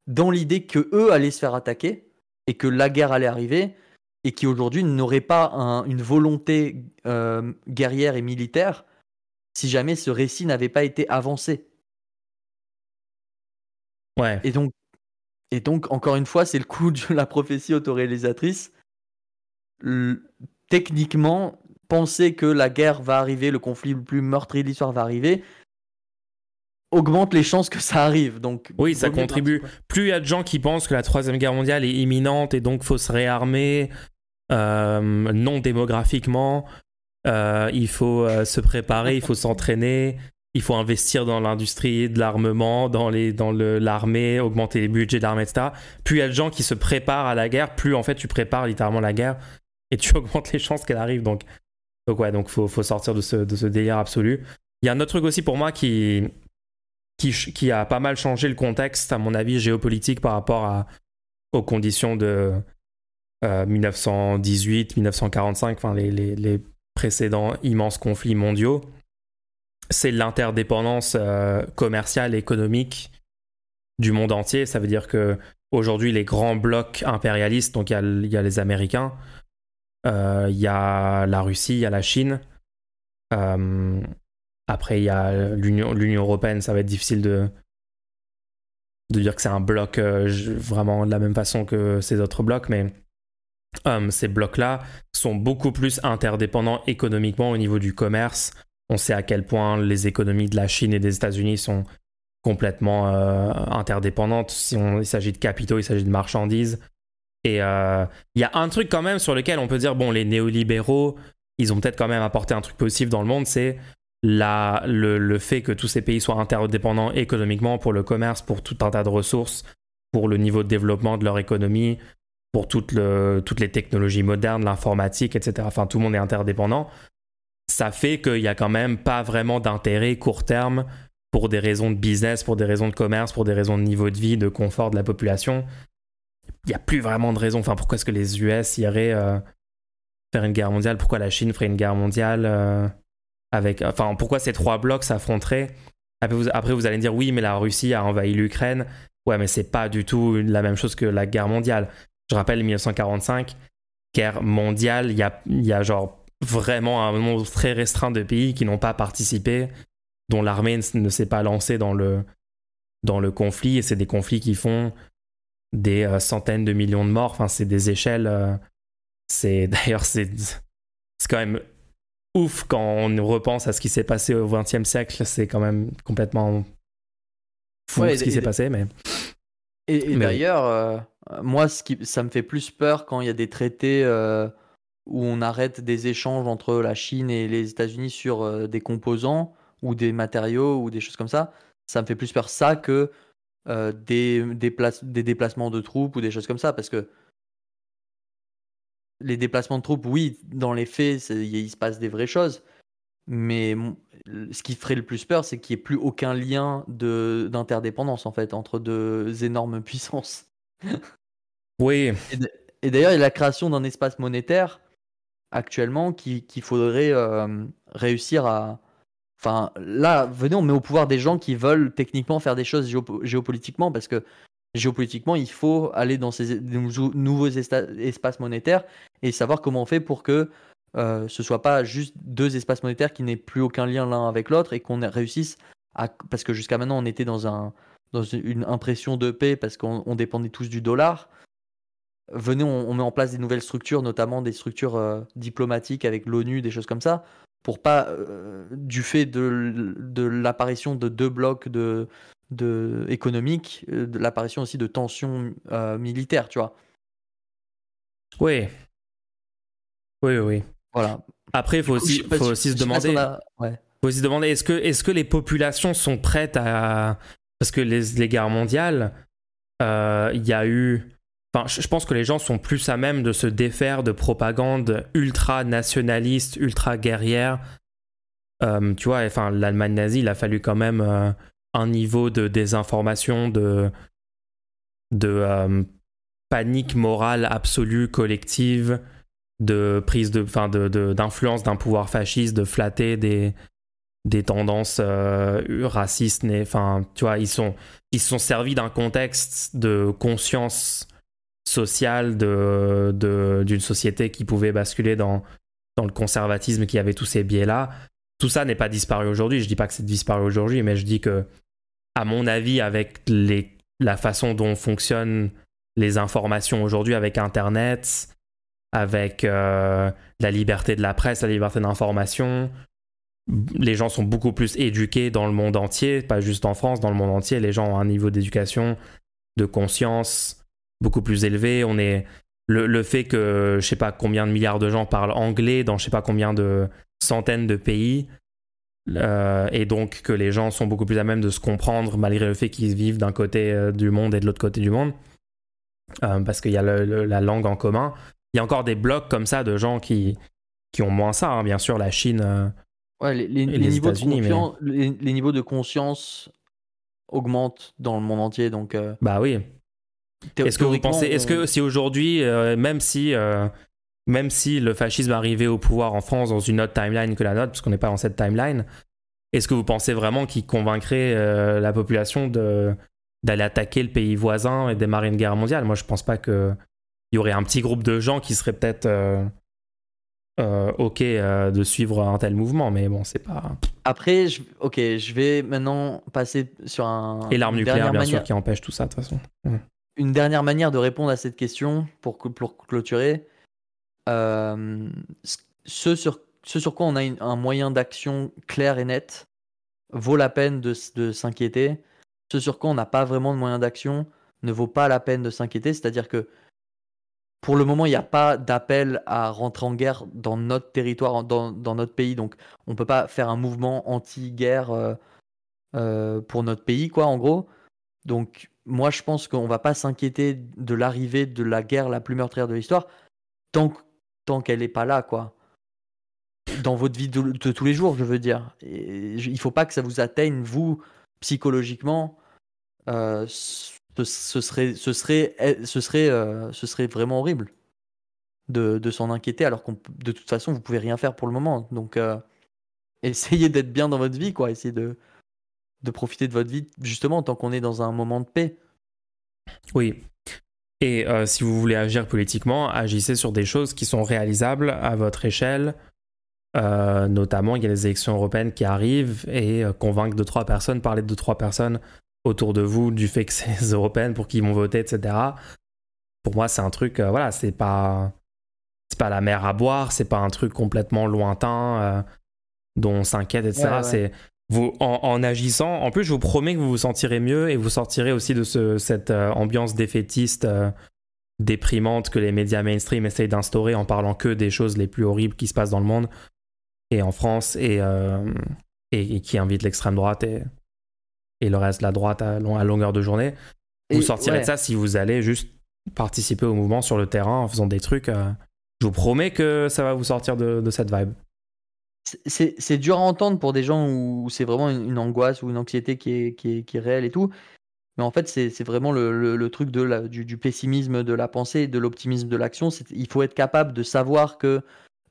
dans l'idée qu'eux allaient se faire attaquer et que la guerre allait arriver, et qui aujourd'hui n'auraient pas un, une volonté euh, guerrière et militaire si jamais ce récit n'avait pas été avancé. Ouais. Et donc, Et donc, encore une fois, c'est le coup de la prophétie autoréalisatrice. Le... Techniquement, penser que la guerre va arriver, le conflit le plus meurtrier de l'histoire va arriver, augmente les chances que ça arrive. Donc, oui, ça contribue. Plus il y a de gens qui pensent que la Troisième Guerre mondiale est imminente et donc il faut se réarmer euh, non démographiquement, euh, il faut euh, se préparer, il faut s'entraîner... Il faut investir dans l'industrie de l'armement, dans, les, dans le, l'armée, augmenter les budgets d'armée, et cetera. Plus il y a de gens qui se préparent à la guerre, plus en fait tu prépares littéralement la guerre et tu augmentes les chances qu'elle arrive. Donc, donc ouais, donc faut, faut sortir de ce, de ce délire absolu. Il y a un autre truc aussi pour moi qui, qui, qui a pas mal changé le contexte, à mon avis, géopolitique par rapport à, aux conditions de euh, dix-neuf cent dix-huit, dix-neuf cent quarante-cinq, enfin les, les, les précédents immenses conflits mondiaux. C'est l'interdépendance euh, commerciale et économique du monde entier. Ça veut dire qu'aujourd'hui, les grands blocs impérialistes, donc il y, y a les Américains, il euh, y a la Russie, il y a la Chine. Euh, après, il y a l'Union, l'Union européenne. Ça va être difficile de, de dire que c'est un bloc euh, vraiment de la même façon que ces autres blocs, mais euh, ces blocs-là sont beaucoup plus interdépendants économiquement au niveau du commerce. On sait à quel point les économies de la Chine et des États-Unis sont complètement euh, interdépendantes. Si on, il s'agit de capitaux, il s'agit de marchandises. Et il euh, y a un truc quand même sur lequel on peut dire, bon, les néolibéraux, ils ont peut-être quand même apporté un truc positif dans le monde, c'est la, le, le fait que tous ces pays soient interdépendants économiquement pour le commerce, pour tout un tas de ressources, pour le niveau de développement de leur économie, pour toute le, toutes les technologies modernes, l'informatique, et cetera. Enfin, tout le monde est interdépendant. Ça fait qu'il n'y a quand même pas vraiment d'intérêt court terme pour des raisons de business, pour des raisons de commerce, pour des raisons de niveau de vie, de confort de la population. Il n'y a plus vraiment de raison. Enfin, pourquoi est-ce que les U S iraient euh, faire une guerre mondiale? Pourquoi la Chine ferait une guerre mondiale euh, avec... Enfin, pourquoi ces trois blocs s'affronteraient? Après vous, après, vous allez me dire, oui, mais la Russie a envahi l'Ukraine. Ouais, mais c'est pas du tout la même chose que la guerre mondiale. Je rappelle, dix-neuf cent quarante-cinq, guerre mondiale, il y a, y a genre... vraiment un nombre très restreint de pays qui n'ont pas participé, dont l'armée ne s'est pas lancée dans le, dans le conflit, et c'est des conflits qui font des euh, centaines de millions de morts. Enfin, c'est des échelles euh, c'est, d'ailleurs c'est, c'est quand même ouf quand on repense à ce qui s'est passé au vingtième siècle. C'est quand même complètement fou ouais, ce et, qui et, s'est passé. Mais... Et, et mais... d'ailleurs, euh, moi, ce qui, ça me fait plus peur quand il y a des traités euh, où on arrête des échanges entre la Chine et les États-Unis sur euh, des composants ou des matériaux ou des choses comme ça. Ça me fait plus peur ça que euh, des, des, place- des déplacements de troupes ou des choses comme ça, parce que les déplacements de troupes, oui, dans les faits, il se passe des vraies choses, mais ce qui ferait le plus peur, c'est qu'il n'y ait plus aucun lien de, d'interdépendance, en fait, entre deux énormes puissances. Oui. Et d'ailleurs, il y a la création d'un espace monétaire, actuellement, qui, qu'il faudrait euh, réussir à... Enfin, là, venez, on met au pouvoir des gens qui veulent techniquement faire des choses géop- géopolitiquement, parce que géopolitiquement, il faut aller dans ces nou- nouveaux esta- espaces monétaires et savoir comment on fait pour que euh, ce ne soit pas juste deux espaces monétaires qui n'aient plus aucun lien l'un avec l'autre et qu'on réussisse à... Parce que jusqu'à maintenant, on était dans, un, dans une impression de paix parce qu'on on dépendait tous du dollar. Venez, on, on met en place des nouvelles structures, notamment des structures euh, diplomatiques avec l'ONU, des choses comme ça, pour pas, euh, du fait de, de l'apparition de deux blocs de... De, économique, de l'apparition aussi de tensions euh, militaires, tu vois. Oui. Oui, oui. Voilà. Après, il faut aussi se demander... Il faut aussi se demander, est-ce que, est-ce que les populations sont prêtes à... Parce que les, les guerres mondiales, il euh, y a eu... Enfin, je pense que les gens sont plus à même de se défaire de propagande ultra-nationaliste, ultra-guerrière. Euh, tu vois, enfin, l'Allemagne nazie, il a fallu quand même... Euh, un niveau de désinformation, de, de euh, panique morale absolue, collective, de prise de, enfin de, de, d'influence d'un pouvoir fasciste, de flatter des, des tendances euh, racistes. Enfin, tu vois, ils sont, ils sont servis d'un contexte de conscience sociale de, de, d'une société qui pouvait basculer dans, dans le conservatisme, qui avait tous ces biais-là. Tout ça n'est pas disparu aujourd'hui. Je dis pas que c'est disparu aujourd'hui, mais je dis que, à mon avis, avec les, la façon dont fonctionnent les informations aujourd'hui, avec Internet, avec euh, la liberté de la presse, la liberté d'information, les gens sont beaucoup plus éduqués dans le monde entier, pas juste en France, dans le monde entier. Les gens ont un niveau d'éducation, de conscience beaucoup plus élevé. On est le, le fait que je sais pas combien de milliards de gens parlent anglais dans je sais pas combien de centaines de pays, euh, et donc que les gens sont beaucoup plus à même de se comprendre malgré le fait qu'ils vivent d'un côté euh, du monde et de l'autre côté du monde, euh, parce qu'il y a le, le, la langue en commun. Il y a encore des blocs comme ça de gens qui, qui ont moins ça, hein. Bien sûr, la Chine, euh, ouais, les, les, et les, les États-Unis. Mais... Les, les niveaux de conscience augmentent dans le monde entier, donc... Euh, bah oui. Est-ce que vous pensez... Est-ce que si aujourd'hui, euh, même si... Euh, même si le fascisme arrivait au pouvoir en France dans une autre timeline que la nôtre, parce qu'on n'est pas dans cette timeline, est-ce que vous pensez vraiment qu'il convaincrait euh, la population de, d'aller attaquer le pays voisin et démarrer une guerre mondiale? Moi, je pense pas qu'il y aurait un petit groupe de gens qui seraient peut-être euh, euh, OK euh, de suivre un tel mouvement, mais bon, c'est pas... Après, je... OK, je vais maintenant passer sur un... Et l'arme nucléaire, bien manière... sûr, qui empêche tout ça, de toute façon. Mmh. Une dernière manière de répondre à cette question, pour, pour clôturer... Euh, ce, sur, ce sur quoi on a une, un moyen d'action clair et net vaut la peine de, de s'inquiéter. Ce sur quoi on n'a pas vraiment de moyen d'action ne vaut pas la peine de s'inquiéter. C'est-à-dire que pour le moment, il n'y a pas d'appel à rentrer en guerre dans notre territoire, dans, dans notre pays. Donc on ne peut pas faire un mouvement anti-guerre euh, euh, pour notre pays, quoi, en gros. Donc moi, je pense qu'on ne va pas s'inquiéter de l'arrivée de la guerre la plus meurtrière de l'histoire. Tant, tant qu'elle n'est pas là, quoi. Dans votre vie de, de tous les jours, je veux dire. Et il ne faut pas que ça vous atteigne, vous, psychologiquement. Euh, ce, ce serait, ce serait, ce serait, euh, ce serait vraiment horrible de, de s'en inquiéter, alors que de toute façon, vous ne pouvez rien faire pour le moment. Donc, euh, essayez d'être bien dans votre vie, quoi. Essayez de, de profiter de votre vie, justement, tant qu'on est dans un moment de paix. Oui. Et euh, si vous voulez agir politiquement, agissez sur des choses qui sont réalisables à votre échelle. Euh, notamment, il y a les élections européennes qui arrivent, et euh, convaincre deux, trois personnes, parler de deux, trois personnes autour de vous du fait que c'est les européennes, pour qui ils vont voter, et cetera. Pour moi, c'est un truc, euh, voilà, c'est pas, c'est pas la mer à boire, c'est pas un truc complètement lointain euh, dont on s'inquiète, et cetera. Ouais, ouais. C'est vous, en, en agissant, en plus je vous promets que vous vous sentirez mieux et vous sortirez aussi de ce, cette euh, ambiance défaitiste euh, déprimante que les médias mainstream essayent d'instaurer en parlant que des choses les plus horribles qui se passent dans le monde et en France et, euh, et, et qui invitent l'extrême droite et, et le reste de la droite à, long, à longueur de journée. Vous et, sortirez ouais. de ça si vous allez juste participer au mouvement sur le terrain en faisant des trucs. Euh, je vous promets que ça va vous sortir de, de cette vibe. C'est, c'est dur à entendre pour des gens où c'est vraiment une, une angoisse ou une anxiété qui est, qui est, qui est réelle et tout. Mais en fait, c'est, c'est vraiment le, le, le truc de la, du, du pessimisme de la pensée, de l'optimisme de l'action. C'est, il faut être capable de savoir que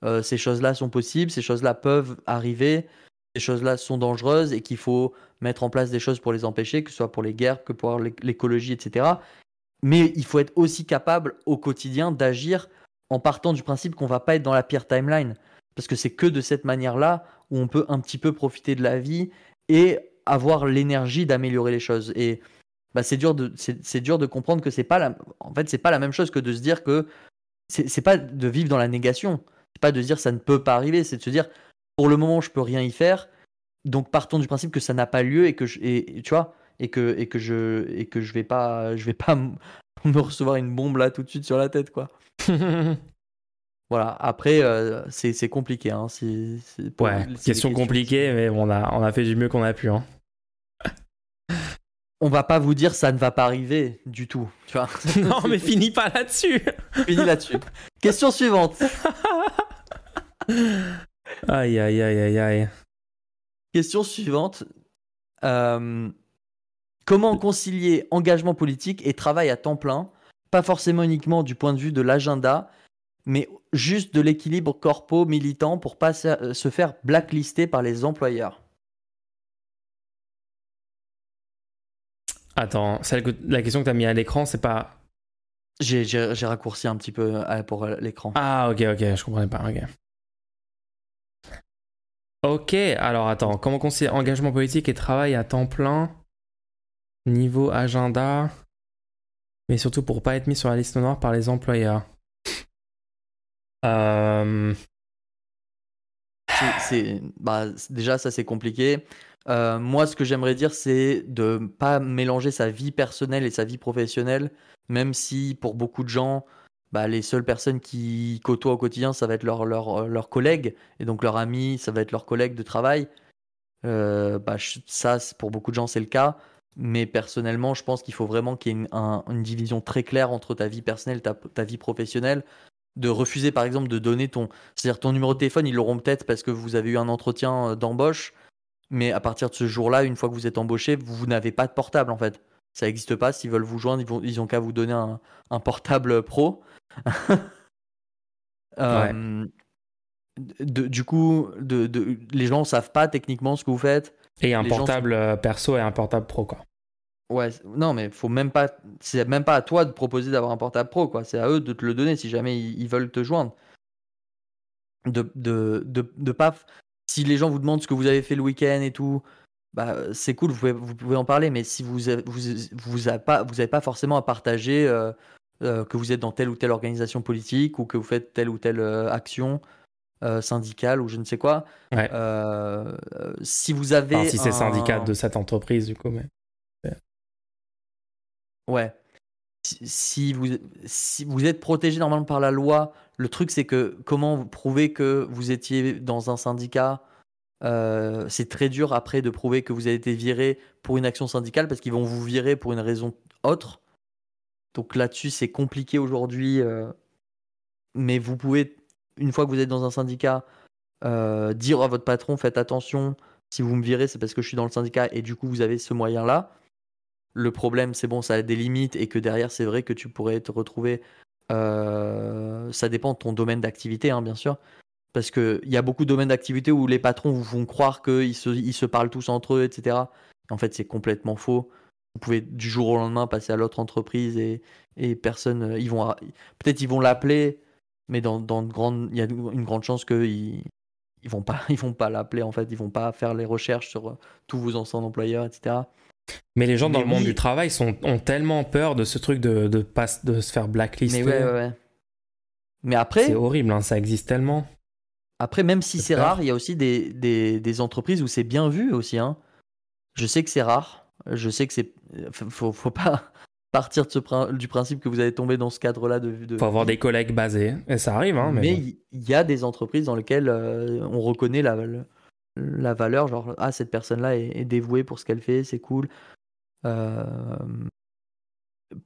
euh, ces choses-là sont possibles, ces choses-là peuvent arriver, ces choses-là sont dangereuses et qu'il faut mettre en place des choses pour les empêcher, que ce soit pour les guerres, que pour l'écologie, et cetera. Mais il faut être aussi capable au quotidien d'agir en partant du principe qu'on ne va pas être dans la pire timeline. Parce que c'est que de cette manière-là où on peut un petit peu profiter de la vie et avoir l'énergie d'améliorer les choses. Et bah, c'est dur de, c'est, c'est dur de comprendre que c'est pas la, en fait, c'est pas la même chose que de se dire que c'est, c'est pas de vivre dans la négation. C'est pas de se dire ça ne peut pas arriver. C'est de se dire pour le moment je peux rien y faire. Donc partons du principe que ça n'a pas lieu et que je, et, et, tu vois, et que et que je et que je vais pas je vais pas m- me recevoir une bombe là tout de suite sur la tête quoi. Voilà, après, euh, c'est, c'est compliqué. Hein. C'est, c'est pour, ouais, c'est question compliquée, mais on a, on a fait du mieux qu'on a pu. Hein. On va pas vous dire ça ne va pas arriver du tout. Tu vois. Non, mais finis pas là-dessus. Finis là-dessus. Question suivante. Aïe, aïe, aïe, aïe, aïe. Question suivante. Euh, comment concilier engagement politique et travail à temps plein, pas forcément uniquement du point de vue de l'agenda, mais juste de l'équilibre corpo-militant pour pas se faire blacklister par les employeurs. Attends, celle que, la question que tu as mis à l'écran, c'est pas... J'ai, j'ai, j'ai raccourci un petit peu pour l'écran. Ah, ok, ok, je comprenais pas, ok. Ok, alors attends, comment concilier engagement politique et travail à temps plein, niveau agenda, mais surtout pour pas être mis sur la liste noire par les employeurs. Euh... C'est, c'est, bah, déjà ça c'est compliqué. Euh, moi ce que j'aimerais dire c'est de pas mélanger sa vie personnelle et sa vie professionnelle, même si pour beaucoup de gens bah, les seules personnes qui côtoient au quotidien ça va être leurs leur, leur collègues et donc leurs amis ça va être leurs collègues de travail. Euh, bah, ça pour beaucoup de gens c'est le cas, mais personnellement je pense qu'il faut vraiment qu'il y ait une, un, une division très claire entre ta vie personnelle et ta, ta vie professionnelle. De refuser par exemple de donner ton, c'est-à-dire ton numéro de téléphone, ils l'auront peut-être parce que vous avez eu un entretien d'embauche, mais à partir de ce jour-là, une fois que vous êtes embauché, vous, vous n'avez pas de portable en fait. Ça n'existe pas, s'ils veulent vous joindre, ils, vont, ils ont qu'à vous donner un, un portable pro. euh, ouais. de, du coup, de, de, les gens ne savent pas techniquement ce que vous faites. Et un les portable gens... perso et un portable pro quoi. Ouais, non, mais faut même pas, c'est même pas à toi de proposer d'avoir un portable pro, quoi. C'est à eux de te le donner si jamais ils, ils veulent te joindre. De, de, de, de pas, si les gens vous demandent ce que vous avez fait le week-end et tout, bah, c'est cool, vous pouvez, vous pouvez en parler, mais si vous n'avez vous, vous avez pas, vous avez pas forcément à partager euh, euh, que vous êtes dans telle ou telle organisation politique ou que vous faites telle ou telle euh, action euh, syndicale ou je ne sais quoi. Ouais. Euh, si vous avez. Enfin, si c'est un... syndicat de cette entreprise, du coup, mais. Ouais, si vous, si vous êtes protégé normalement par la loi, le truc c'est que comment vous prouvez que vous étiez dans un syndicat, euh, c'est très dur après de prouver que vous avez été viré pour une action syndicale parce qu'ils vont vous virer pour une raison autre. Donc là-dessus c'est compliqué aujourd'hui, euh, mais vous pouvez, une fois que vous êtes dans un syndicat, euh, dire à votre patron faites attention, si vous me virez c'est parce que je suis dans le syndicat et du coup vous avez ce moyen-là. Le problème, c'est bon, ça a des limites et que derrière, c'est vrai que tu pourrais te retrouver. Euh, ça dépend de ton domaine d'activité, hein, bien sûr. Parce qu'il y a beaucoup de domaines d'activité où les patrons vous font croire qu'ils se, ils se parlent tous entre eux, et cetera. En fait, c'est complètement faux. Vous pouvez du jour au lendemain passer à l'autre entreprise et, et personne. Ils vont, peut-être ils vont l'appeler, mais dans, dans de grandes, il y a une grande chance qu'ils ils vont pas, ils vont pas l'appeler, en fait. Ils vont pas faire les recherches sur tous vos anciens employeurs, et cetera. Mais les gens mais dans oui. le monde du travail sont, ont tellement peur de ce truc de, de, pas, de se faire blacklister. Mais ouais, ouais, ouais. Mais après. C'est horrible, hein, ça existe tellement. Après, même si c'est rare, il y a aussi des, des, des entreprises où c'est bien vu aussi. Hein. Je sais que c'est rare. Je sais que c'est... Faut, faut pas partir de ce, du principe que vous allez tomber dans ce cadre-là. De, de... Faut avoir des collègues basés. Et ça arrive. Hein, mais il mais y, y a des entreprises dans lesquelles euh, on reconnaît la, la, la valeur. Genre, ah, cette personne-là est, est dévouée pour ce qu'elle fait, c'est cool. Euh...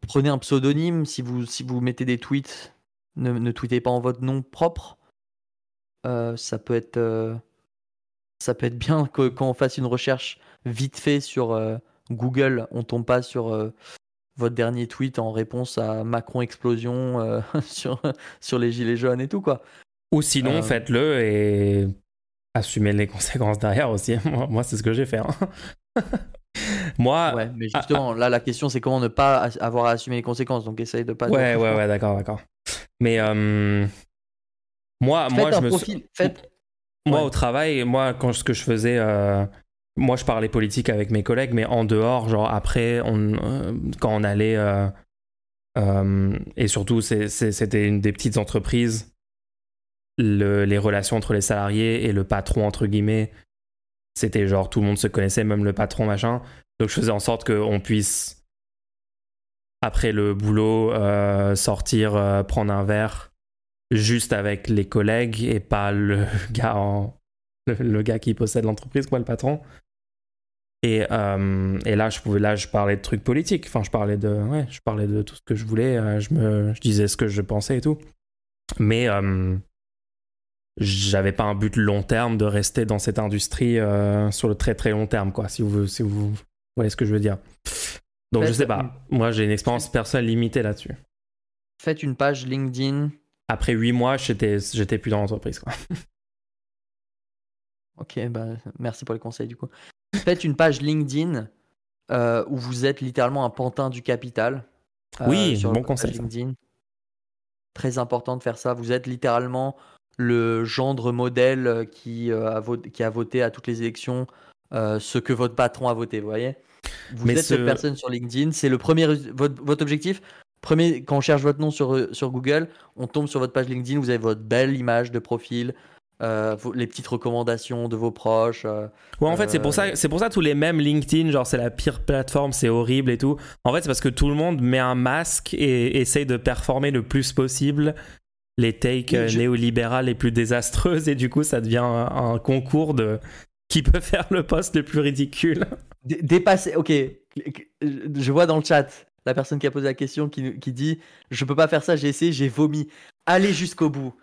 Prenez un pseudonyme. Si vous, si vous mettez des tweets, ne, ne tweetez pas en votre nom propre. Euh, ça peut être euh, ça peut être bien que quand on fasse une recherche vite fait sur euh, Google, on tombe pas sur euh, votre dernier tweet en réponse à Macron explosion euh, sur sur les gilets jaunes et tout quoi. Ou sinon euh... faites-le et assumez les conséquences derrière aussi. Moi c'est ce que j'ai fait. Hein. Moi. Ouais, mais justement ah, là la question c'est comment ne pas avoir à assumer les conséquences. Donc essaye de pas. Ouais ouais ouais d'accord d'accord. Mais euh... Moi, moi, je me suis... moi ouais. Au travail, moi, quand ce que je faisais, euh, moi, je parlais politique avec mes collègues, mais en dehors, genre après, on, euh, quand on allait, euh, euh, et surtout, c'est, c'est, c'était une des petites entreprises, le, les relations entre les salariés et le patron, entre guillemets, c'était genre tout le monde se connaissait, même le patron, machin. Donc, je faisais en sorte qu'on puisse, après le boulot, euh, sortir, euh, prendre un verre. Juste avec les collègues et pas le gars, en, le, le gars qui possède l'entreprise, quoi, le patron. Et, euh, et là, je pouvais, là, je parlais de trucs politiques. Enfin, je parlais de, ouais, je parlais de tout ce que je voulais. Je me, je disais ce que je pensais et tout. Mais euh, j'avais pas un but long terme de rester dans cette industrie euh, sur le très très long terme, quoi. Si vous, si vous voyez ce que je veux dire. Donc, faites, je sais pas. Moi, j'ai une expérience personnelle limitée là-dessus. Faites une page LinkedIn. Après huit mois, j'étais, j'étais plus dans l'entreprise, quoi. Ok, bah, merci pour le conseil, du coup. Faites une page LinkedIn euh, où vous êtes littéralement un pantin du capital. Euh, oui, sur bon conseil. LinkedIn. Très important de faire ça. Vous êtes littéralement le gendre modèle qui, euh, a, voté, qui a voté à toutes les élections euh, ce que votre patron a voté, vous voyez. Vous Mais êtes ce... cette personne sur LinkedIn. C'est le premier... Votre, votre objectif Premier, quand on cherche votre nom sur, sur Google, on tombe sur votre page LinkedIn, vous avez votre belle image de profil, euh, vos, les petites recommandations de vos proches. Euh, ouais, en fait, euh, c'est pour ça, c'est pour ça tous les mêmes LinkedIn, genre c'est la pire plateforme, c'est horrible et tout. En fait, c'est parce que tout le monde met un masque et essaye de performer le plus possible les takes je... néolibérales les plus désastreuses et du coup, ça devient un, un concours de qui peut faire le post le plus ridicule. D- dépasser, ok, je vois dans le chat. La personne qui a posé la question qui, qui dit « Je peux pas faire ça, j'ai essayé, j'ai vomi. » Allez jusqu'au bout.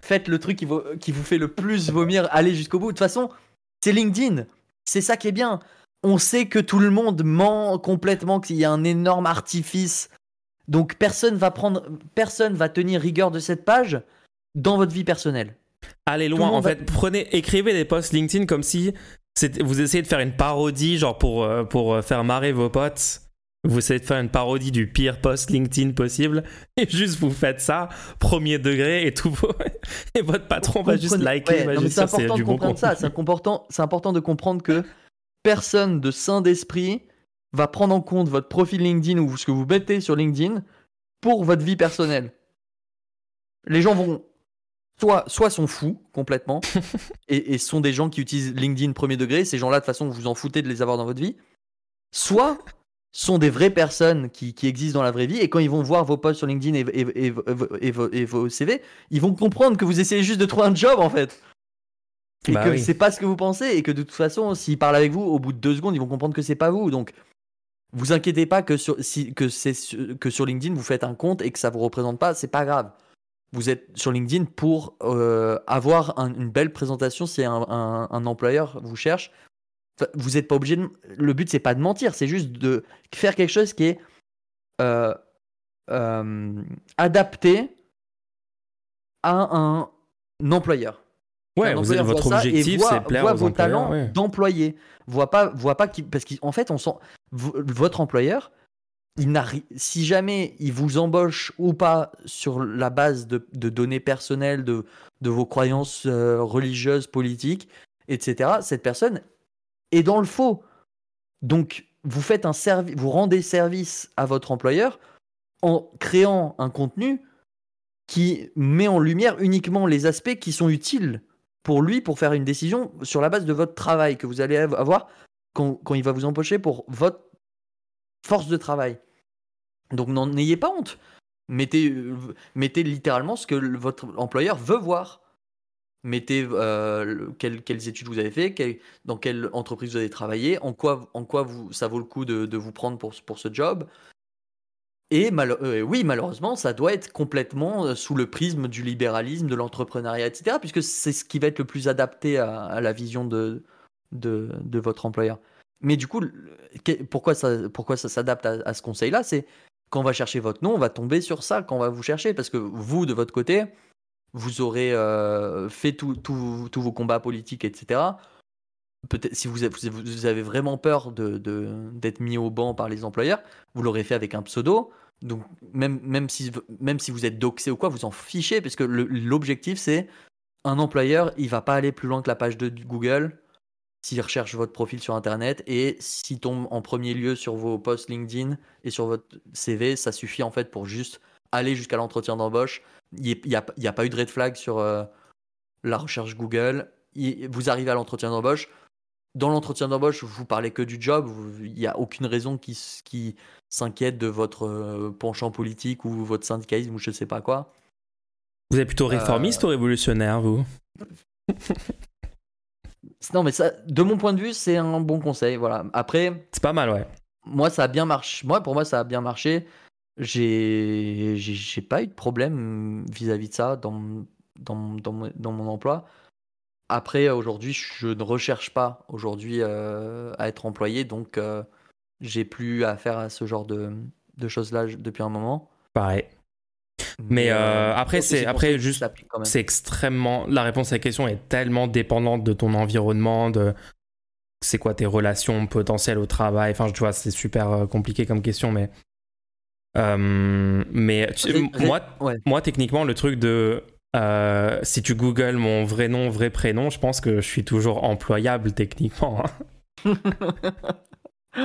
Faites le truc qui, vo- qui vous fait le plus vomir. Allez jusqu'au bout. De toute façon, c'est LinkedIn. C'est ça qui est bien. On sait que tout le monde ment complètement, qu'il y a un énorme artifice. Donc, personne va prendre, personne va tenir rigueur de cette page dans votre vie personnelle. Allez loin, en va... fait. Prenez, écrivez des posts LinkedIn comme si vous essayez de faire une parodie genre pour, pour faire marrer vos potes. Vous essayez de faire une parodie du pire post LinkedIn possible et juste vous faites ça, premier degré et tout. Vos... Et votre patron vous va juste liker, ouais, va non, juste ça, c'est du bon contenu. Ça. C'est, important, c'est important de comprendre que personne de sain d'esprit va prendre en compte votre profil LinkedIn ou ce que vous mettez sur LinkedIn pour votre vie personnelle. Les gens vont soit, soit sont fous complètement et, et sont des gens qui utilisent LinkedIn premier degré. Ces gens-là, de toute façon, vous vous en foutez de les avoir dans votre vie. Soit... sont des vraies personnes qui, qui existent dans la vraie vie et quand ils vont voir vos posts sur LinkedIn et, et, et, et, et, vos, et vos C V, ils vont comprendre que vous essayez juste de trouver un job en fait. Et bah que oui. C'est pas ce que vous pensez et que de toute façon, s'ils parlent avec vous, au bout de deux secondes, ils vont comprendre que c'est pas vous. Donc, vous inquiétez pas que sur, si, que c'est, que sur LinkedIn, vous faites un compte et que ça vous représente pas, c'est pas grave. Vous êtes sur LinkedIn pour euh, avoir un, une belle présentation si un, un, un employeur vous cherche. Vous n'êtes pas obligé de... Le but, c'est pas de mentir, c'est juste de faire quelque chose qui est euh, euh, adapté à un, un employeur. Ouais, un vous employeur êtes, votre objectif, voit, c'est plaire voit aux vos talents ouais. d'employé. Voit pas, voit pas parce qu'en fait, on sent votre employeur. Il n'a ri... Si jamais il vous embauche ou pas sur la base de, de données personnelles, de, de vos croyances euh, religieuses, politiques, et cetera. Cette personne et dans le faux. Donc, vous, faites un servi- vous rendez service à votre employeur en créant un contenu qui met en lumière uniquement les aspects qui sont utiles pour lui, pour faire une décision sur la base de votre travail que vous allez avoir quand, quand il va vous embaucher pour votre force de travail. Donc n'en ayez pas honte. Mettez, mettez littéralement ce que le, votre employeur veut voir. Mettez euh, quelles, quelles études vous avez fait, quelle, dans quelle entreprise vous avez travaillé, en quoi, en quoi vous, ça vaut le coup de, de vous prendre pour, pour ce job. Et mal- euh, oui, malheureusement, ça doit être complètement sous le prisme du libéralisme, de l'entrepreneuriat, et cetera, puisque c'est ce qui va être le plus adapté à, à la vision de, de, de votre employeur. Mais du coup, pourquoi ça, pourquoi ça s'adapte à, à ce conseil-là, c'est quand on va chercher votre nom, on va tomber sur ça, quand on va vous chercher, parce que vous, de votre côté, vous aurez euh, fait tous vos combats politiques, et cetera. Peut-être, si vous avez, vous avez vraiment peur de, de, d'être mis au banc par les employeurs, vous l'aurez fait avec un pseudo. Donc même, même, si, même si vous êtes doxé ou quoi, vous en fichez, parce que le, l'objectif, c'est un employeur, il ne va pas aller plus loin que la page deux de Google s'il recherche votre profil sur Internet, et s'il tombe en premier lieu sur vos posts LinkedIn et sur votre C V, ça suffit en fait pour juste aller jusqu'à l'entretien d'embauche. Il n'y a, a pas eu de red flag sur euh, la recherche Google. Il, vous arrivez à l'entretien d'embauche. Dans l'entretien d'embauche, vous parlez que du job. Il n'y a aucune raison qui, qui s'inquiète de votre euh, penchant politique ou votre syndicalisme ou je ne sais pas quoi. Vous êtes plutôt réformiste euh... ou révolutionnaire, vous? Non, mais ça, de mon point de vue, c'est un bon conseil. Voilà. Après, c'est pas mal, ouais. Moi, ça a bien marché. Moi, pour moi, ça a bien marché. J'ai, j'ai, j'ai pas eu de problème vis-à-vis de ça dans, dans, dans, dans mon emploi. Après, aujourd'hui, je ne recherche pas aujourd'hui euh, à être employé, donc euh, j'ai plus affaire à ce genre de, de choses-là depuis un moment. Pareil. Mais euh, après, c'est, après juste, c'est extrêmement. La réponse à la question est tellement dépendante de ton environnement, de c'est quoi tes relations potentielles au travail. Enfin, tu vois, c'est super compliqué comme question, mais. Euh, mais tu, ré, ré, moi, ouais. moi, techniquement, le truc de. Euh, si tu googles mon vrai nom, vrai prénom, je pense que je suis toujours employable techniquement. Hein.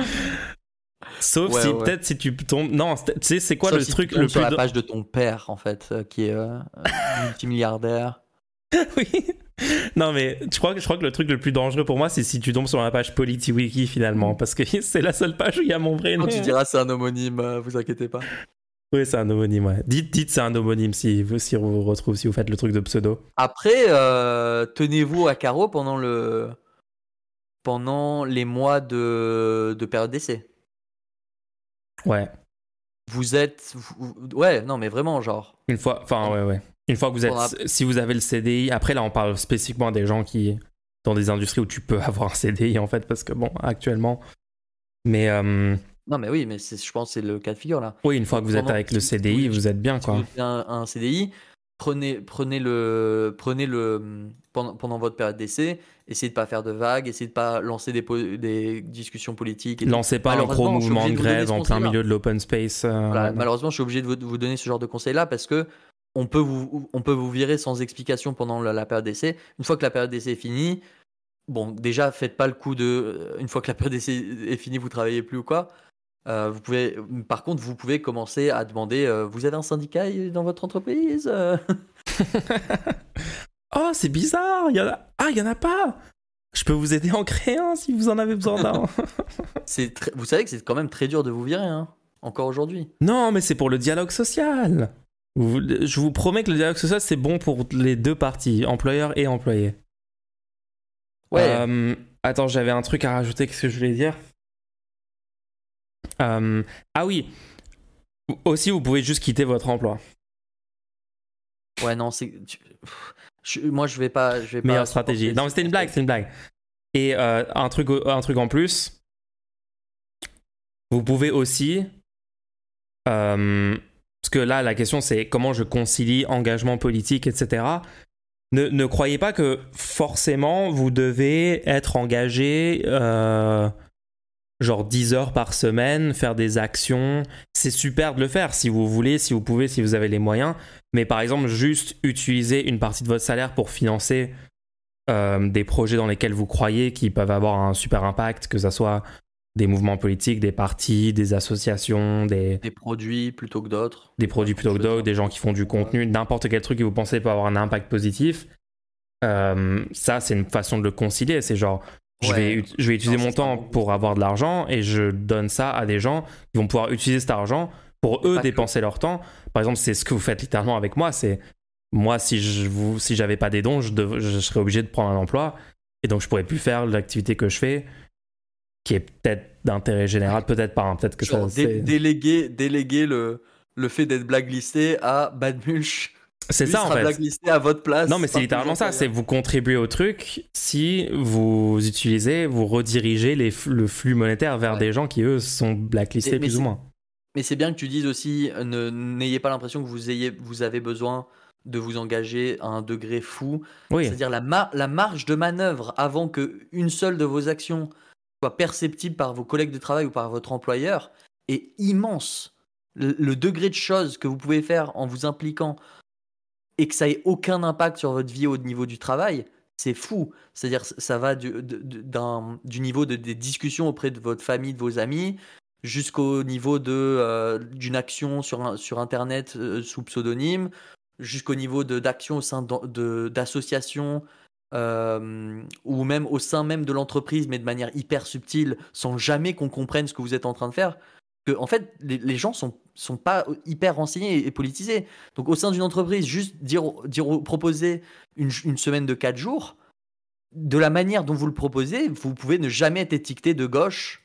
Sauf ouais, si ouais. peut-être si tu tombes. Non, tu sais, c'est quoi Sauf le si truc le plus. Sur la page de ton père, en fait, euh, qui est euh, multimilliardaire. Oui. Non, mais je crois, que, je crois que le truc le plus dangereux pour moi, c'est si tu tombes sur la page PolitiWiki finalement, parce que c'est la seule page où il y a mon vrai nom. Quand tu diras c'est un homonyme, euh, vous inquiétez pas. Oui, c'est un homonyme, ouais. Dites, dites c'est un homonyme si, si on vous retrouve, si vous faites le truc de pseudo. Après, euh, tenez-vous à carreau pendant, le... pendant les mois de, de période d'essai. Ouais. Vous êtes. Vous... Ouais, non, mais vraiment, genre. Une fois, enfin, ouais, ouais. Une fois que vous êtes. A... Si vous avez le C D I, après, là, on parle spécifiquement des gens qui. Dans des industries où tu peux avoir un C D I, en fait, parce que, bon, actuellement. Mais. Euh... Non, mais oui, mais c'est, je pense que c'est le cas de figure, là. Oui, une fois que vous êtes avec le C D I, vous êtes bien, quoi. Si vous avez un, un C D I, prenez, prenez le. Prenez le pendant, pendant votre période d'essai, essayez de ne pas faire de vagues, essayez de ne pas lancer des, po- des discussions politiques. Et lancez pas un gros mouvement de grève en plein milieu de l'open space. Euh, voilà, malheureusement, je suis obligé de vous, de vous donner ce genre de conseil-là parce que on peut vous, on peut vous virer sans explication pendant la, la période d'essai. Une fois que la période d'essai est finie, bon, déjà, faites pas le coup de. Une fois que la période d'essai est finie, vous ne travaillez plus ou quoi. Euh, vous pouvez, par contre, vous pouvez commencer à demander euh, vous avez un syndicat dans votre entreprise? Oh, c'est bizarre, il y en a... Ah, il n'y en a pas. Je peux vous aider à en créer un si vous en avez besoin d'un. C'est tr... Vous savez que c'est quand même très dur de vous virer, hein, encore aujourd'hui. Non, mais c'est pour le dialogue social. Vous... Je vous promets que le dialogue social, c'est bon pour les deux parties, employeurs et employés. Ouais. Euh, attends, j'avais un truc à rajouter, qu'est-ce que je voulais dire? Euh, ah oui, aussi vous pouvez juste quitter votre emploi. Ouais non, c'est je, moi je vais pas. Je vais Meilleure pas stratégie. Non mais c'était une blague, c'était une blague. Et euh, un truc, un truc en plus, vous pouvez aussi, euh, parce que là la question c'est comment je concilie engagement politique, et cetera. Ne, ne croyez pas que forcément vous devez être engagé. Euh, genre dix heures par semaine, faire des actions. C'est super de le faire si vous voulez, si vous pouvez, si vous avez les moyens. Mais par exemple, juste utiliser une partie de votre salaire pour financer euh, des projets dans lesquels vous croyez qui peuvent avoir un super impact, que ce soit des mouvements politiques, des partis, des associations, des... Des produits plutôt que d'autres. Des produits plutôt que d'autres, des gens qui font du contenu, n'importe quel truc que vous pensez peut avoir un impact positif. Euh, ça, c'est une façon de le concilier. C'est genre, je, ouais, vais, je vais utiliser non, mon temps pour avoir de l'argent et je donne ça à des gens qui vont pouvoir utiliser cet argent pour eux dépenser leur temps. Par exemple, c'est ce que vous faites littéralement avec moi. C'est moi, si je vous, si j'avais pas des dons, je, dev, je serais obligé de prendre un emploi et donc je pourrais plus faire l'activité que je fais, qui est peut-être d'intérêt général, peut-être pas. Hein, peut-être que Genre, ça, dé- déléguer, déléguer le, le fait d'être blacklisté à Bad Mulch. C'est Lui ça en fait. Blacklisté à votre place. Non, mais c'est littéralement ça. C'est vous contribuez au truc si vous utilisez, vous redirigez les, le flux monétaire vers ouais. des gens qui eux sont blacklistés mais, plus mais ou moins. Mais c'est bien que tu dises aussi, ne, n'ayez pas l'impression que vous, ayez, vous avez besoin de vous engager à un degré fou. Oui. C'est-à-dire la, mar- la marge de manœuvre avant qu'une seule de vos actions soit perceptible par vos collègues de travail ou par votre employeur est immense. Le, le degré de choses que vous pouvez faire en vous impliquant et que ça ait aucun impact sur votre vie au niveau du travail, c'est fou. C'est-à-dire ça va du, d'un, du niveau de, des discussions auprès de votre famille, de vos amis, jusqu'au niveau de, euh, d'une action sur, un, sur Internet euh, sous pseudonyme, jusqu'au niveau de, d'action au sein de, de, d'associations euh, ou même au sein même de l'entreprise, mais de manière hyper subtile, sans jamais qu'on comprenne ce que vous êtes en train de faire. Que, en fait, les, les gens ne sont, sont pas hyper renseignés et, et politisés. Donc au sein d'une entreprise, juste dire, dire, proposer une, une semaine de quatre jours, de la manière dont vous le proposez, vous pouvez ne jamais être étiqueté de gauche,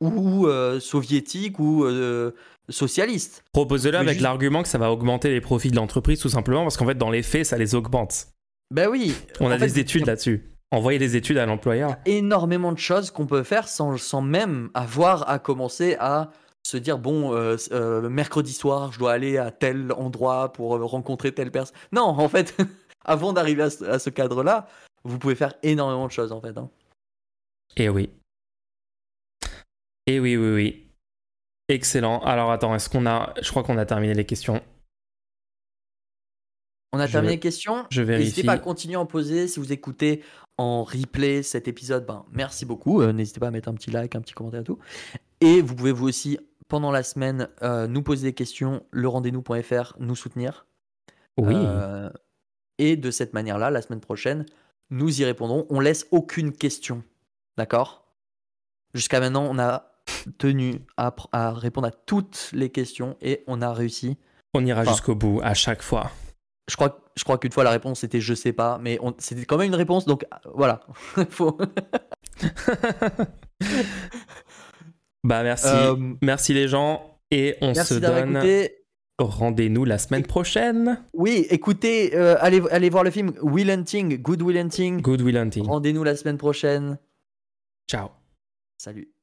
ou euh, soviétique ou euh, socialiste. Proposez-le avec juste... l'argument que ça va augmenter les profits de l'entreprise tout simplement parce qu'en fait dans les faits ça les augmente. Ben oui. On a en des fait, études c'est... là-dessus. Envoyez des études à l'employeur. Il y a énormément de choses qu'on peut faire sans, sans même avoir à commencer à se dire bon euh, euh, mercredi soir je dois aller à tel endroit pour rencontrer telle personne. Non en fait avant d'arriver à ce, à ce cadre-là vous pouvez faire énormément de choses en fait. Hein. Et oui. Et oui, oui, oui. Excellent. Alors, attends, est-ce qu'on a... Je crois qu'on a terminé les questions. On a je... terminé les questions. Je vérifie. N'hésitez pas à continuer à en poser. Si vous écoutez en replay cet épisode, ben, merci beaucoup. Euh, n'hésitez pas à mettre un petit like, un petit commentaire et tout. Et vous pouvez vous aussi, pendant la semaine, euh, nous poser des questions. le rendez-nous point f r, nous soutenir. Oui. Euh, et de cette manière-là, la semaine prochaine, nous y répondrons. On laisse aucune question. D'accord ? Jusqu'à maintenant, on a tenu à, pr- à répondre à toutes les questions et on a réussi. On ira enfin, jusqu'au bout à chaque fois. Je crois, je crois qu'une fois la réponse c'était je sais pas, mais on, c'était quand même une réponse, donc voilà. Faut... bah merci, euh, merci les gens et on se donne. Écouté. Rendez-nous la semaine prochaine. Oui, écoutez, euh, allez, allez voir le film Will Hunting, Good Will Hunting. Good Will Hunting. Rendez-nous la semaine prochaine. Ciao. Salut.